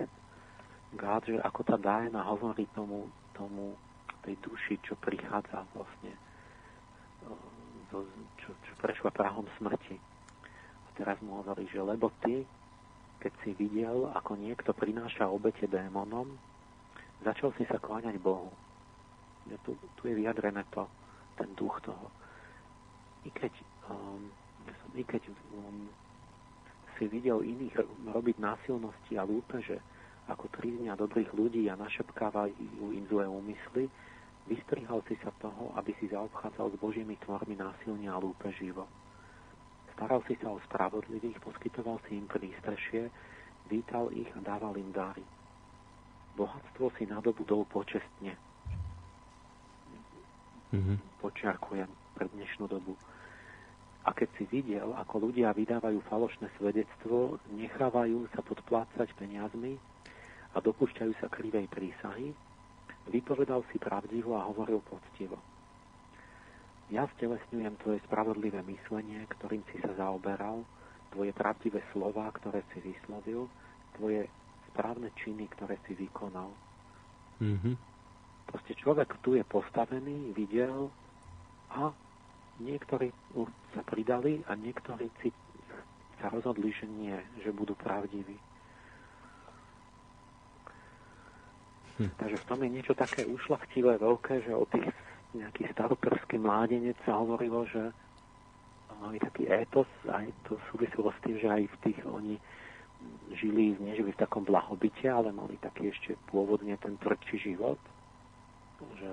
gád, že ako tá Diana hovorí tomu, tomu tej duši, čo prichádza vlastne, čo, čo prešla prahom smrti. A teraz mu hovorí, že lebo ty, keď si videl, ako niekto prináša obete démonom, začal si sa kláňať Bohu. Ja, tu, tu je vyjadrené to, ten duch toho. I keď, um, i keď um, si videl iných robiť násilnosti a lúpeže, ako trizňa dobrých ľudí a našepkávajú im zlé úmysly, vystrihal si sa toho, aby si zaobchádzal s Božími tvormi násilne a lúpeživo. Staral si sa o spravodlivých, poskytoval si im prístrešie, vítal ich a dával im dary. Bohatstvo si nadobudol počestne. Mm-hmm. Počiarkujem pre dnešnú dobu. A keď si videl, ako ľudia vydávajú falošné svedectvo, nechávajú sa podplácať peniazmi a dopúšťajú sa krivej prísahy, vypovedal si pravdivo a hovoril poctivo. Ja stelesňujem tvoje spravodlivé myslenie, ktorým si sa zaoberal, tvoje pravdivé slová, ktoré si vyslovil, tvoje správne činy, ktoré si vykonal. Mm-hmm. Proste človek tu je postavený, videl a niektorí sa pridali a niektorí si sa rozhodli, že nie, že budú pravdiví. Hm. Takže v tom je niečo také ušľachtivé, veľké, že o tých nejakých staroperských mládenec sa hovorilo, že je taký étos, aj to súvisilo s tým, že aj v tých oni žili, nežili v takom blahobite, ale mali taký ešte pôvodne ten tvrdší život, že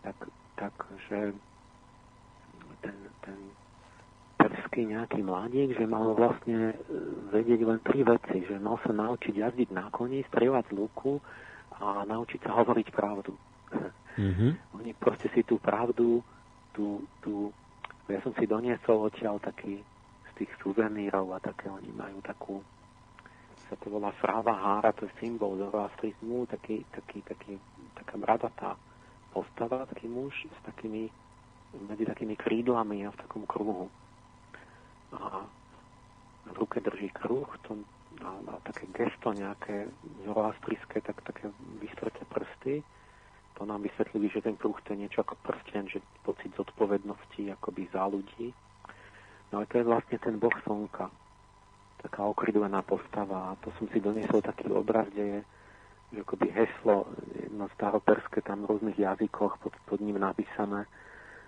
tak, tak že ten, ten perský nejaký mládiek, že mal vlastne vedieť len tri veci, že mal sa naučiť jazdiť na koni, strieľať z luku a naučiť sa hovoriť pravdu. Mm-hmm. Oni proste si tú pravdu, tú, tú... ja som si doniesol odtiaľ taký z tých suvenírov a také oni majú takú, sa to volá fráva hára, to je symbol zoroastrizmu, taký, taký, taký, taká bradatá postava, taký muž s takými, medzi takými krídlami a v takom kruhu. A v ruke drží kruh to, a, a také gesto nejaké zoroastrické, tak, také vystreté prsty. To nám vysvetlili, že ten kruh to je niečo ako prsten, že pocit zodpovednosti akoby za ľudí. No ale to je vlastne ten boh slnka, taká okrydlená postava. A to som si doniesol taký obraz, kde je že akoby heslo jedno staroperské tam v rôznych jazykoch pod, pod ním napísané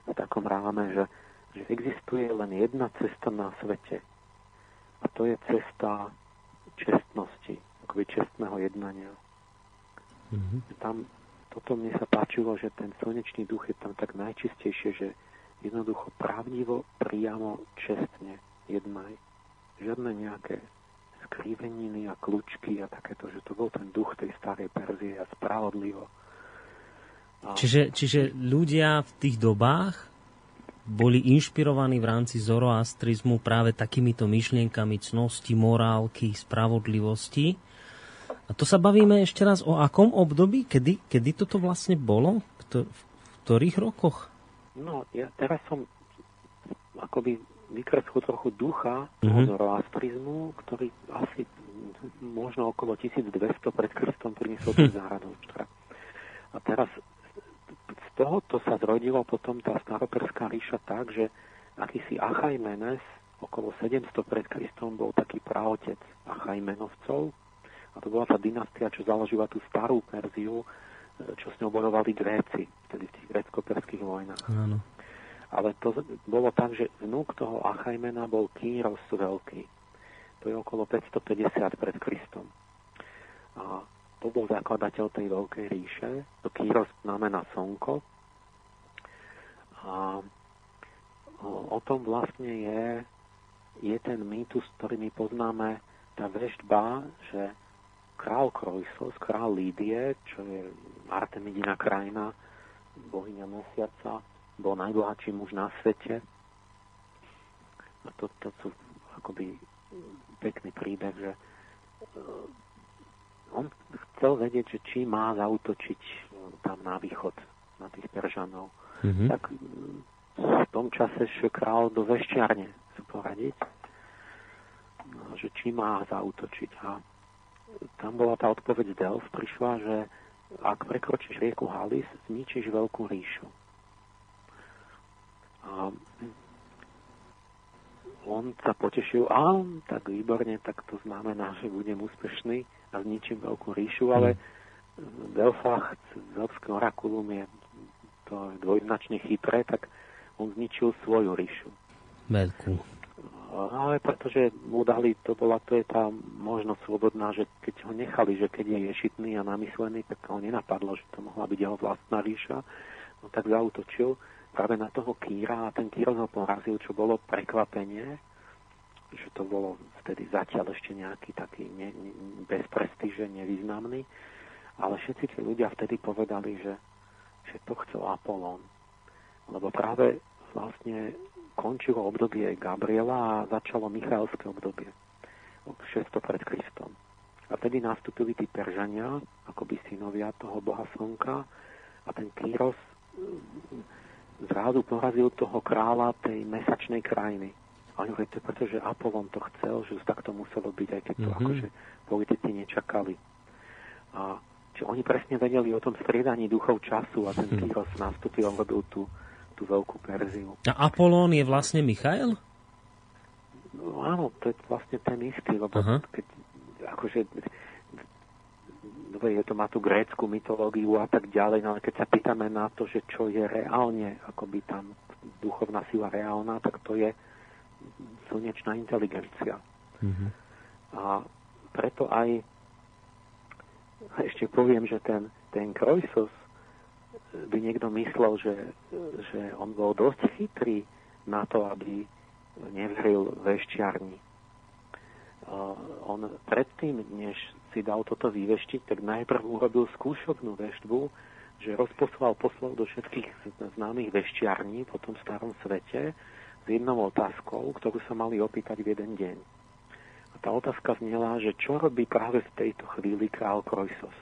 v takom ráme, že že existuje len jedna cesta na svete. A to je cesta čestnosti, akoby čestného jednania. Mm-hmm. Tam, toto mne sa páčilo, že ten slnečný duch je tam tak najčistejšie, že jednoducho pravdivo, priamo, čestne jednaj. Žiadne nejaké skriveniny a kľúčky a takéto, že to bol ten duch tej starej Perzie a spravodlivo. A... Čiže, čiže ľudia v tých dobách boli inšpirovaní v rámci zoroastrizmu práve takýmito myšlienkami cnosti, morálky, spravodlivosti. A to sa bavíme ešte raz o akom období? Kedy, kedy toto vlastne bolo? Kto, v ktorých rokoch? No, ja teraz som akoby vykreslil trochu ducha mm-hmm. zoroastrizmu, ktorý asi možno okolo tisícdvesto pred Kristom priniesol do zahraničia. A teraz z tohoto sa zrodilo potom tá staroperská ríša tak, že akýsi Achajmenes okolo sedemsto pred Kristom bol taký praotec Achajmenovcov a to bola tá dynastia, čo založila tú starú Perziu, čo s ňou bojovali Gréci, vtedy v tých grécko-perských vojnách. Áno. Ale to bolo tak, že vnúk toho Achajmena bol Kýros Veľký. To je okolo päťstopäťdesiat pred Kristom. A to bol zakladateľ tej veľkej ríše. To Kýros znamená slnko. A o tom vlastne je, je ten mýtus, ktorý my poznáme, tá veštba, že král Krojsos, král Lídie, čo je Artemidina krajina, bohyňa mesiaca, bol najbohatší muž na svete. A to, to sú akoby pekný príbeh, že on chcel vedieť, že či má zaútočiť tam na východ, na tých Peržanov. Mm-hmm. Tak v tom čase šiel král do Vešťarne sa poradiť, že či má zaútočiť. A tam bola tá odpoveď Delf, prišla, že ak prekročíš rieku Halis, zničíš veľkú ríšu. A on sa potešil, a tak výborne, tak to znamená, že budem úspešný a zničím veľkú ríšu, ale Belfach z Elfského orakulum je to dvojznačne chytré, tak on zničil svoju ríšu. Veľkú. Ale pretože mu dali, to bola, to je tá možnosť slobodná, že keď ho nechali, že keď je ješitný a namyslený, tak ho nenapadlo, že to mohla byť jeho vlastná ríša, no tak zaútočil práve na toho Kýra a ten Kýros ho porazil, čo bolo prekvapenie, že to bolo vtedy zatiaľ ešte nejaký taký ne, ne, bez prestíže, nevýznamný, ale všetci tí ľudia vtedy povedali, že, že to chcel Apolón, lebo práve vlastne končilo obdobie Gabriela a začalo Michaelské obdobie od šesťsto pred Kristom. A vtedy nastúpili tí Peržania, akoby synovia toho boha slnka a ten Kýros zrazu porazil toho kráľa tej mesačnej krajiny. A oni hovorili, pretože Apolón to chcel, že tak to muselo byť, aj keď to mm-hmm. akože politici nečakali. A čiže oni presne vedeli o tom striedaní duchov času a ten Kýros nastúpil a robil tú, tú veľkú Perziu. A Apolón je vlastne Michael? No, áno, to je vlastne ten istý, lebo Aha. keď akože... Dobre, je to, má tú grécku mytológiu a tak ďalej, no ale keď sa pýtame na to, že čo je reálne, akoby tam duchovná sila reálna, tak to je slnečná inteligencia. Mm-hmm. A preto aj ešte poviem, že ten, ten Krojsos by niekto myslel, že, že on bol dosť chytrý na to, aby nevril vešťarni. On predtým, než si dal toto vyveštiť, tak najprv urobil skúšobnú veštbu, že rozposlal poslov do všetkých známych vešťarní po tom starom svete s jednou otázkou, ktorú sa mali opýtať v jeden deň. A tá otázka znela, že čo robí práve v tejto chvíli král Krojsos.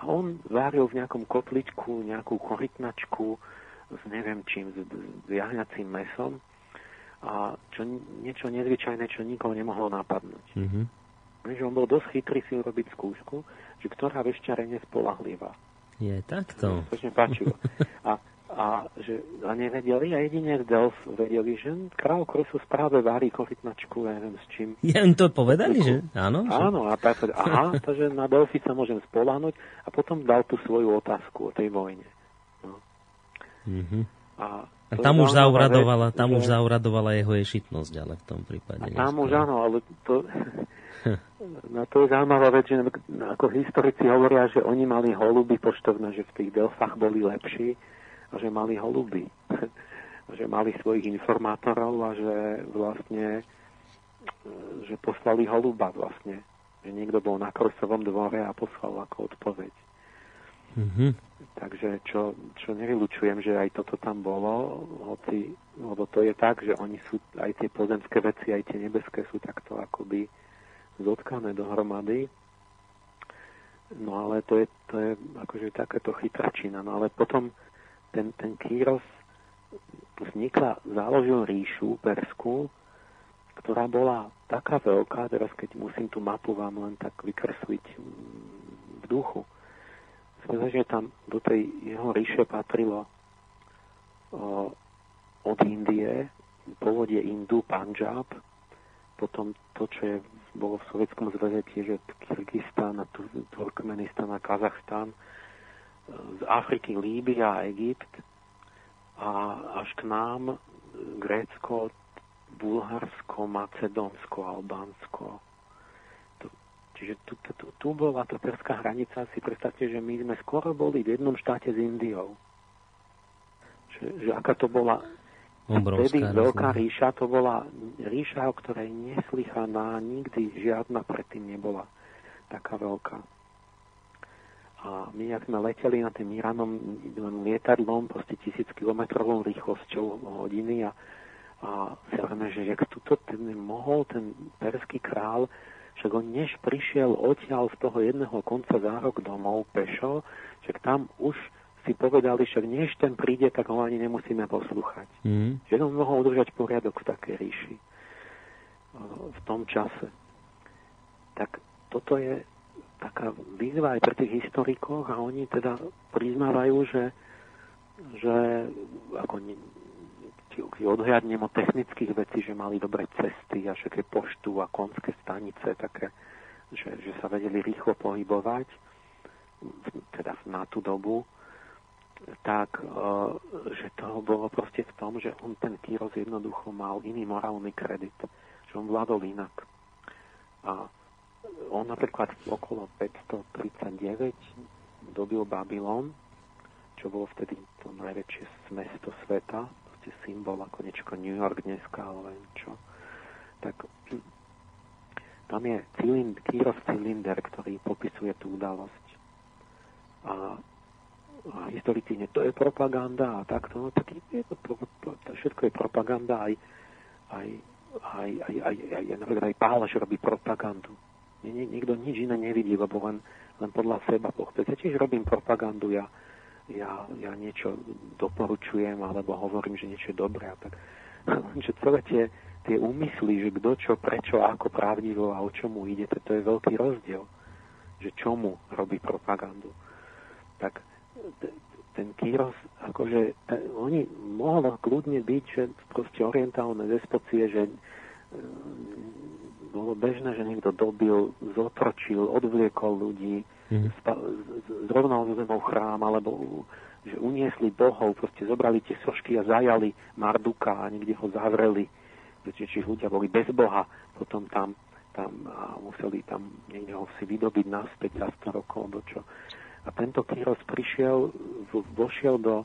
A on varil v nejakom kotličku nejakú korytnačku s neviem čím, s jahňacím mesom a čo, niečo nezvyčajné, čo nikoho nemohlo napadnúť. Mm-hmm. Takže on bol dosť chytrý si urobiť skúšku, že ktorá vešťara je nespolahlivá. Je takto. To sa mi páčilo. A, a, že, a nevedeli, a jedine Delf vedeli, že král Krojsos práve varí korytnačku, ja neviem s čím. Ja im to povedali, že? Áno. Že... Áno, a tak povedali, aha, takže na Delfi sa môžem spoľahnúť a potom dal tú svoju otázku o tej vojne. No. Mm-hmm. A A tam už zauradovala, tam že... už zauradovala jeho ješitnosť, ale v tom prípade. A tam už áno, ale to... No to je zaujímavá vec, že ako historici hovoria, že oni mali holuby poštovné, že v tých Delfách boli lepší a že mali holuby. Že mali svojich informátorov a že vlastne že poslali holuba vlastne. Že niekto bol na Korsovom dvore a poslal ako odpoveď. Mm-hmm. Takže čo, čo nevylučujem, že aj toto tam bolo, hoci, lebo to je tak, že oni sú, aj tie pozemské veci, aj tie nebeské sú takto akoby zotkané dohromady. No ale to je, to je akože takáto chytračina. No ale potom ten, ten Kýros vznikla, založil ríšu perskú, ktorá bola taká veľká, teraz keď musím tú mapu vám len tak vykresliť v duchu, že tam do tej jeho ríše patrilo o, od Indie, povodie Indu, Pandžáb, potom to, čo je, bolo v Sovietskom zväze tiež od Kyrgyzstána, Turkmenistána, Kazachstán, z Afriky Líbia a Egypt a až k nám Grécko, Bulharsko, Macedónsko, Albánsko. Čiže tu, tu, tu bola tá perská hranica, si predstavte, že my sme skoro boli v jednom štáte s Indiou. Že, že aká to bola vtedy veľká ríša, to bola ríša, o ktorej neslychaná, nikdy žiadna predtým nebola taká veľká. A my, ak sme leteli na tým Iránom lietadlom, proste tisíckilometrovou rýchlosťou hodiny a, a zrejme, že jak tuto ten mohol ten perský král. Však on než prišiel odtiaľ z toho jedného konca zárok domov pešo, však tam už si povedali, však než ten príde, tak ho ani nemusíme poslúchať. Mm. Že on mohol udržať poriadok v takej ríši v tom čase. Tak toto je taká výzva aj pre tých historikov a oni teda priznávajú, že, že ako ne, odhľadnem od technických vecí, že mali dobré cesty a všetké poštu a konské stanice, také, že, že sa vedeli rýchlo pohybovať, teda na tú dobu, tak, že toho bolo proste v tom, že on ten Kýros jednoducho mal iný morálny kredit, že on vládol inak. A on napríklad okolo päťstotridsaťdeväť dobil Babylon, čo bolo vtedy to najväčšie mesto sveta, symbol ako niečo New York dneska alebo čo, tak tam je cylind, Kýros cylinder, ktorý popisuje tú udalosť a, a historici nie, to je propaganda a takto, no, tak je to, to, to, to, všetko je propaganda, aj aj, aj, aj, aj, aj, aj, aj Páleš robí propagandu, nie, niekto nič iné nevidí, lebo len, len podľa seba pochce, ja tiež robím propagandu, ja Ja, ja niečo doporučujem alebo hovorím, že niečo je dobré a tak. Že celé tie, tie úmysly, že kto, čo, prečo, ako pravdivo a o čomu ide, to je veľký rozdiel, že čomu robí propagandu. Tak ten Kýros, akože oni mohlo kľudne byť, že proste orientálne despocie, že bolo bežné, že niekto dobil, zotročil, odvliekol ľudí, zrovnal zemou chrám, alebo že uniesli bohov, proste zobrali tie sošky a zajali Marduka a niekde ho zavreli. Čiže ľudia boli bez boha, potom tam, tam a museli tam niekde ho si vydobiť naspäť za sto rokov, alebo čo. A tento Kýros prišiel, vošiel do,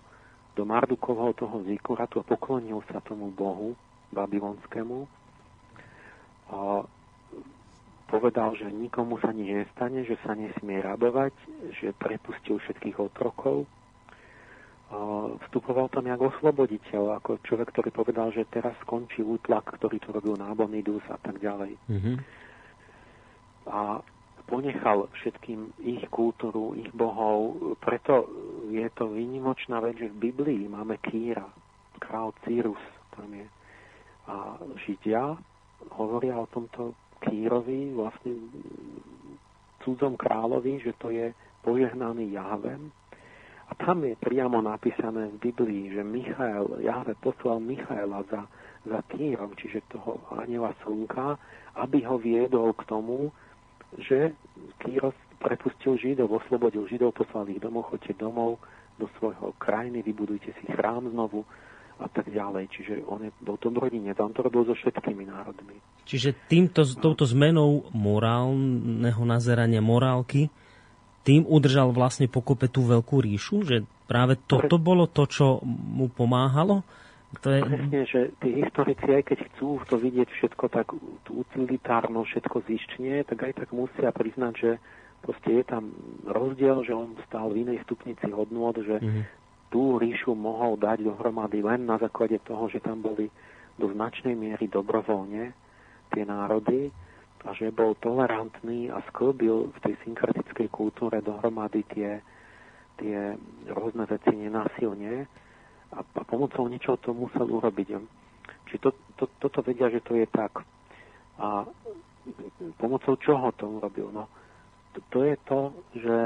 do Mardukovho toho zikuratu a poklonil sa tomu bohu babylonskému. A povedal, že nikomu sa nič nestane, že sa nesmie radovať, že prepustil všetkých otrokov. Vstupoval tam ako osloboditeľ, ako človek, ktorý povedal, že teraz skončí útlak, ktorý tu robil Nabonidus a tak ďalej. Mm-hmm. A ponechal všetkým ich kultúru, ich bohov. Preto je to výnimočná vec, že v Biblii máme Kýra, král Cyrus tam je. A Židia hovoria o tomto Kýrovi, vlastne cudzom kráľovi, že to je požehnaný Jahvem. A tam je priamo napísané v Biblii, že Michael, Jahve poslal Michaela za, za Kýrom, čiže toho anjela slnka, aby ho viedol k tomu, že Kýros prepustil Židov, oslobodil Židov, poslal ich domov, choďte domov do svojho krajiny, vybudujte si chrám znovu a tak ďalej. Čiže on je, bol to rodine, tam to robil so všetkými národmi. Čiže týmto, touto zmenou morálneho nazerania, morálky, tým udržal vlastne pokope tú veľkú ríšu, že práve toto bolo to, čo mu pomáhalo, To je... Presne, že tí historici, aj keď chcú to vidieť všetko tak utilitárno, všetko zištne, tak aj tak musia priznať, že proste je tam rozdiel, že on stál v inej stupnici hodnôt, že mm-hmm. tú ríšu mohol dať dohromady len na základe toho, že tam boli do značnej miery dobrovoľne tie národy a že bol tolerantný a sklbil v tej synkretickej kultúre dohromady tie, tie rôzne veci nenásilne. A pomocou niečoho to musel urobiť. Čiže to, to, toto vedia, že to je tak. A pomocou čoho to urobil? No, to, to je to, že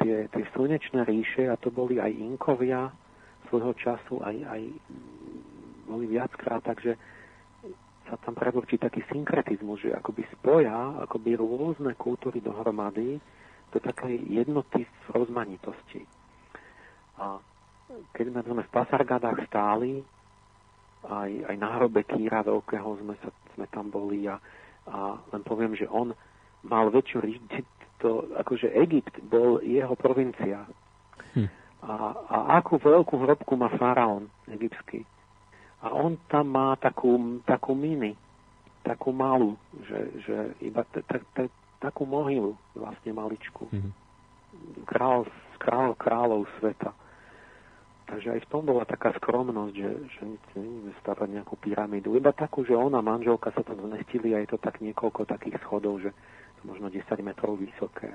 tie, tie slnečné ríše, a to boli aj Inkovia svojho času, aj, aj boli viackrát, takže sa tam preburčí taký synkretizmus, že akoby spoja akoby rôzne kultúry dohromady do takej jednoty v rozmanitosti. A keď sme v Pasargadách stáli, aj, aj na hrobe Kýra Veľkého sme, sa, sme tam boli a, a len poviem, že on mal väčšiu ríšu, to, akože Egypt bol jeho provincia. Hm. A, a akú veľkú hrobku má faraón egyptský. A on tam má takú, takú mini, takú malú, že, že iba t- t- t- takú mohylu vlastne maličku. Hm. Král, král, kráľov sveta. Takže aj v tom bola taká skromnosť, že, že nechceme stavať nejakú pyramídu. Iba takú, že ona, manželka, sa tam zmestili a je to tak niekoľko takých schodov, že to možno desať metrov vysoké.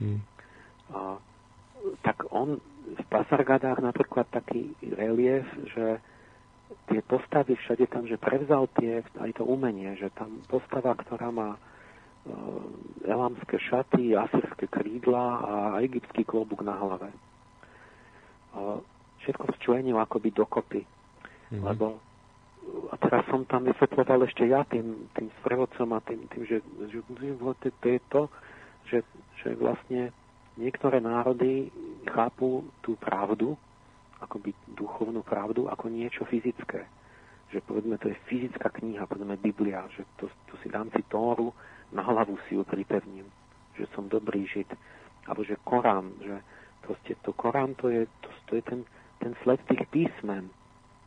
Hmm. A, tak on v Pasargadách napríklad taký relief, že tie postavy všade tam, že prevzal tie, aj to umenie, že tam postava, ktorá má elamské šaty, asyrské krídla a egyptský klobúk na hlave. A všetko včlenil akoby dokopy. Mm-hmm. Lebo a teraz som tam vysvetloval ešte ja tým, tým sprevodcom a tým, tým že, že to je to, že, že vlastne niektoré národy chápu tú pravdu, akoby duchovnú pravdu, ako niečo fyzické. Že povedzme, to je fyzická kniha, povedzme Biblia, že to, to si dám si Tóru, na hlavu si ju pripevním, že som dobrý Žid. Alebo že Korán, že proste to Korán, to je, to, to je ten ten sled tých písmen,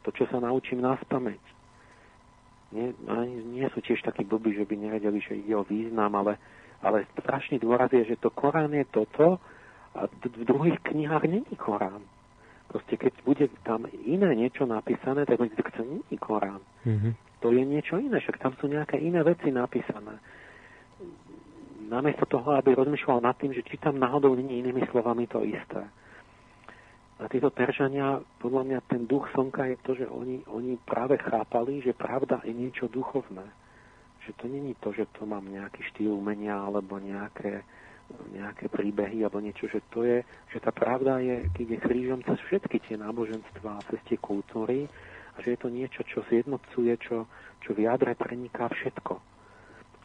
to, čo sa naučím naspamäť. Nie, nie sú tiež takí blbí, že by nevedeli, že ide o význam, ale, ale strašný dôraz je, že to Korán je toto a v druhých knihách není Korán. Proste keď bude tam iné niečo napísané, tak bude to není Korán. Mm-hmm. To je niečo iné, však tam sú nejaké iné veci napísané. Namiesto toho, aby rozmýšľal nad tým, že či tam náhodou není inými slovami to isté. A títo Peržania, podľa mňa ten duch slnka je to, že oni, oni práve chápali, že pravda je niečo duchovné. Že to není to, že to mám nejaký štýl umenia, alebo nejaké, nejaké príbehy, alebo niečo, že to je, že tá pravda je, keď je krížom cez všetky tie náboženstvá, cez tie kultúry, a že je to niečo, čo zjednocuje, čo, čo v jadre preniká všetko.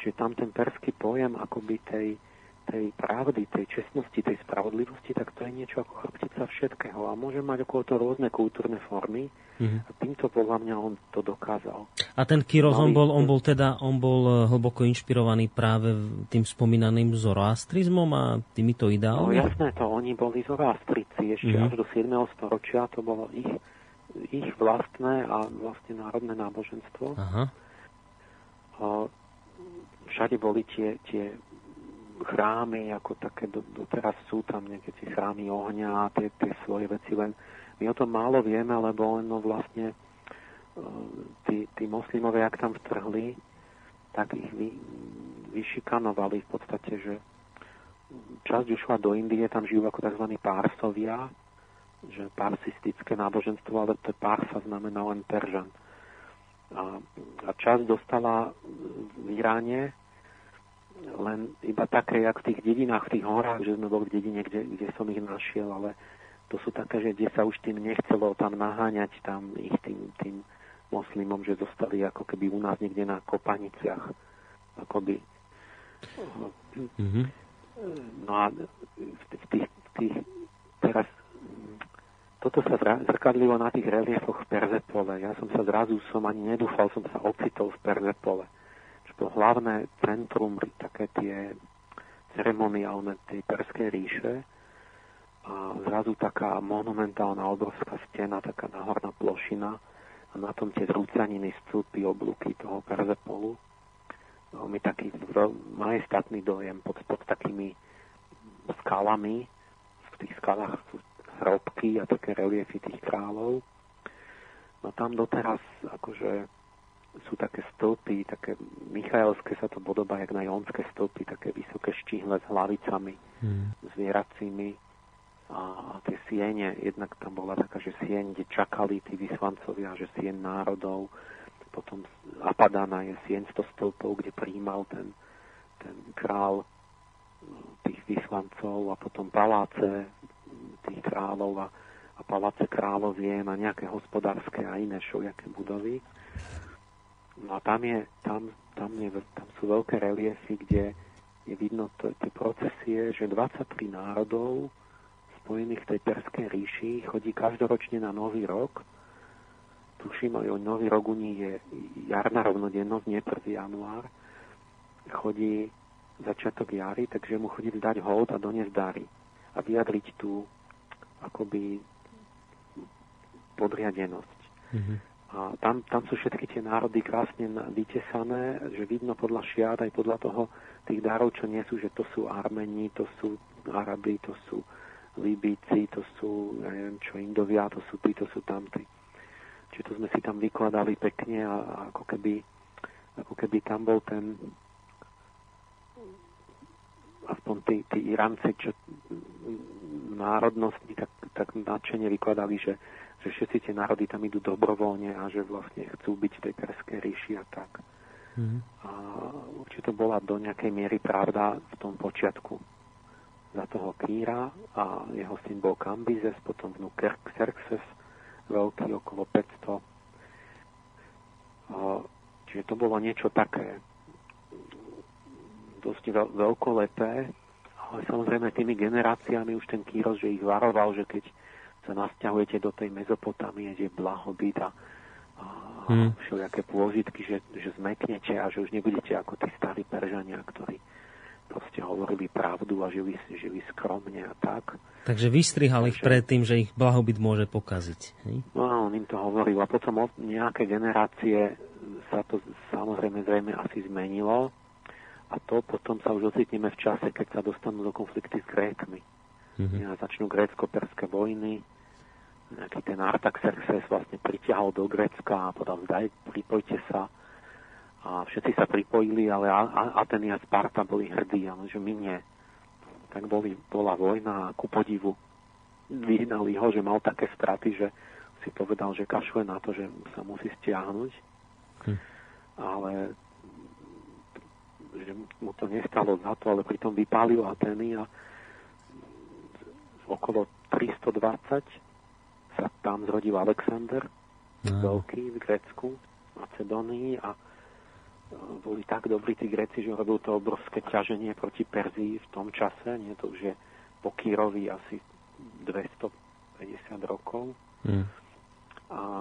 Čiže tam ten perský pojem akoby tej tej pravdy, tej čestnosti, tej spravodlivosti, tak to je niečo ako chrbtica všetkého. A môže mať okolo toho rôzne kultúrne formy. Mm-hmm. A týmto podľa mňa on to dokázal. A ten Kýros, on bol, on bol teda, on bol hlboko inšpirovaný práve tým spomínaným zoroastrizmom a týmito ideálmi? No jasné to, oni boli zoroastrici ešte mm-hmm. až do siedmeho storočia. To bolo ich, ich vlastné a vlastne národné náboženstvo. Aha. A všade boli tie, tie chrámy, ako také doteraz sú tam nejaké tie chrámy ohňa a tie, tie svoje veci, len my o tom málo vieme, lebo len no vlastne tí, tí moslimové, ak tam vtrhli, tak ich vy, vyšikanovali v podstate, že časť ušla do Indie, tam žijú ako tzv. Pársovia, že parsistické náboženstvo, ale to Pársa znamená len Peržan. A, a časť dostala v Iráne len iba také, jak v tých dedinách, v tých horách, že sme boli v dedine, kde, kde som ich našiel, ale to sú také, že kde sa už tým nechcelo tam naháňať, tam ich tým, tým moslimom, že zostali ako keby u nás niekde na kopaniciach. Akoby. Mm-hmm. No a v tých, v tých teraz toto sa zrkadlilo na tých reliefoch v Perzepole. Ja som sa zrazu som ani nedúfal, som sa ocitol v Perzepole. To hlavné centrum, také tie ceremoniálne tej perskej ríše a zrazu taká monumentálna obrovská stena, taká náhorná plošina a a na tom tie zrúcaniny z cúpy oblúky toho Perzepolu. Veľmi taký majestátny dojem pod, pod takými skalami. V tých skalách sú hrobky a také reliefy tých kráľov. No tam doteraz akože sú také stĺpy, také michaelské sa to podobá, jak na jonské stĺpy, také vysoké štihle s hlavicami, hmm. zvieracími. A tie siene, jednak tam bola taká, že sieň, kde čakali tí vyslancovia, že sieň národov, potom Apadana je sieň sto stĺpov, kde prijímal ten, ten král tých vyslancov a potom paláce tých kráľov a, a paláce kráľovien a nejaké hospodárske a iné šojaké budovy. No a tam, je, tam, tam, je, tam sú veľké reliefy, kde je vidno tie procesie, že dvadsaťtri národov spojených v tej Perskej ríši chodí každoročne na Nový rok. Tuším, aj Nový rok u nich je jarná rovnodennosť, nie prvý január. Chodí začiatok jary, takže mu chodí dať hold a doniesť dary. A vyjadriť tú akoby podriadenosť. Mm-hmm. A tam, tam sú všetky tie národy krásne vytesané, že vidno podľa šiat aj podľa toho tých darov, čo nie sú, že to sú Armeni, to sú Arabi, to sú Libíci, to sú, ja neviem čo, Indovia, to sú tí, to sú tamtí. Čiže to sme si tam vykladali pekne a, a ako keby, ako keby tam bol ten, aspoň tí, tí Iránci, čo národnosti, tak, tak nadšene vykladali, že, že všetci tie národy tam idú dobrovoľne a že vlastne chcú byť v tej Perskej ríši a tak. Mm-hmm. A určite to bola do nejakej miery pravda v tom počiatku za toho Kýra a jeho syn bol Kambizes, potom vnúk Xerxes, veľký okolo päťsto. Čiže to bolo niečo také dosť veľkolepé, ale samozrejme tými generáciami už ten Kýros, že ich varoval, že keď sa nasťahujete do tej Mezopotámie, že je blahobyt a, a hmm. všelijaké pôžitky, že, že zmeknete a že už nebudete ako tí starí Peržania, ktorí proste hovorili pravdu a žili, žili skromne a tak. Takže vystrihal ich pred tým, že ich blahobyt môže pokaziť. Hej? No, on im to hovoril. A potom od nejaké generácie sa to samozrejme zrejme asi zmenilo. A to potom sa už ocitneme v čase, keď sa dostanú do konflikty s Grékmi. Mm-hmm. Začnú grécko-perské vojny. Nejaký ten Artaxerxes vlastne pritiahol do Grécka a podal, daj, pripojte sa. A všetci sa pripojili, ale Ateny a Sparta boli hrdí, ale že my nie. Tak boli, bola vojna a ku podivu vyhnali ho, že mal také straty, že si povedal, že kašle na to, že sa musí stiahnuť. Hm. Ale že mu to nestalo za to, ale pritom vypálil Ateny a okolo tristodvadsať sa tam zrodil Alexander no. Veľký v Grécku, v Macedónii a boli tak dobrí tí Gréci, že robil to obrovské ťaženie proti Perzii v tom čase. Nie, to už je po Kýrovi asi dvestopäťdesiat rokov. Mm. A, a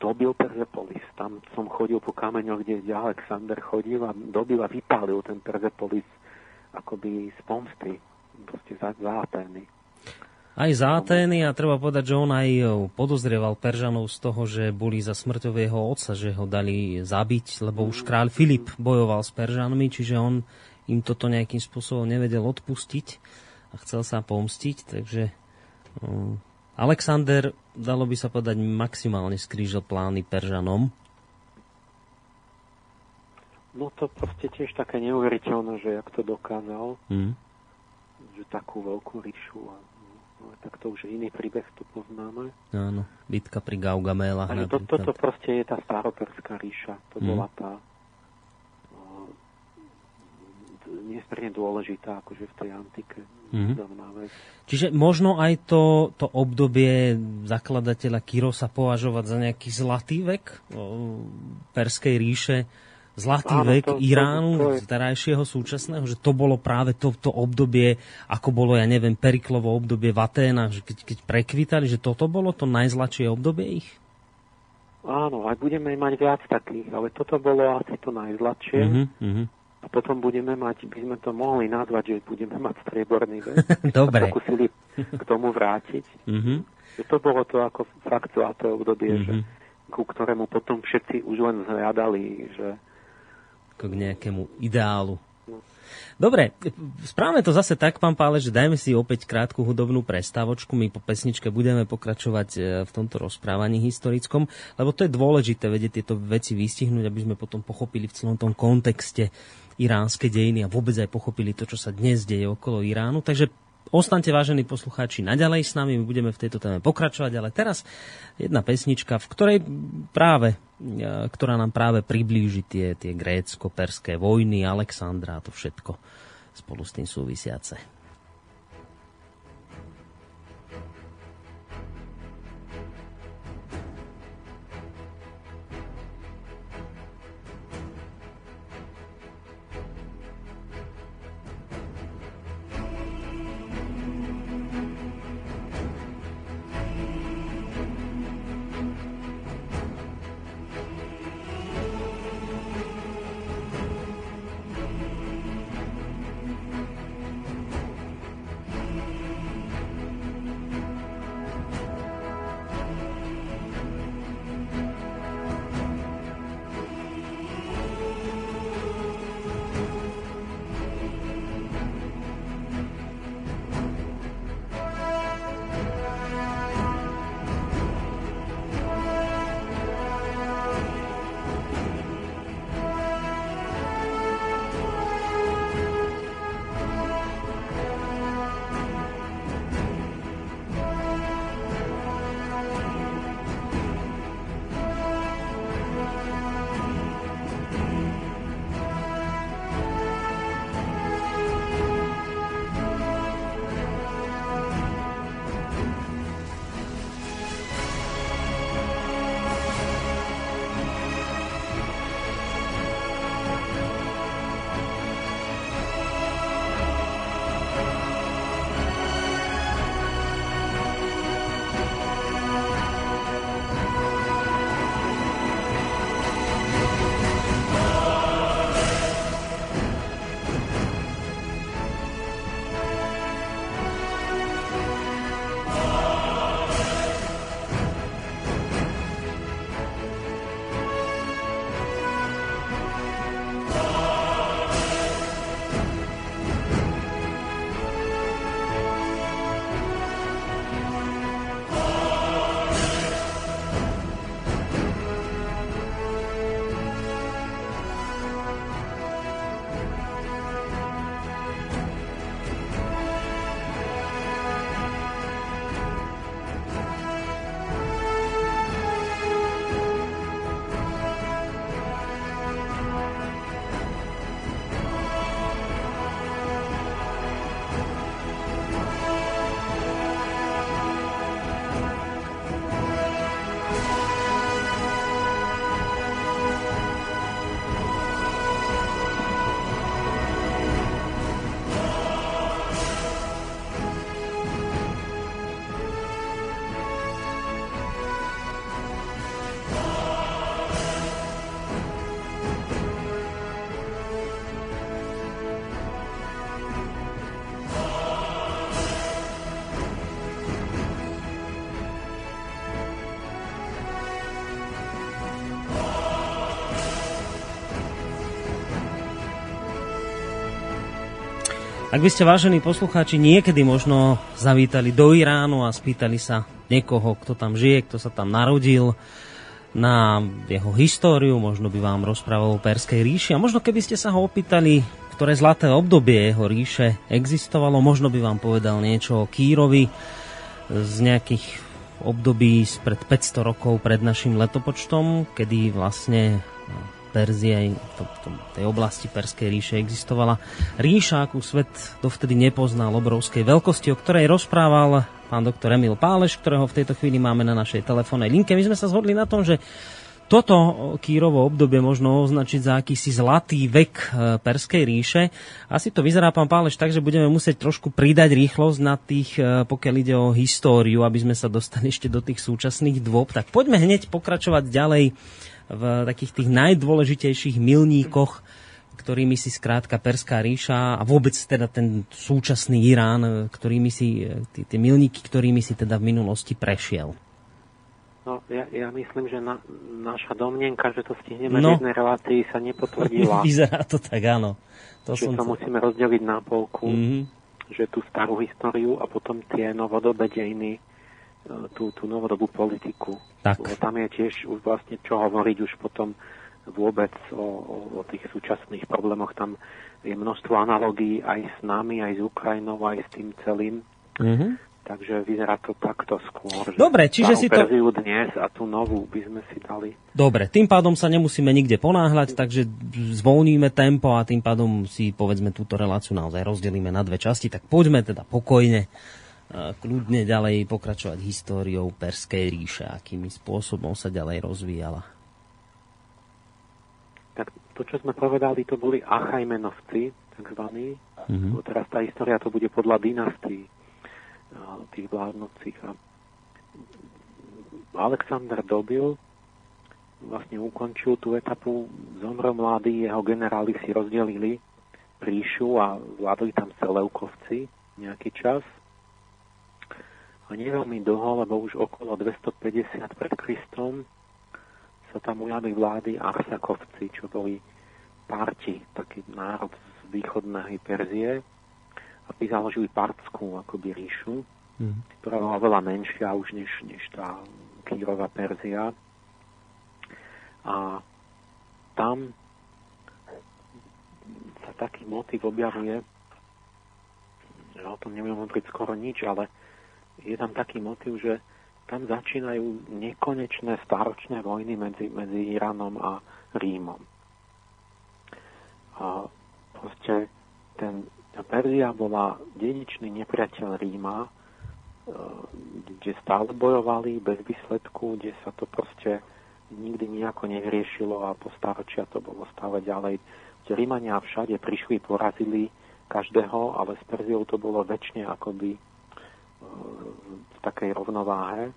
dobil Perzepolis. Tam som chodil po kameňoch, kde Alexander chodil a dobil a vypálil ten Perzepolis akoby z pomsty. Proste za, za Atény. Aj za Atény, a treba povedať, že on aj podozrieval Peržanov z toho, že boli za smrťou jeho otca, že ho dali zabiť, lebo už kráľ Filip bojoval s Peržanmi, čiže on im toto nejakým spôsobom nevedel odpustiť a chcel sa pomstiť, takže um, Alexander, dalo by sa povedať, maximálne skrížil plány Peržanom. No to proste tiež také neuveriteľné, že jak to dokázal, hmm. že takú veľkú ríšu a tak to už iný príbeh tu poznáme. Áno, bitka pri Gaugamela. Ale to, toto proste je tá staroperská ríša. To hmm. bola tá uh, nesmierne dôležitá akože v tej antike. Hmm. Čiže možno aj to, to obdobie zakladateľa Kyrosa považovať za nejaký zlatý vek uh, Perskej ríše, Zlatý Áno, vek to, Iránu, to, to je... starajšieho súčasného, že to bolo práve to, to obdobie, ako bolo, ja neviem, Periklovo obdobie v Aténach, že keď, keď prekvitali, že toto bolo to najzlačšie obdobie ich? Áno, aj budeme mať viac takých, ale toto bolo asi to najzlačšie. Mm-hmm. a potom budeme mať, by sme to mohli nazvať, že budeme mať strieborný vek. Dobre. Pokúsili k tomu vrátiť. Mm-hmm. To bolo to ako fakt zlaté obdobie, mm-hmm. že, ku ktorému potom všetci už len zhľadali, že... K nejakému ideálu. No. Dobre, správame to zase tak, pán Páleš, že dajme si opäť krátku hudobnú prestávočku. My po pesničke budeme pokračovať v tomto rozprávaní historickom, lebo to je dôležité vedieť tieto veci vystihnúť, aby sme potom pochopili v celom tom kontexte iránske dejiny a vôbec aj pochopili to, čo sa dnes deje okolo Iránu. Takže ostaňte, vážení poslucháči, naďalej s nami, my budeme v tejto téme pokračovať, ale teraz jedna pesnička, v ktorej práve, ktorá nám práve priblíži tie, tie grécko-perské vojny, Alexandra a to všetko spolu s tým súvisiace. Ak by ste, vážení poslucháči, niekedy možno zavítali do Iránu a spýtali sa niekoho, kto tam žije, kto sa tam narodil, na jeho históriu, možno by vám rozprával o Perskej ríši a možno keby ste sa ho opýtali, ktoré zlaté obdobie jeho ríše existovalo, možno by vám povedal niečo o Kýrovi z nejakých období spred päťsto rokov pred našim letopočtom, kedy vlastne... Perzia, v tej oblasti Perskej ríše existovala ríša, akú svet dovtedy nepoznal, obrovskej veľkosti, o ktorej rozprával pán doktor Emil Páleš, ktorého v tejto chvíli máme na našej telefónnej linke. My sme sa zhodli na tom, že toto Kýrovo obdobie možno označiť za akýsi zlatý vek Perskej ríše. Asi to vyzerá, pán Páleš, tak, že budeme musieť trošku pridať rýchlosť na tých, pokiaľ ide o históriu, aby sme sa dostali ešte do tých súčasných dôb. Tak poďme hneď pokračovať ďalej v takých tých najdôležitejších milníkoch ktorými si skrátka Perská ríša a vôbec teda ten súčasný Irán, ktorými si, tie milníky, ktorými si teda v minulosti prešiel. No, ja, ja myslím, že na, naša domnenka, že to stihneme no. v jednej relácii, sa nepotvrdila. Vyzerá to tak, áno. To som to musíme rozdeliť na polku, mm-hmm. že tú starú históriu a potom tie novodobé dejiny, tú, tú novodobú politiku. Tak. Lebo tam je tiež už vlastne čo hovoriť už potom vôbec o, o, o tých súčasných problémoch. Tam je množstvo analogií aj s nami, aj s Ukrajinou, aj s tým celým. Mhm. Takže vyzerá to takto skôr. Dobre, čiže si to... Perziu dnes a tú novú by sme si dali. Dobre, tým pádom sa nemusíme nikde ponáhľať, takže zvolníme tempo a tým pádom si, povedzme, túto reláciu naozaj rozdelíme na dve časti. Tak poďme teda pokojne, kľudne ďalej pokračovať históriou Perskej ríše, akými spôsobom sa ďalej rozvíjala. Tak to, čo sme povedali, to boli Achajmenovci, takzvaní. Mm-hmm. Teraz tá história to bude podľa dynastií tých vládnocích. Alexander dobil, vlastne ukončil tú etapu, zomrel mladý, jeho generáli si rozdelili ríšu a vládli tam Seleukovci nejaký čas. A neveľmi dlho, lebo už okolo dvestopäťdesiat pred Kristom sa tam ujali vlády Arsakovci, čo boli Parti, taký národ z východnej Perzie. Aby založili partskú akoby ríšu, mm. ktorá bola veľa menšia už než, než tá Kýrova Perzia. A tam sa taký motiv objavuje, že o tom nebudem hovoriť skoro nič, ale je tam taký motiv, že tam začínajú nekonečné staročné vojny medzi, medzi Iránom a Rímom. A proste ten Perzia bola dedičný nepriateľ Ríma, kde stále bojovali bez výsledku, kde sa to proste nikdy nejako nevyriešilo a po staročia to bolo stále ďalej. Rímania všade prišli, porazili každého, ale s Perziou to bolo väčšine akoby v takej rovnováhe,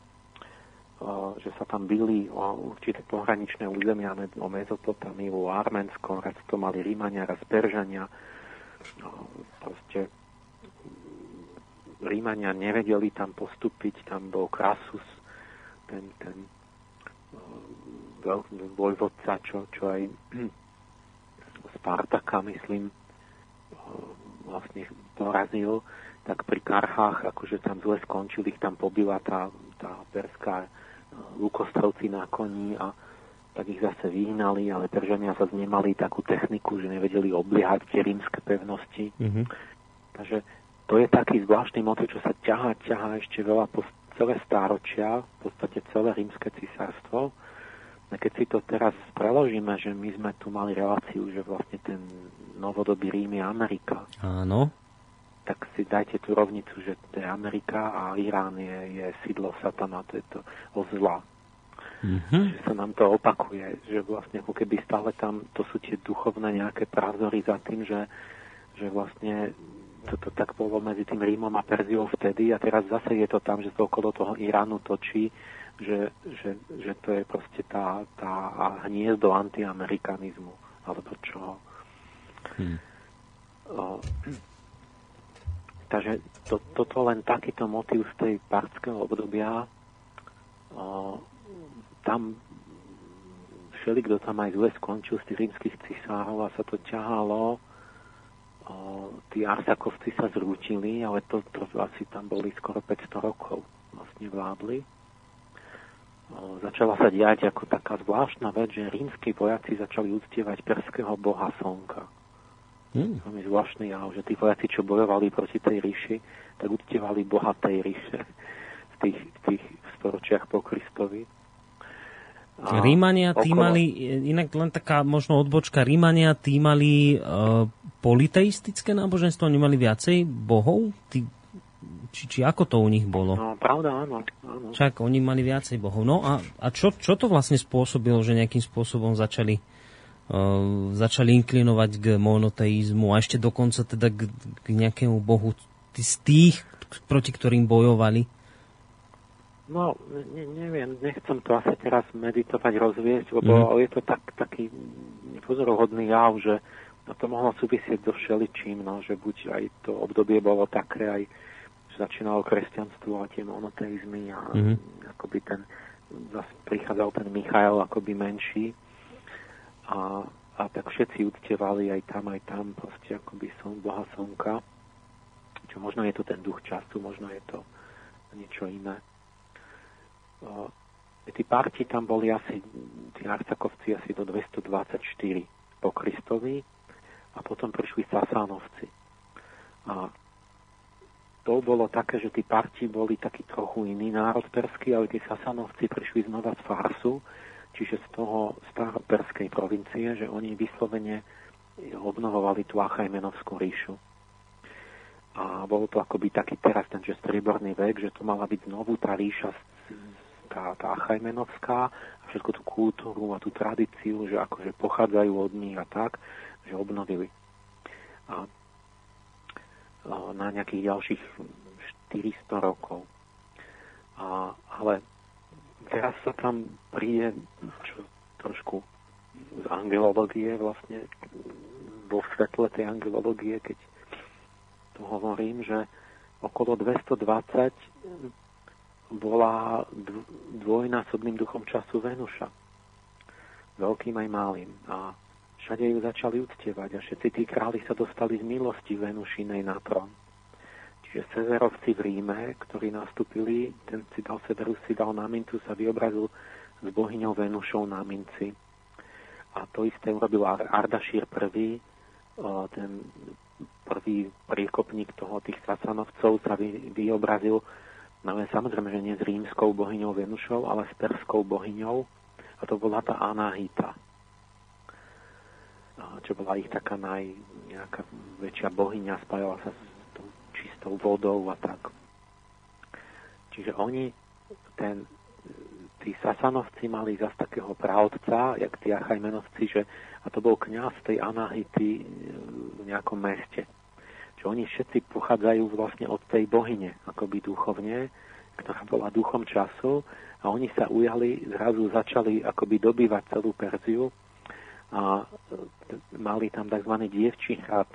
že sa tam bili o určité pohraničné územia, o Mezopotamiu, o Arménsko, raz to mali Rímania, raz Peržania. No, proste Rímania nevedeli tam postúpiť, tam bol Krasus, ten, ten vojvodca, čo, čo aj Spartaka, myslím, vlastne porazil, tak pri Karchách, akože tam zle skončili, ich tam pobila tá, tá perská lukostrovci na koni a tak ich zase vyhnali, ale Peržania sa nemali takú techniku, že nevedeli obliehať tie rímske pevnosti. Mm-hmm. Takže to je taký zvláštny motiv, čo sa ťahá, ťahá ešte veľa po celé stáročia, v podstate celé rímske císarstvo. A keď si to teraz preložíme, že my sme tu mali reláciu, že vlastne ten novodobý Rím je Amerika. Áno. Tak si dajte tú rovnicu, že to je Amerika a Irán je, je sídlo Satana, to je to zla. Mm-hmm. Že sa nám to opakuje, že vlastne ako keby stále tam to sú tie duchovné nejaké prázory za tým, že, že vlastne toto tak bolo medzi tým Rímom a Perziou vtedy a teraz zase je to tam, že to okolo toho Iránu točí, že, že, že to je proste tá, tá hniezdo antiamerikanizmu alebo čoho. Mm. O, takže to, toto len takýto motív z tej partského obdobia o, tam všelikto tam aj zle skončil z tých rímskych cisárov a sa to ťahalo. O, tí Arsakovci sa zrútili, ale to, to asi tam boli skoro päťsto rokov vlastne vládli. O, začala sa diať ako taká zvláštna vec, že rímski vojaci začali uctievať perského boha Slnka. Mm. To je zvláštny jav, že tí vojaci, čo bojovali proti tej ríši, tak uctievali boha tej ríše v tých, tých storočiach po Kristovi. A Rímania tí okolo. Mali, inak len taká možno odbočka, Rímania tí mali e, politeistické náboženstvo, oni mali viacej bohov? Tí, či, či ako to u nich bolo? No, pravda, áno. áno. Čak, oni mali viacej bohov. No a, a čo, čo to vlastne spôsobilo, že nejakým spôsobom začali, e, začali inklinovať k monoteizmu a ešte dokonca teda k, k nejakému bohu z tých, proti ktorým bojovali? No, ne, neviem, nechcem to asi teraz meditovať, rozviesť, lebo mm. je to tak, taký pozoruhodný jav, že A to mohlo súvisieť so všeličím, no, že buď aj to obdobie bolo také, aj začínalo kresťanstvo a tie monoteizmy a mm-hmm. akoby ten, zase prichádzal ten Michael akoby menší a, a tak všetci uctievali aj tam, aj tam proste akoby som boha slnka, čo možno je to ten duch času, možno je to niečo iné. O, tí parti tam boli asi, tí Arcakovci asi do dvestodvadsaťštyri po Kristovi. A potom prišli Sasánovci. A to bolo také, že tí parti boli taký trochu iný národ perský, ale tí Sasánovci prišli znova z Farsu, čiže z toho staroperskej provincie, že oni vyslovene obnovovali tú Achajmenovskú ríšu. A bolo to akoby taký teraz ten, že strieborný vek, že to mala byť znovu tá ríša, tá, tá Achajmenovská, a všetko tú kultúru a tú tradíciu, že akože pochádzajú od nich a tak, že obnovili. A na nejakých ďalších štyristo rokov. A, ale teraz sa tam príde čo, trošku z angelológie vlastne, vo svetle tej angelológie, keď tu hovorím, že okolo dvestodvadsať bola dvojnásobným duchom času Venuša. Veľkým aj malým. A všade ju začali uctievať a všetci tí králi sa dostali z milosti Venušinej na trón. Čiže severovci v Ríme, ktorí nastúpili, ten si dal severus, si dal na mincu, sa vyobrazil s bohyňou Venušou na minci. A to isté urobil Ardašír prvý, ten prvý priekopník toho tých Sasanovcov sa vy, vyobrazil, no samozrejme, že nie s rímskou bohyňou Venušou, ale s perskou bohyňou, a to bola tá Anahita, čo bola ich taká naj, nejaká väčšia bohyňa, spájala sa s tou čistou vodou a tak. Čiže oni, ten, tí Sasanovci mali zase takého pravdca, jak tí Achajmenovci, že, a to bol kňaz tej Anahity v nejakom meste. Čiže oni všetci pochádzajú vlastne od tej bohyne, akoby duchovne, ktorá bola duchom času, a oni sa ujali, zrazu začali akoby dobývať celú Perziu, a mali tam tzv. Dievčí hrad,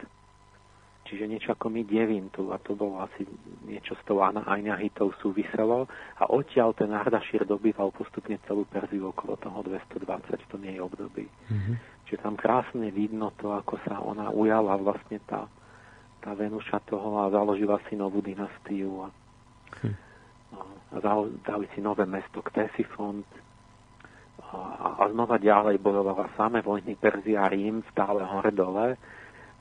čiže niečo ako my Devintu, a to bolo asi niečo s tou Anahitou súviselo, a odtiaľ ten Ardašír dobýval postupne celú Perziu okolo toho dvestodvadsať v tom jej období. Mm-hmm. Čiže tam krásne vidno to, ako sa ona ujala vlastne tá, tá Venuša toho a založila si novú dynastiu a, hm. a dali si nové mesto Ktesifont. A znova ďalej bojovala samé vojny Perzia a Rím, stále hore-dole.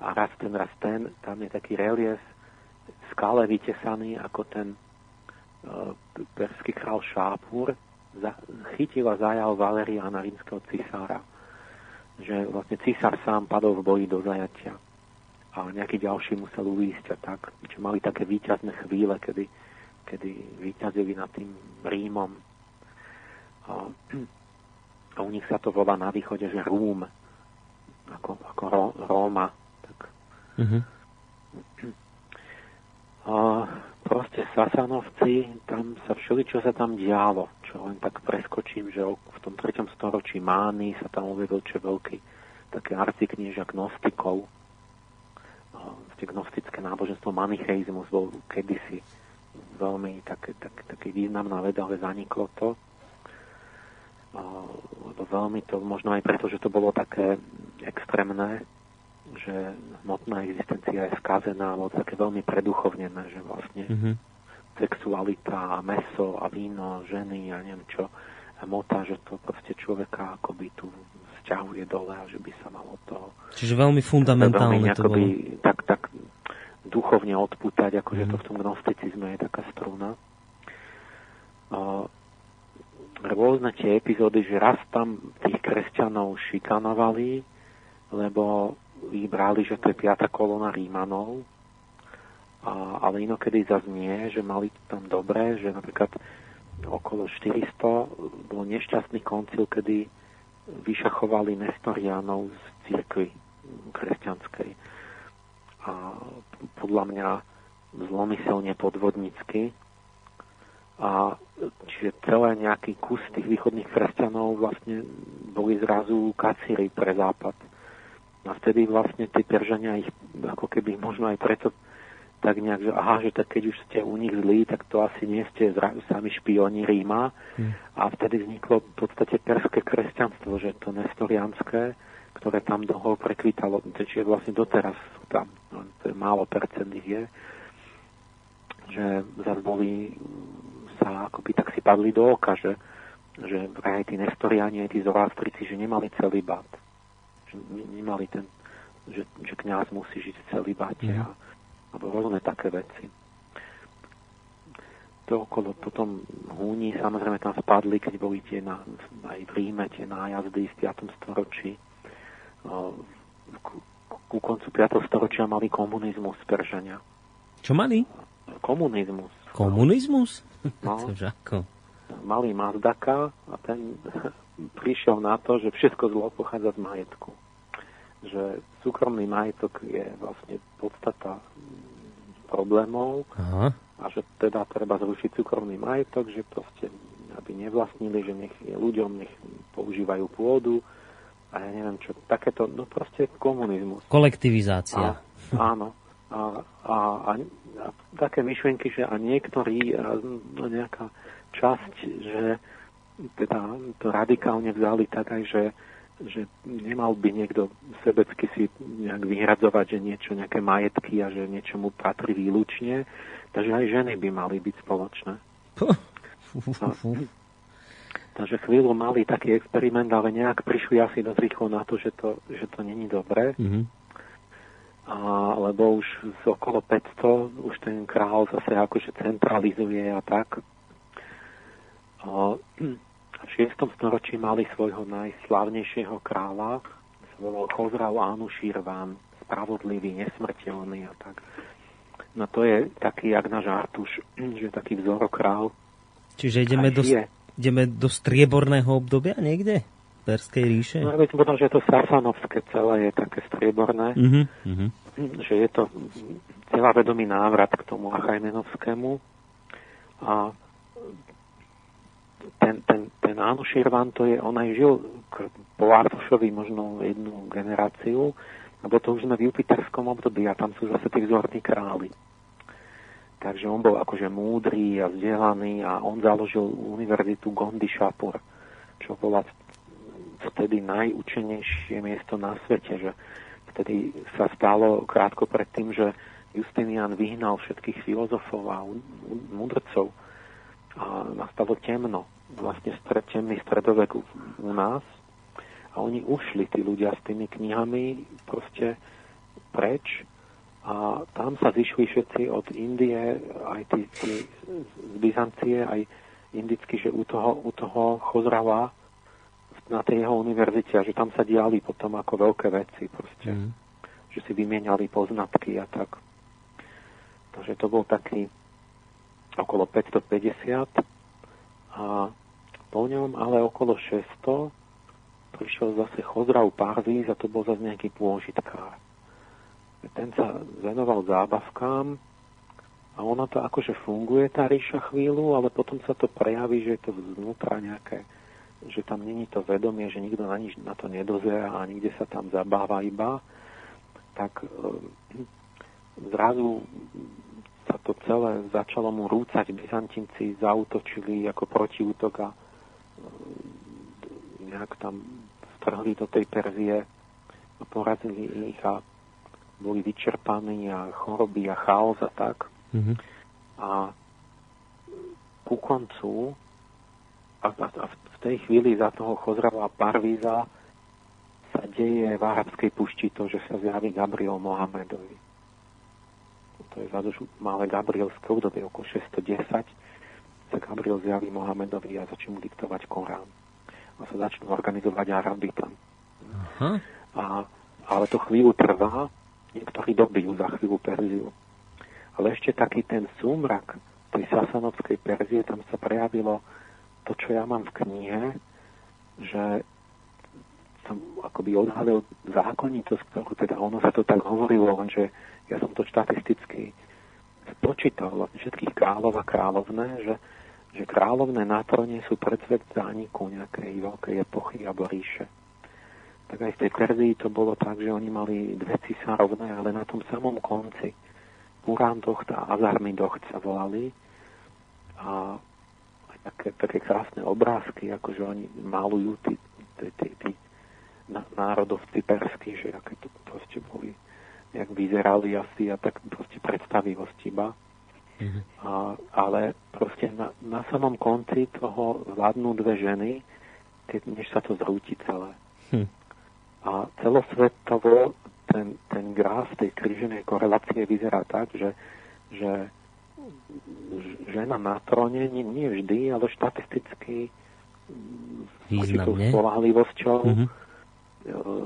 A raz ten, raz ten, tam je taký relief v skále vytesaný, ako ten uh, perský král Šápur za, chytil a zajal Valeriana, rímskeho cisára. Že vlastne cisár sám padol v boji do zajatia. A nejaký ďalší musel uísť a tak. Čiže mali také víťazné chvíle, kedy, kedy víťazili nad tým Rímom. A a u nich sa to volá na východe, že Rúm, ako, ako Ró, Róma. Tak. Uh-huh. A proste Sasanovci, tam sa všeličo sa tam dialo, čo len tak preskočím, že v tom treťom storočí Mány sa tam objavil čo veľký také arciknieža gnostikov. Vlastne gnostické náboženstvo, manicheizmus bol kedysi veľmi tak, tak, taký významná veda, ale zaniklo to. Lebo veľmi to, možno aj preto, že to bolo také extrémne, že hmotná existencia je skazená, alebo také veľmi preduchovnené, že vlastne mm-hmm. sexualita a mäso a víno, ženy a neviem čo, hmota, že to proste človeka akoby tu sťahuje dole a že by sa malo to... Čiže veľmi fundamentálne veľmi to bolo. Tak, tak duchovne odpútať, akože mm-hmm. to v tom gnosticizme je taká struna. A rôzne tie epizódy, že raz tam tých kresťanov šikanovali, lebo vybrali, že to je piata kolóna Rímanov, a, ale inokedy zase nie, že mali tam dobré, že napríklad okolo štyristo bol nešťastný koncil, kedy vyšachovali Nestoriánov z cirkvi kresťanskej. A podľa mňa zlomyselne podvodnícky. A čiže celé nejaký kus tých východných kresťanov vlastne boli zrazu kacíri pre západ. A vtedy vlastne tí Peržania ich ako keby možno aj preto tak nejak, že aha, že tak keď už ste u nich zlí, tak to asi nie ste zra- sami špioni Ríma. Hmm. A vtedy vzniklo v podstate perské kresťanstvo, že to nestoriánske, ktoré tam dlho prekvítalo, čiže vlastne doteraz sú tam, no, to je málo percent ich je, že zase boli sa akoby tak si padli do oka, že, že aj tí nestoriáni, aj tí zoroastrici, že nemali celibát. Že nemali ten, že, že kňaz musí žiť v celibáte. Yeah. Alebo rôzne také veci. To okolo potom Húni, samozrejme tam spadli, keď boli tie na, aj v Ríme, tie nájazdy v piatom storočí. Ku, ku koncu piateho storočia mali komunizmus Peržania. Čo mali? Komunizmus. Komunizmus? No. Což ako? Mali Mazdaka a ten prišiel na to, že všetko zlo pochádza z majetku. Že súkromný majetok je vlastne podstata problémov. Aha. A že teda treba zrušiť súkromný majetok, že proste aby nevlastnili, že nech je ľuďom, nech používajú pôdu a ja neviem čo, takéto, no proste komunizmus. Kolektivizácia. A, áno. A, a, a, a také myšlienky, že a niektorí a, no nejaká časť, že teda to radikálne vzali tak aj, že že nemal by niekto sebecky si nejak vyhradzovať, že niečo, nejaké majetky a že niečomu patrí výlučne, takže aj ženy by mali byť spoločné. A, takže chvíľu mali taký experiment, ale nejak prišli asi dosť rýchlo na to, že to, že to není dobré. Mm-hmm. A, lebo už z okolo päťsto už ten král zase akože centralizuje a tak. A, v šiestom storočí mali svojho najslavnejšieho kráľa, sa volal Chozrau Ánušírvan, spravodlivý, nesmrteľný a tak. No to je taký, jak náš Artuš, že taký vzorokrál. Čiže ideme do, ideme do strieborného obdobia niekde? Perskej ríše? No ja by som povedal, že to sasánovské celé je také strieborné, mm-hmm. že je to celá vedomý návrat k tomu achajmenovskému a Ten, ten, ten Ánušírvan, to je, on aj žil k, po Artušovi možno jednu generáciu, lebo to už sme v jupiterskom období a tam sú zase tí vzorní králi. Takže on bol akože múdry a vzdelaný a on založil univerzitu Gondišapur, čo bola vtedy najúčenejšie miesto na svete, že vtedy sa stalo krátko predtým, že Justinian vyhnal všetkých filozofov a múdrcov a nastalo temno, vlastne stred, temný stredovek u, u nás a oni ušli, tí ľudia s tými knihami proste preč a tam sa zišli všetci od Indie, aj tí, tí z Byzancie, aj indicky, že u toho, u toho Chozrava na tej jeho univerzite a že tam sa diali potom ako veľké veci proste, mm. že si vymieniali poznatky a tak. Takže to bol taký okolo päťstopäťdesiat a po ňom ale okolo šesťsto prišiel zase Chozrau Párvíz a to bol zase nejaký pôžitkár. Ten sa venoval zábavkám a ono to akože funguje tá ríša chvíľu, ale potom sa to prejaví, že je to vnútra nejaké, že tam není to vedomie, že nikto na nič na to nedozerá a nikde sa tam zabáva iba, tak zrazu sa to celé začalo mu rúcať. Byzantinci zaútočili ako protiútok a nejak tam strhli do tej Perzie a porazili ich a boli vyčerpaní a choroby a chaos a tak. Mm-hmm. A ku koncu a, a, a v tej chvíli za toho Chozrava Párvíza sa deje v arabskej pušti to, že sa zjaví Gabriel Mohamedovi. To je zase malé Gabrielské obdobie, okolo šesťstodesať, sa Gabriel zjaví Mohamedovi a začne mu diktovať Korán. A sa začnú organizovať Araby tam. A, ale to chvíľu trvá, niektorí dobijú za chvíľu Perziu. Ale ešte taký ten súmrak tej sasanovskej Perzie, tam sa prejavilo to, čo ja mám v knihe, že som akoby odhalil zákonitosť, ktorú teda ono sa to tak hovorilo, lenže ja som to štatisticky spočítal vlastne všetkých kráľov a kráľovné, že, že kráľovné na tróne sú predsved zániku nejakej veľkej epochy alebo ríše. tak aj v tej Perzii to bolo tak, že oni mali dve cisárovne, ale na tom samom konci. Urán docht a Azarmi docht sa volali a také, také krásne obrázky, akože oni malujú tí, tí, tí, tí národovci persky, že aké to proste boli, jak vyzerali asi a tak proste predstavivosť iba. Mm-hmm. A, ale proste na, na samom konci toho vládnu dve ženy, keď než sa to zrúti celé. Hm. A celosvetovo ten, ten graf tej kríženej korelácie vyzerá tak, že, že žena na tróne nie, nie vždy, ale štatisticky určitou spoľahlivosťou mm-hmm.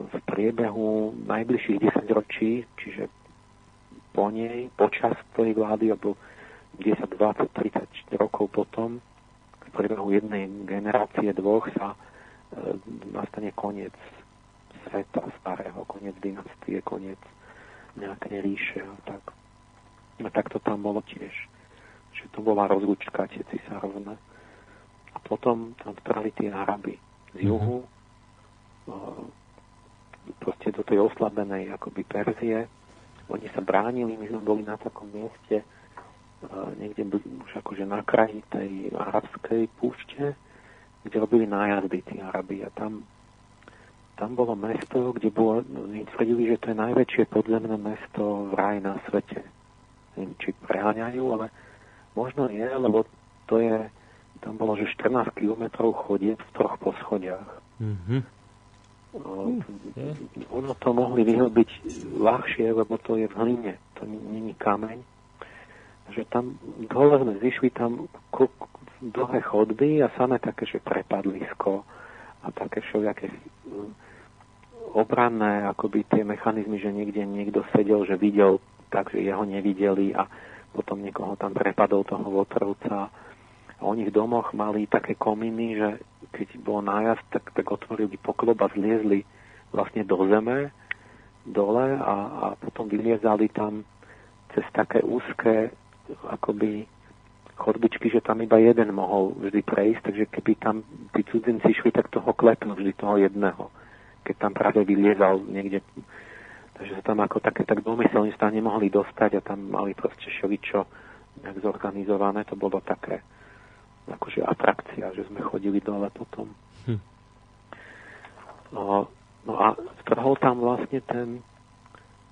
v priebehu najbližších desaťročí, čiže po nej, počas tej vlády, alebo desať, dvadsať, tridsať rokov potom, v priebehu jednej generácie, dvoch sa e, nastane koniec sveta starého, koniec dynastie, koniec nejaké ríše a tak. A tak to tam bolo tiež. Že to bola rozlučka, tie cisárovne. A potom tam vtrhli tie Araby z juhu, mm-hmm. e, proste do tej oslabenej akoby Perzie. Oni sa bránili, my sme boli na takom mieste, e, niekde už akože na kraji tej arabskej púšte, kde robili nájazdy tí Arabi. A tam, tam bolo mesto, kde bolo, oni tvrdili, že to je najväčšie podzemné mesto v raj na svete. Neviem, či preháňajú, ale možno je, lebo to je, tam bolo, že štrnásť kilometrov chodieb v troch poschodiach. Mm-hmm. No, ono to mohli vyrobiť ľahšie, lebo to je v hline, to nie je kameň. Že tam dole sme zišli, tam dlhé chodby a samé také, že prepadlisko a také všelijaké obranné, akoby tie mechanizmy, že niekde niekto sedel, že videl, takže jeho nevideli a potom niekoho tam prepadol toho votrovca. A oni v domoch mali také kominy, že keď bol nájazd, tak, tak otvorili poklop a zliezli vlastne do zeme, dole a, a potom vyliezali tam cez také úzke akoby chodbičky, že tam iba jeden mohol vždy prejsť, takže keby tam tí cudzinci šli, tak toho klepnú vždy toho jedného, keď tam práve vyliezal niekde. Takže sa tam ako také tak domyselne sa nemohli dostať a tam mali proste šeličo nejak zorganizované, to bolo také akože atrakcia, že sme chodili dole potom. Hm. No, no a vtrhol tam vlastne ten,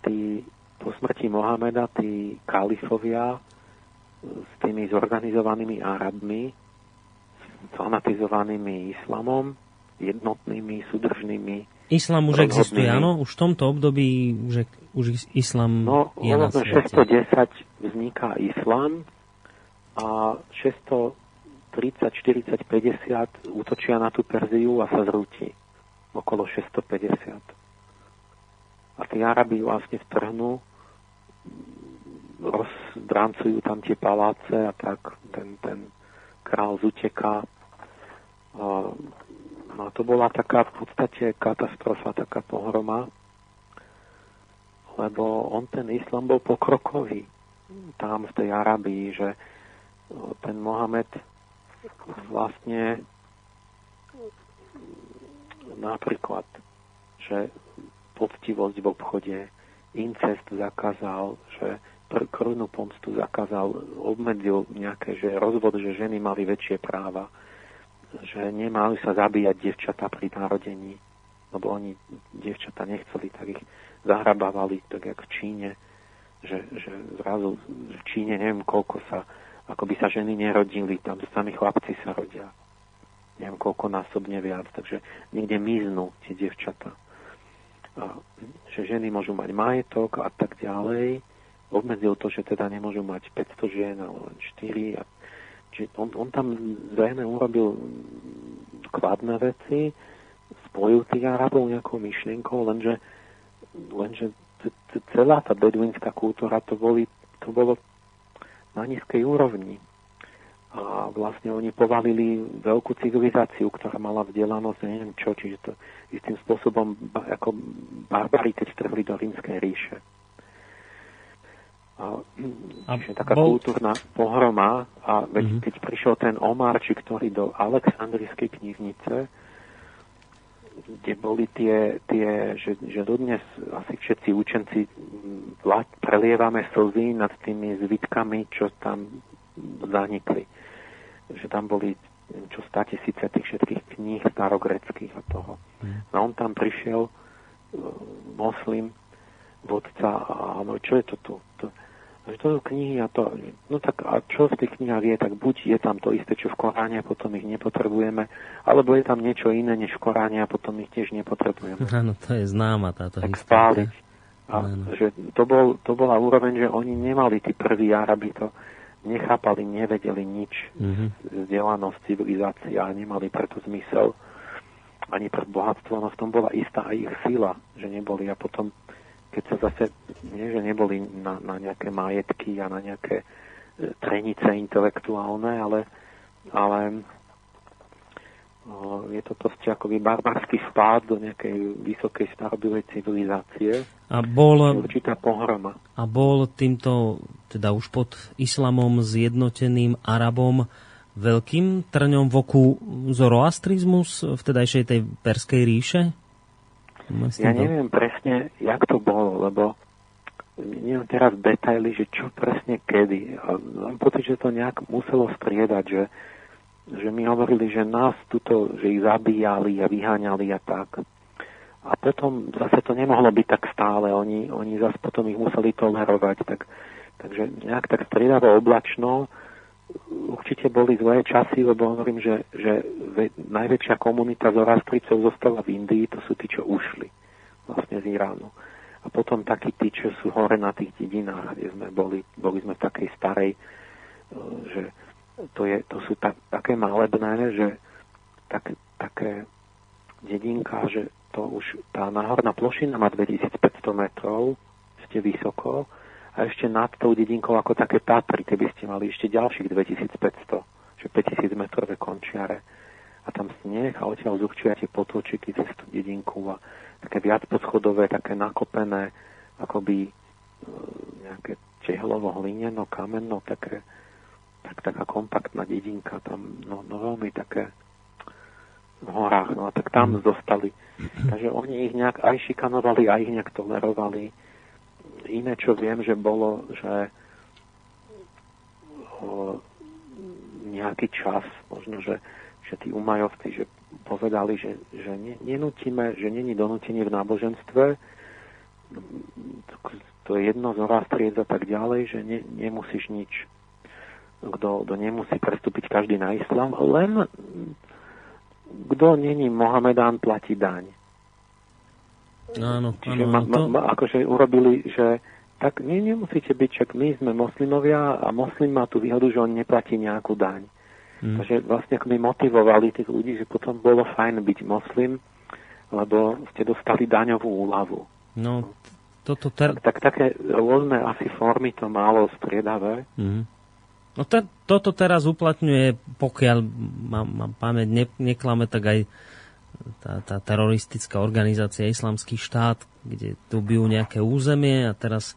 tí, po smrti Mohameda, tí kalifovia s tými zorganizovanými Arabmi, fanatizovanými islamom, jednotnými, súdržnými. Islám už existuje, áno? Už v tomto období už, už islám no, je na svete. No, šesťstodesať vzniká islám a šesťsto tridsať, štyridsať, päťdesiat útočia na tú Perziu a sa zrúti. Okolo šesťstopäťdesiat. A tí Arabi vlastne vtrhnú, rozdrámcujú tam tie paláce a tak ten, ten král zuteká. No to bola taká v podstate katastrofa, taká pohroma, lebo on ten islám bol pokrokový tam v tej Arabii, že ten Mohamed vlastne napríklad, že poctivosť v obchode, incest zakázal, že krvnú pomstu zakázal, obmedzil nejaké, že rozvod, že ženy mali väčšie práva, že nemali sa zabíjať dievčatá pri narodení, lebo oni dievčatá nechceli, tak ich zahrabávali, tak jak v Číne, že, že zrazu v Číne neviem koľko sa ako by sa ženy nerodili, tam sami chlapci sa rodia. Neviem, koľko násobne viac, takže niekde miznú tie dievčatá. A, že ženy môžu mať majetok a tak ďalej. Obmedzil to, že teda nemôžu mať päťsto žien, ale len štyri. A, on, on tam zrejme urobil kladné veci, spojil tých Arabov nejakou myšlienkou, lenže, lenže celá tá beduínska kultúra to, boli, to bolo na nízkej úrovni. A vlastne oni povalili veľkú civilizáciu, ktorá mala vzdelanosť, neviem čo, čiže to istým spôsobom ako barbari, keď vtrhli do Rímskej ríše. A, čiže taká bol... kultúrna pohroma a veď, mm-hmm. keď prišiel ten Omar, či ktorý do Alexandrijskej knižnice, kde boli tie, tie že, že dodnes asi všetci učenci prelievame slzy nad tými zvytkami, čo tam zanikli. Že tam boli čo státisíce tých všetkých kníh starogreckých a toho. A on tam prišiel moslim, vodca a hovorí, čo je to tu? To, to sú knihy a to... No tak a čo v tých knihách je? Tak buď je tam to isté, čo v Koráne, potom ich nepotrebujeme, alebo je tam niečo iné, než v Koráne a potom ich tiež nepotrebujeme. Áno, to je známa táto tak história. A že to, bol, to bola úroveň, že oni nemali tí prví Arabi, to nechápali, nevedeli nič mm-hmm. vzdelanosť civilizácie a nemali preto zmysel ani pre bohatstvo, no v tom bola istá aj ich sila, že neboli a potom keď sa zase, nie že neboli na, na nejaké majetky a na nejaké trenice intelektuálne, ale, ale o, je to proste akoby barbarský vpád do nejakej vysokej starobilej civilizácie. A bol určitá pohroma. A bol týmto, teda už pod islamom zjednoteným Arabom veľkým trňom v oku zoroastrizmus vtedajšej tej Perskej ríše? Ja neviem presne, jak to bolo, lebo neviem teraz detaily, že čo presne kedy. A mám pocit, že to nejak muselo striedať, že, že my hovorili, že nás tuto, že ich zabíjali a vyháňali a tak. A potom zase to nemohlo byť tak stále, oni, oni zase potom ich museli tolerovať. Tak, takže nejak tak striedavo oblačno. Určite boli zlé časy, lebo hovorím, že, že najväčšia komunita zoroastricov zostala v Indii, to sú tí, čo ušli vlastne z Iránu. A potom takí tí, čo sú hore na tých dedinách, kde sme boli, boli sme v takej starej, že to, je, to sú tak, také malebné, že tak, také dedinka, že to už tá náhorná plošina má dvetisícpäťsto metrov, ste vysoko, a ešte nad tou dedinkou ako také Tatry, keby ste mali ešte ďalších dvetisícpäťsto, že päťtisíc metrové končiare. A tam sneh a odtiaľ zurčia tie potôčiky cez tú dedinku a také viac podschodové, také nakopené, akoby nejaké čehlovo, hlineno, kameno, také, tak, taká kompaktná dedinka tam, no, no veľmi také v horách, no a tak tam zostali. Takže oni ich nejak aj šikanovali, aj ich nejak tolerovali. Iné, čo viem, že bolo, že o, nejaký čas, možno, že, že tí umajovci že povedali, že, že nenútime, že není donútenie v náboženstve, to je jedno, zoroastriec a tak ďalej, že ne, nemusíš nič, kto nemusí prestúpiť každý na islám, len kto není Mohamedán, platí daň. Áno, čiže áno, ma, ma, ma, akože urobili, že tak nie, nemusíte byť, však my sme moslimovia a moslim má tú výhodu, že on neplatí nejakú daň. Hmm. Takže vlastne my motivovali tých ľudí, že potom bolo fajn byť moslim, lebo ste dostali daňovú úľavu. No, toto... Ter... Tak, tak také rôzne asi formy to málo striedavé. Hmm. No te, toto teraz uplatňuje, pokiaľ mám, mám pamäť, ne, neklame, tak aj Tá, tá teroristická organizácia Islamský štát, kde tu bijú nejaké územie a teraz,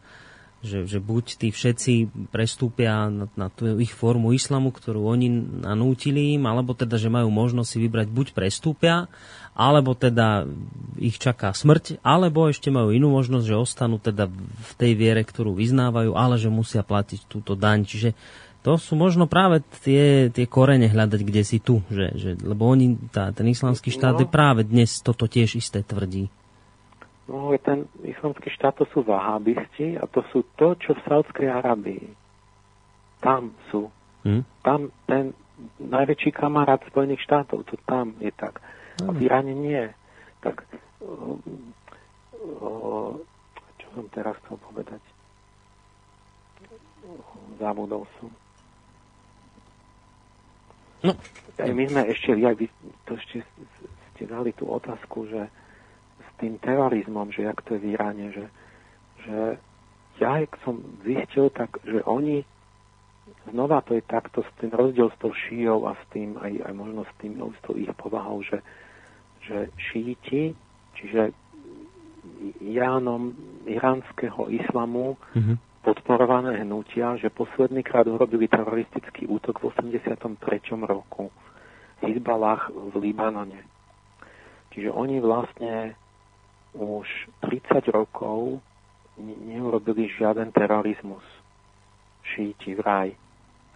že, že buď tí všetci prestúpia na, na tú ich formu islamu, ktorú oni nanútili im, alebo teda, že majú možnosť si vybrať, buď prestúpia, alebo teda ich čaká smrť, alebo ešte majú inú možnosť, že ostanú teda v tej viere, ktorú vyznávajú, ale že musia platiť túto daň. Čiže to sú možno práve tie, tie korene hľadať, kde si tu, že, že, lebo oni, tá, ten islamský štát no, je práve dnes toto tiež isté tvrdí. No, ten islamský štát to sú vahábisti a to sú to, čo v Saúdskej Arabii. Tam sú. Hm? Tam ten najväčší kamarát Spojených štátov, to tam je tak. A v Iráne nie. Tak, o, o, čo som teraz chcel povedať? Zabudol som. No. Aj my sme ešte, ja, vy to ešte ste dali tú otázku, že s tým terorizmom, že jak to je v Iráne, že, že ja, jak som zistil, tak, že oni, znova to je takto, ten rozdiel s tou šíjou a s tým, aj, aj možno s tým, s tou ich povahou, že, že šíti, čiže Iránom, iránského islamu, mm-hmm. podporované hnutia, že poslednýkrát urobili teroristický útok v osemdesiatom treťom roku v Hizbalách v Libanone. Čiže oni vlastne už tridsať rokov neurobili žiaden terorizmus šíti v raj.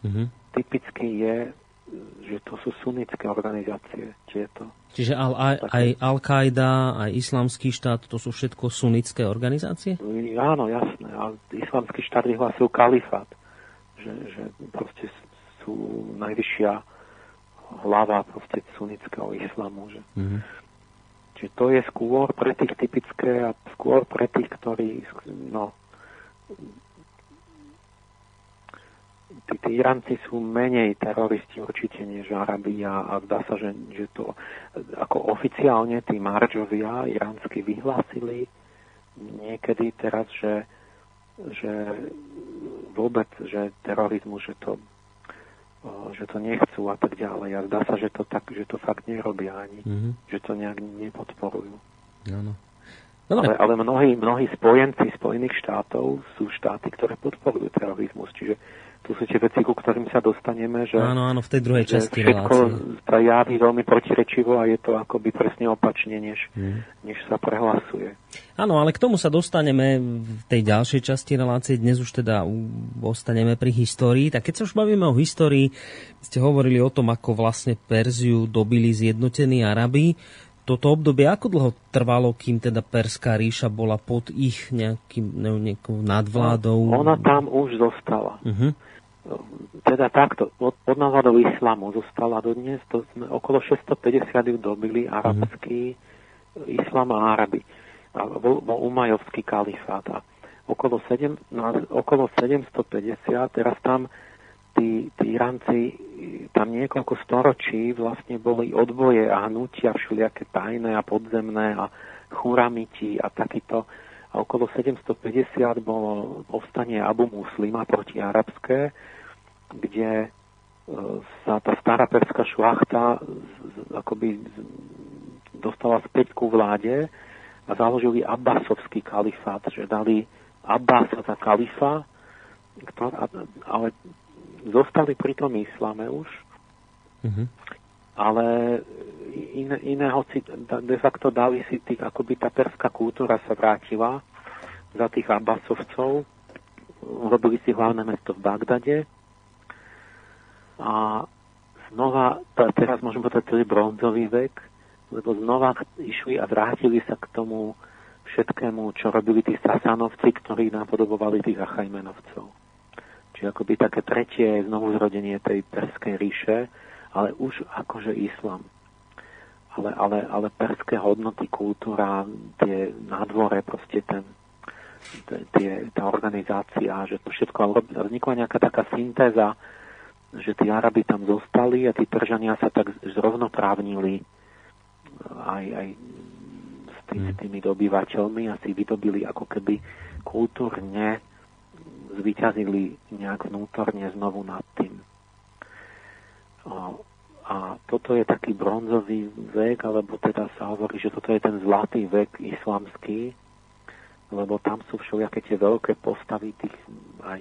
Mm-hmm. Typicky je, že to sú sunnické organizácie tieto. Čiže al, aj, aj Al-Qaida, aj Islamský štát, to sú všetko sunnické organizácie? Áno, jasné. A Islamský štát vyhlásil kalifát. Že, že proste sú najvyššia hlava proste sunnického islamu. Že. Mm-hmm. Čiže to je skôr pre tých typické a skôr pre tých, ktorí no, tí, tí Iránci sú menej teroristi určite než Arabi a zdá sa, že, že to ako oficiálne tí Maradžovia iránsky vyhlásili niekedy teraz, že, že vôbec, že terorizmu, že to že to nechcú a tak ďalej. A zdá sa, že to, tak, že to fakt nerobia ani. Mm-hmm. Že to nejak nepodporujú. Áno. Ale, ale mnohí, mnohí spojenci Spojených štátov sú štáty, ktoré podporujú terorizmus. Čiže tu sú tie veci, ku ktorým sa dostaneme, že áno, áno, v tej druhej časti všetko sa javí veľmi protirečivo a je to akoby presne opačne, než, mm. než sa prehlasuje. Áno, ale k tomu sa dostaneme v tej ďalšej časti relácie. Dnes už teda ostaneme pri histórii. Tak keď sa už bavíme o histórii, ste hovorili o tom, ako vlastne Perziu dobili zjednotení Arabi. Toto obdobie, ako dlho trvalo, kým teda Perská ríša bola pod ich nejakým, neviem, nejakou nadvládou? Ona tam už zostala. Uh-huh. Teda takto, pod nadvládou islamu zostala dodnes, to sme okolo šesťstopäťdesiat ju dobili arabský uh-huh. islam a Arabi. A bol, bol Umajovský kalifát. A okolo, sedem, no, okolo sedemstopäťdesiat, teraz tam tí, tí Iránci tam niekoľko storočí vlastne boli odboje a hnutia všelijaké tajné a podzemné a churamiti a takýto. A okolo sedemstopäťdesiat bolo povstanie Abu Muslima proti arabské, kde sa tá stará perská šlachta akoby dostala späť ku vláde a založili Abbasovský kalifát, že dali Abbasa za kalifa, ale zostali pri tom islame už, mm-hmm. ale in, iného si, de facto dali si tých, akoby tá perská kultúra sa vrátila za tých Abbasovcov, urobili si hlavné mesto v Bagdade a znova, teraz môžem povedať, to je bronzový vek, lebo znova išli a vrátili sa k tomu všetkému, čo robili tí Sasánovci, ktorí napodobovali tých Achajmenovcov. Čiže akoby také tretie znovuzrodenie tej perskej ríše, ale už akože islám. Ale, ale, ale perské hodnoty, kultúra, tie na dvore, proste ten, tie, tá organizácia, že to všetko, vznikla nejaká taká syntéza, že tí Arabi tam zostali a tí Peržania sa tak zrovnoprávnili aj, aj s, tý, s tými dobyvateľmi a si vydobili ako keby kultúrne zvyťazili nejak vnútorne znovu nad tým. A, a toto je taký bronzový vek, alebo teda sa hovorí, že toto je ten zlatý vek islamský, lebo tam sú všelijaké tie veľké postavy tých aj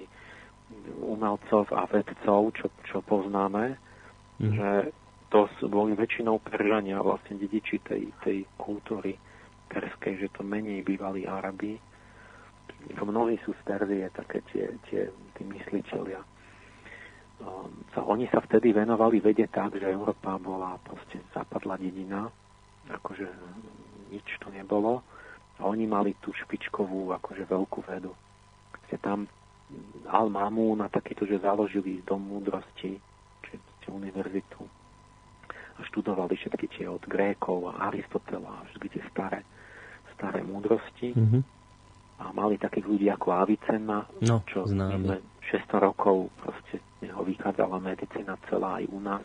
umelcov a vedcov, čo, čo poznáme, mm. že to boli väčšinou Peržania, vlastne dediči tej, tej kultúry perskej, že to menej bývali Arabi. Mnohí sú z Perzie, také tie, tie tí mysliteľia. Um, sa, oni sa vtedy venovali vede tak, že Európa bola proste zapadla dedina, akože nič tu nebolo. A oni mali tú špičkovú, akože veľkú vedu. Ste tam Al-Mamun a takýto, že založili dom múdrosti, čiže univerzitu. A študovali všetky tie od Grékov a Aristotela, všetky tie staré, staré múdrosti. Mm-hmm. A mali takých ľudí ako Avicena, no, čo známe. šesťsto rokov proste ho vychádzala medicína celá aj u nás,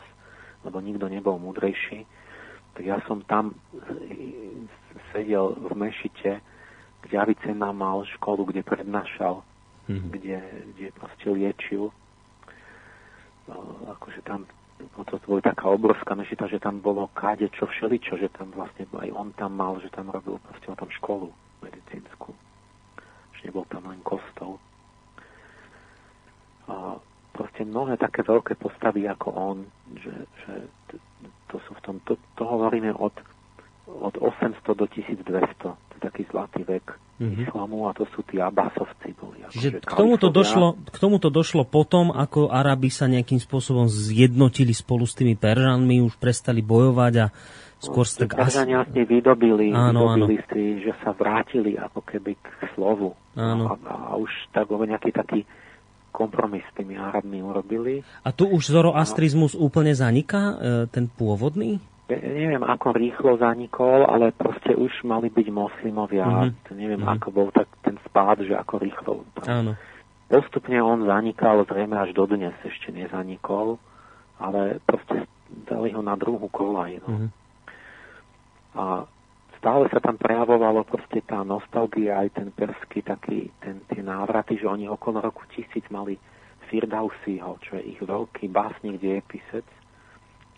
lebo nikto nebol múdrejší. Tak ja som tam sedel v mešite, kde Avicena mal školu, kde prednášal, mm-hmm. kde, kde proste liečil. Akože tam to bolo taká obrovská mešita, že tam bolo kádečo všeličo, že tam vlastne aj on tam mal, že tam robil proste o tom školu medicínsku. Nebol tam len kostol. A proste mnohé také veľké postavy ako on, že, že to, to sú v tom, to, to hovoríme od, od do tisícdvesto. To je taký zlatý vek mm-hmm. islamu a to sú tí Abbasovci boli. Čiže k tomuto, došlo, k tomuto došlo potom, ako Arabi sa nejakým spôsobom zjednotili spolu s tými Peržanmi, už prestali bojovať a skôr sa tak... Peržania asi vydobili, áno, vydobili áno. si, že sa vrátili ako keby k slovu. Áno. A, a už tak nejaký taký kompromis s tými Arabmi urobili. A tu už zoroastrizmus no. úplne zaniká, ten pôvodný? Ja, neviem, ako rýchlo zanikol, ale proste už mali byť moslimovia. Mm-hmm. Neviem, mm-hmm. ako bol tak ten spád, že ako rýchlo. Áno. Postupne on zanikal, zrejme až dodnes ešte nezanikol, ale proste dali ho na druhú kolaj. No. Mm-hmm. A stále sa tam prejavovalo proste tá nostalgia, aj ten perský taký, ten, tie návraty, že oni okolo roku tisíc mali Firdausiho, čo je ich veľký básnik, dejepisec.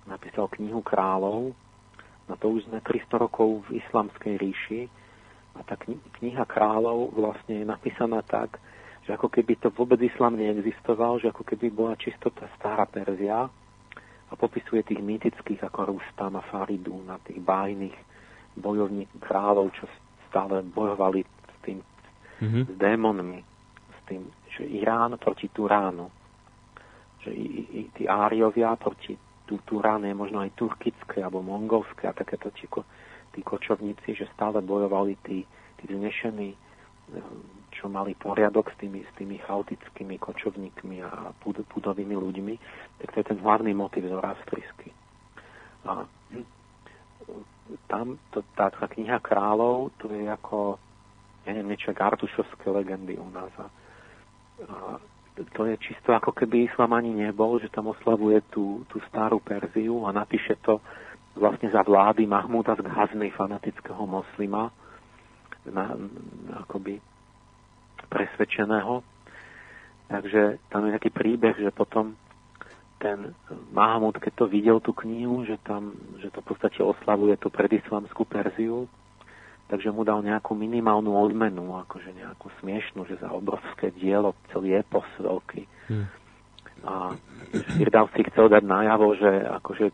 Napísal knihu Kráľov, na to už sme tristo rokov v islamskej ríši. A tá kniha Kráľov vlastne je napísaná tak, že ako keby to vôbec islám neexistoval, že ako keby bola čisto tá stará Perzia a popisuje tých mýtických ako Rustam a Faridún a tých bájnych bojovník kráľov, čo stále bojovali s tým mm-hmm. s démonmi, s tým, že Irán proti Turánu. Že i, i, tí Áriovia proti tú Turáne, možno aj turkické alebo mongolské a takéto tí, ko, tí kočovníci, že stále bojovali tí, tí vznešení, čo mali poriadok s tými, s tými chaotickými kočovníkmi a pud, pudovými ľuďmi, tak to je ten hlavný motiv zoroastrijský. A tam to, tá, tá kniha Kráľov, to je ako, ja neviem, niečo artušovské legendy u nás. A, a to je čisto ako keby islám ani nebol, že tam oslavuje tú, tú starú Perziu a napíše to vlastne za vlády Mahmúda z Ghazny, fanatického moslima, na, akoby presvedčeného. Takže tam je nejaký príbeh, že potom ten Mahamud, keď to videl tú knihu, že tam, že to v podstate oslavuje tú predislamskú Perziu, takže mu dal nejakú minimálnu odmenu, akože nejakú smiešnú, že za obrovské dielo, celý epos veľký. Hmm. A Firdausi chcel dať najavo, že akože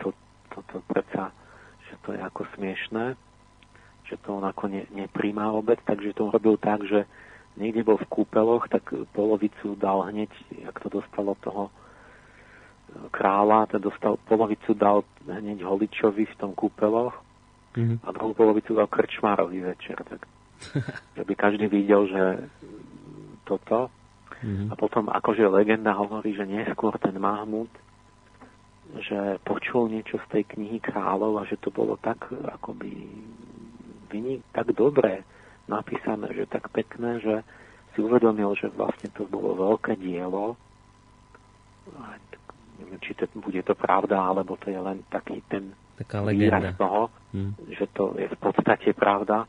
to, to, to predsa, že to je ako smiešné, že to on ako ne, nepríjma obec, takže to urobil tak, že niekde bol v kúpeloch, tak polovicu dal hneď, jak to dostalo toho kráľa, ten dostal, polovicu dal hneď holičovi v tom kúpeloch mm-hmm. a druhú polovicu dal krčmárovi večer, tak aby každý videl, že toto mm-hmm. a potom akože legenda hovorí, že neskôr ten Mahmud, že počul niečo z tej knihy Kráľov a že to bolo tak akoby vynik, tak dobre napísané, že tak pekné, že si uvedomil, že vlastne to bolo veľké dielo. Neviem, či to, bude to pravda, alebo to je len taký ten taká legenda toho, hmm. že to je v podstate pravda.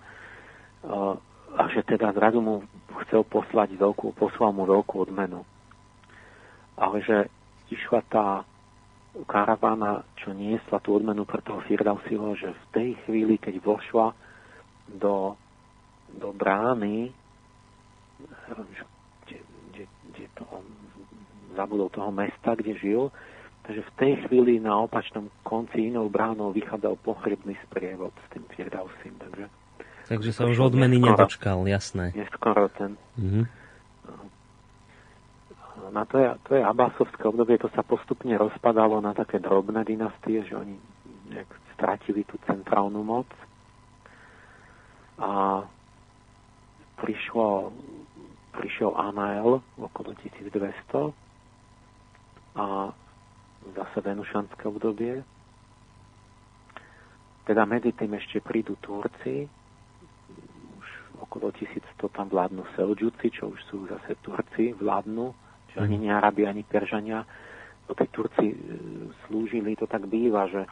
Uh, a že teda zrazu mu chcel poslať veľkú, poslal mu veľkú odmenu. Ale že išla tá karavana, čo niesla tú odmenu pre toho Firdausiho, že v tej chvíli, keď vošla do, do brány, kde, kde, kde to on zabudol toho mesta, kde žil. Takže v tej chvíli na opačnom konci inou bránou vychádzal pohrebný sprievod s tým Firdausim. Takže, takže sa už odmeny neskoro, nedočkal, jasné. Neskoro ten. Mm-hmm. Na to je, to je Abbasovské obdobie, to sa postupne rozpadalo na také drobné dynastie, že oni nejak stratili tú centrálnu moc. A prišlo, prišiel Anael okolo tisícdvesto a zase venušanské obdobie. Teda medzi tým ešte prídu Turci, už okolo tisícsto tam vládnu Seljuci, čo už sú zase Turci, vládnu, že ani nie Arabi, ani Peržania. No tí Turci slúžili, to tak býva, že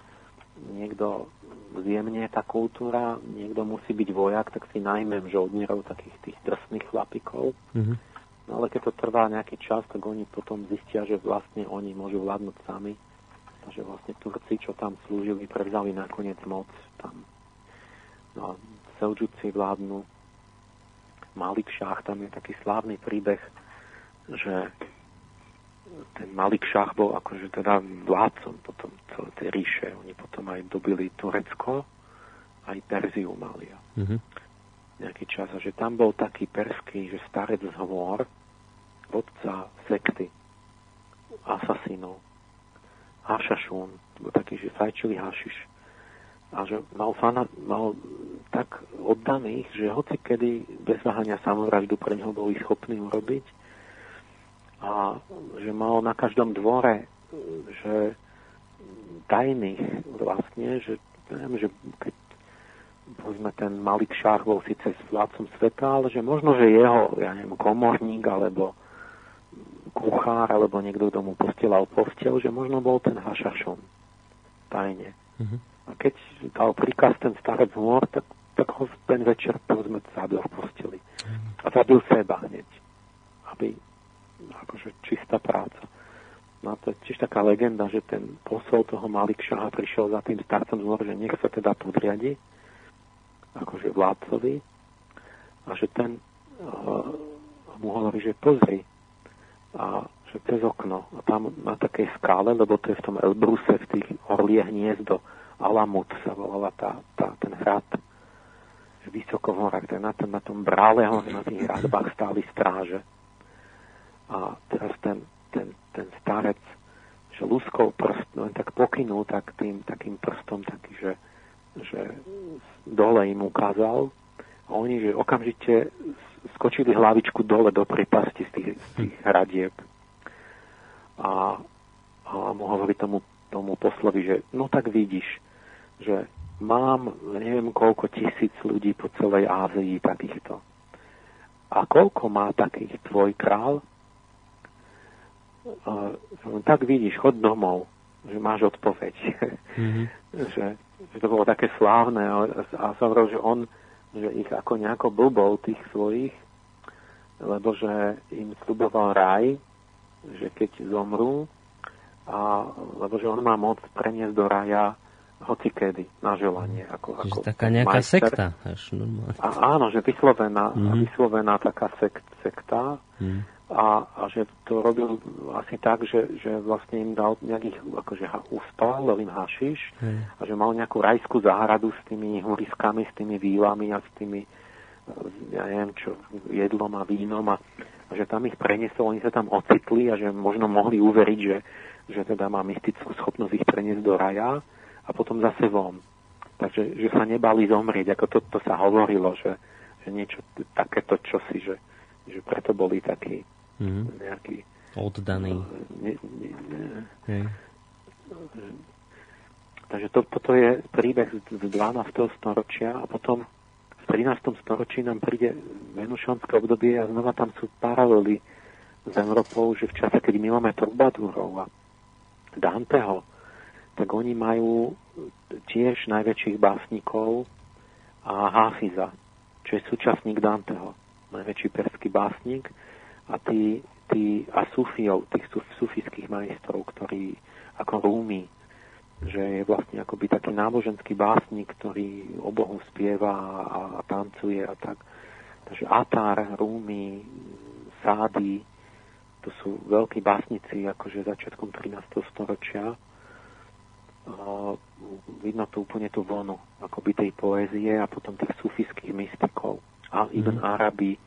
niekto zjemne tá kultúra, niekto musí byť vojak, tak si najmem, že odmierov takých tých drsných chlapikov. Mhm. No ale keď to trvá nejaký čas, tak oni potom zistia, že vlastne oni môžu vládnuť sami. A že vlastne Turci, čo tam slúžili, prevzali nakoniec moc tam. No a Seljuci vládnu. Malik šách, tam je taký slávny príbeh, že ten Malik šách bol akože teda vládcom potom celé tej ríše. Oni potom aj dobili Turecko a aj Perziu mali. Mm-hmm. Nejaký čas. A že tam bol taký perský, že starec z hôr, vodca sekty, asasínov, hašašún, taký, že fajčili hašiš. A že mal, fana, mal tak oddaných, že hoci kedy bez váhania samovraždu pre neho boli schopní urobiť. A že mal na každom dvore, že tajných vlastne, že neviem, že keď povedzme ten Malik šách bol síce vládcom sveta, ale že možno, že jeho, ja neviem, komorník, alebo kuchár, alebo niekto, kto mu postielal postiel, že možno bol ten hašašom tajne. Mm-hmm. A keď dal príkaz ten starec hôr, tak, tak ho ten večer povedzme zabil v posteli. Mm-hmm. A zabil seba hneď, aby akože čistá práca. No a to je tiež taká legenda, že ten posol toho Malik šaha prišiel za tým starcom z hôr, že nech sa teda podriadi, akože vládcovi, a že ten uh, mu hovorí, že pozri, a že cez okno, a tam na takej skále, lebo to je v tom Elbruse, v tých orlie hniezdo, Alamut sa volala tá, tá, ten hrad, vysoko v horách, na, na tom brále, na tých hradbách stáli stráže. A teraz ten, ten, ten starec, že ľuskou prst, len tak pokynul tak tým takým prstom, taký, že, že dole im ukázal. A oni, že okamžite skočili hlavičku dole do pripasti z tých, z tých hradieb. A, a mu hovorí tomu, tomu poslovi, že no tak vidíš, že mám neviem koľko tisíc ľudí po celej Ázii takýchto. A koľko má takých tvoj král? Uh, tak vidíš, chod domov, že máš odpoveď. Mm-hmm. že, že to bolo také slávne a, a som hovoril, že on že ich ako nejako blbol tých svojich, lebo že im sľuboval raj, že keď zomrú, a, lebo že on má moc preniesť do raja hocikedy, na želanie. Ako, ako taká nejaká majster. Sekta. Až a, áno, že vyslovená, mm-hmm. vyslovená taká sekt, sekta, mm-hmm. A, a že to robil asi tak, že, že vlastne im dal nejakých, akože uspálil im hašiš hmm. a že mal nejakú rajskú záhradu s tými horiskami, s tými výlami a s tými, ja neviem čo, jedlom a vínom a, a že tam ich preniesol, oni sa tam ocitli a že možno mohli uveriť, že, že teda má mystickú schopnosť ich preniesť do raja a potom zase von. Takže že sa nebali zomrieť, ako to, to sa hovorilo, že, že niečo takéto čosi, že, že preto boli takí Mm-hmm. nejaký oddaný. Ne, ne, ne. Okay. Takže to, toto je príbeh z dvanásteho storočia a potom v trinásteho storočí nám príde venušanské obdobie a znova tam sú paralely s Európou, že v čase, keď my máme Trubadúrov a Danteho, tak oni majú tiež najväčších básnikov a Háfiza, čo je súčasník Danteho, najväčší perský básnik. A tí, tí a sufiov, tých sufijských majstrov, ktorí ako Rúmi, že je vlastne akoby taký náboženský básnik, ktorý o Bohu spieva a, a tancuje a tak. Takže Atar, Rúmi, Sádi, to sú veľkí básnici akože začiatkom trinásteho storočia. Uh, vidno to úplne tú vonu akoby tej poézie a potom tých sufijských mystikov. A Ibn mm. Arabi,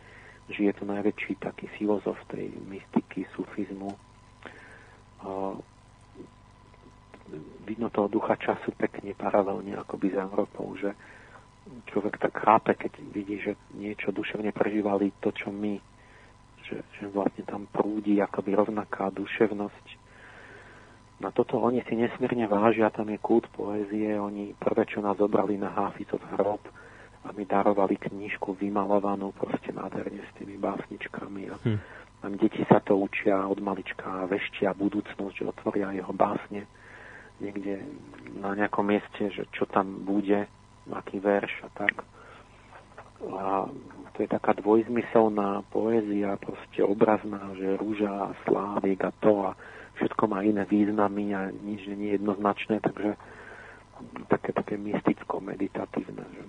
že je to najväčší taký filozof tej mystiky, sufizmu. Uh, vidno toho ducha času pekne paralelne akoby za Európou, že človek tak chápe, keď vidí, že niečo duševne prežívali to, čo my, že, že vlastne tam prúdi akoby rovnaká duševnosť. Na toto oni si nesmierne vážia, tam je kult poézie, oni prvé, čo nás zobrali na Háfizov hrob, a mi darovali knižku vymalovanú proste nádherne s tými básničkami. A hm. deti sa to učia od malička a veštia budúcnosť, že otvoria jeho básne niekde na nejakom mieste, že čo tam bude, aký verš a tak. A to je taká dvojzmyselná poézia, proste obrazná, že rúža, slávik a to a všetko má iné významy a nič nie je jednoznačné, takže také, také mysticko-meditatívne, že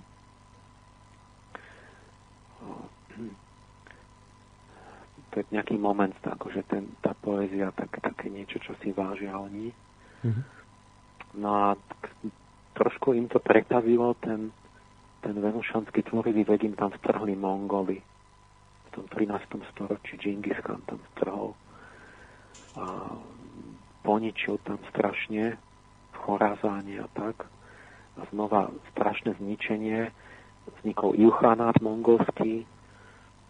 to je nejaký moment, akože ten, tá poézia, tak, také niečo, čo si vážia oni. Mm-hmm. No a k, trošku im to pretavilo ten ten venušanský tvorivý vek im tam vtrhli Mongoli. V tom trinástom storočí Džingis Khan tam vtrhol a poničil tam strašne v Chorazáne a tak. A znova strašné zničenie. Vznikol ilchanát mongolský.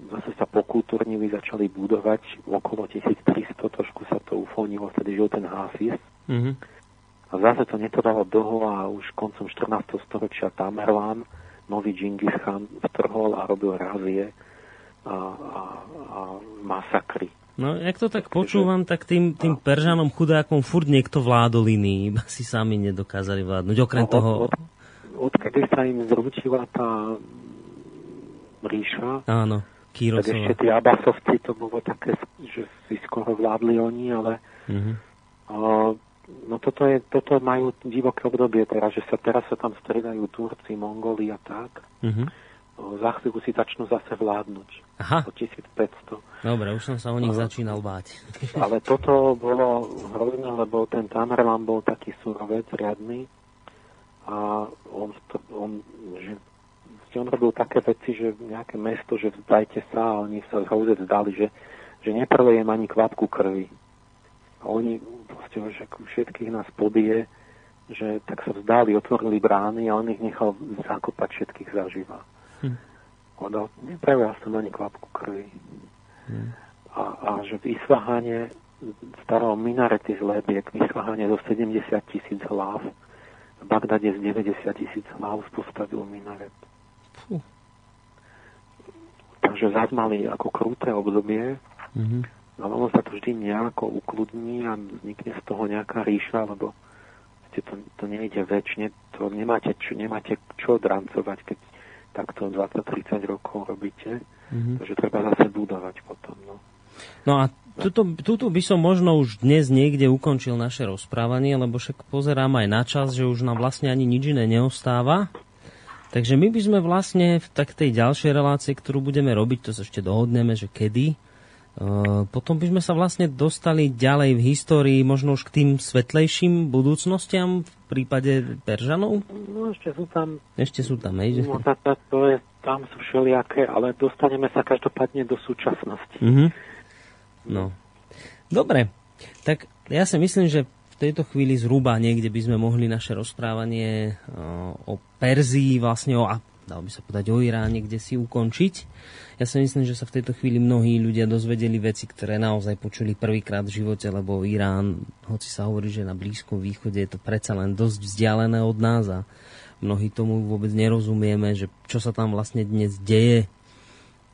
Zase sa pokultúrnili, začali budovať okolo tisíctristo, trošku sa to ufolnilo, vtedy žil ten Háfiz. Mm-hmm. A zase to netrvalo dlho a už koncom štrnásteho storočia Tamerlan, nový Džingis Khan, vtrhol a robil razie a, a, a masakry. No, jak to tak počúvam, tak tým, tým Peržanom chudákom furt niekto vládol iný, iba si sami nedokázali vládnuť, okrem no, toho... Od, od, odkedy sa im zrúčila tá ríša, áno. Kýrosova. Tak ešte tí Abbasovci, to bolo také, že si skoro vládli oni, ale mm-hmm. uh, no toto, je, toto majú divoké obdobie teraz, že sa teraz sa tam striedajú Turci, Mongoli a tak. Mm-hmm. Uh, za chvíľu si začnú zase vládnuť. Aha. Po tisícpäťsto. Dobre, už som sa o nich uh, začínal báť. Ale toto bolo hrozné, lebo ten Tamerlan bol taký surovec, riadny a on, on že on robil také veci, že nejaké mesto, že vzdajte sa, a oni sa hrôze vzdali, že, že neprelejem ani kvapku krvi. A oni proste, že všetkých nás pobije, že tak sa vzdali, otvorili brány a on ich nechal zakopať všetkých zaživa. Hm. Odal, neprelejal som ani kvapku krvi. Hm. A, a že v Isfahane staral minarety z lebiek, v Isfahane zo sedemdesiat tisíc hlav, v Bagdade z deväťdesiat tisíc hlav postavil minaret. Uh. Takže zás mali ako kruté obdobie, mm-hmm. ale ono sa to vždy nejako ukludní a vznikne z toho nejaká ríša, lebo to, to nejde väčšine, to nemáte čo, nemáte čo drancovať, keď takto dvadsať tridsať rokov robíte, mm-hmm. takže treba zase budovať potom. No, no a tuto by som možno už dnes niekde ukončil naše rozprávanie, lebo však pozerám aj na čas, že už nám vlastne ani nič iné neostáva. Takže my by sme vlastne v tak tej ďalšej relácie, ktorú budeme robiť, to sa ešte dohodneme, že kedy, e, potom by sme sa vlastne dostali ďalej v histórii, možno už k tým svetlejším budúcnostiam v prípade Peržanov? No ešte sú tam... Ešte sú tam, hej? No, tá, tá, to je, tam sú všelijaké, ale dostaneme sa každopádne do súčasnosti. Mm-hmm. No. Dobre, tak ja si myslím, že v tejto chvíli zhruba niekde by sme mohli naše rozprávanie o Perzii, vlastne o, dalo by sa povedať, o Iráne, kde si ukončiť. Ja si myslím, že sa v tejto chvíli mnohí ľudia dozvedeli veci, ktoré naozaj počuli prvýkrát v živote, lebo Irán, hoci sa hovorí, že na Blízkom východe je to predsa len dosť vzdialené od nás a mnohí tomu vôbec nerozumieme, že čo sa tam vlastne dnes deje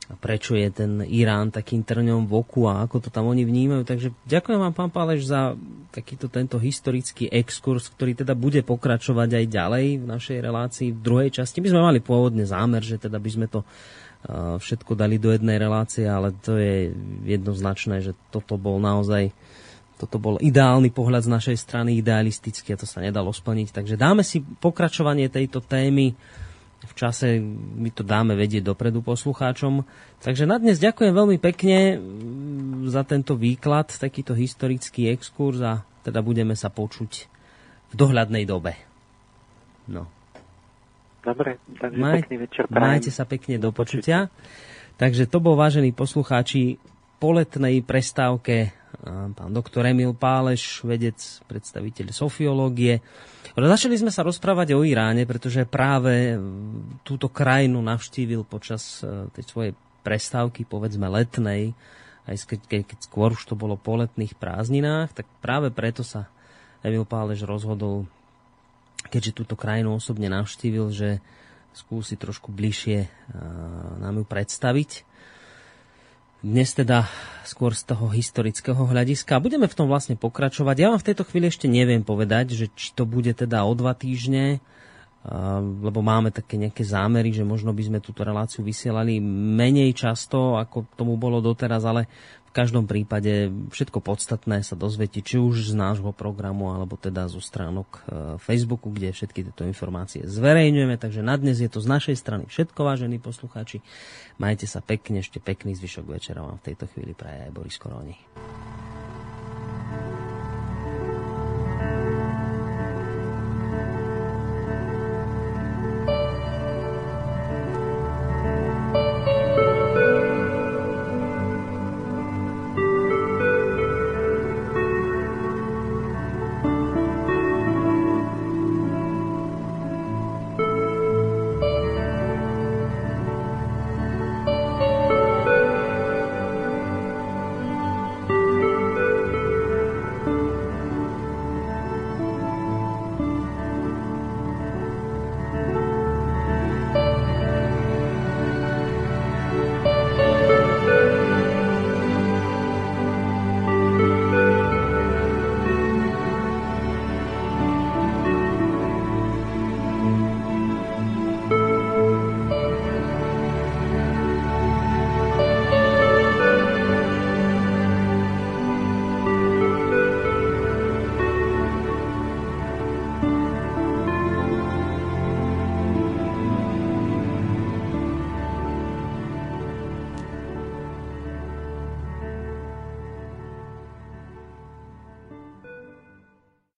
a prečo je ten Irán takým trňom v oku a ako to tam oni vnímajú. Takže ďakujem vám, pán Páleš, za takýto tento historický exkurs, ktorý teda bude pokračovať aj ďalej v našej relácii v druhej časti. My sme mali pôvodne zámer, že teda by sme to všetko dali do jednej relácie, ale to je jednoznačné, že toto bol naozaj toto bol ideálny pohľad z našej strany, idealistický, a to sa nedalo splniť. Takže dáme si pokračovanie tejto témy v čase, my to dáme vedieť dopredu poslucháčom. Takže na dnes ďakujem veľmi pekne za tento výklad, takýto historický exkurs, a teda budeme sa počuť v dohľadnej dobe. No. Dobre, takže Maj, pekný večer. Majte sa pekne, do počutia. Takže to bol, vážení poslucháči, po letnej prestávke pán doktor Emil Páleš, vedec, predstaviteľ sofiológie. Začali sme sa rozprávať o Iráne, pretože práve túto krajinu navštívil počas tej svojej prestávky, povedzme letnej, aj keď, keď skôr už to bolo po letných prázdninách, tak práve preto sa Emil Páleš rozhodol, keďže túto krajinu osobne navštívil, že skúsi trošku bližšie nám ju predstaviť. Dnes teda skôr z toho historického hľadiska. Budeme v tom vlastne pokračovať. Ja vám v tejto chvíli ešte neviem povedať, že či to bude teda o dva týždne, lebo máme také nejaké zámery, že možno by sme túto reláciu vysielali menej často, ako tomu bolo doteraz, ale v každom prípade všetko podstatné sa dozviete, či už z nášho programu, alebo teda zo stránok Facebooku, kde všetky tieto informácie zverejňujeme. Takže na dnes je to z našej strany všetko, vážení poslucháči. Majte sa pekne, ešte pekný zvyšok večera vám v tejto chvíli praje aj Boris Koróni.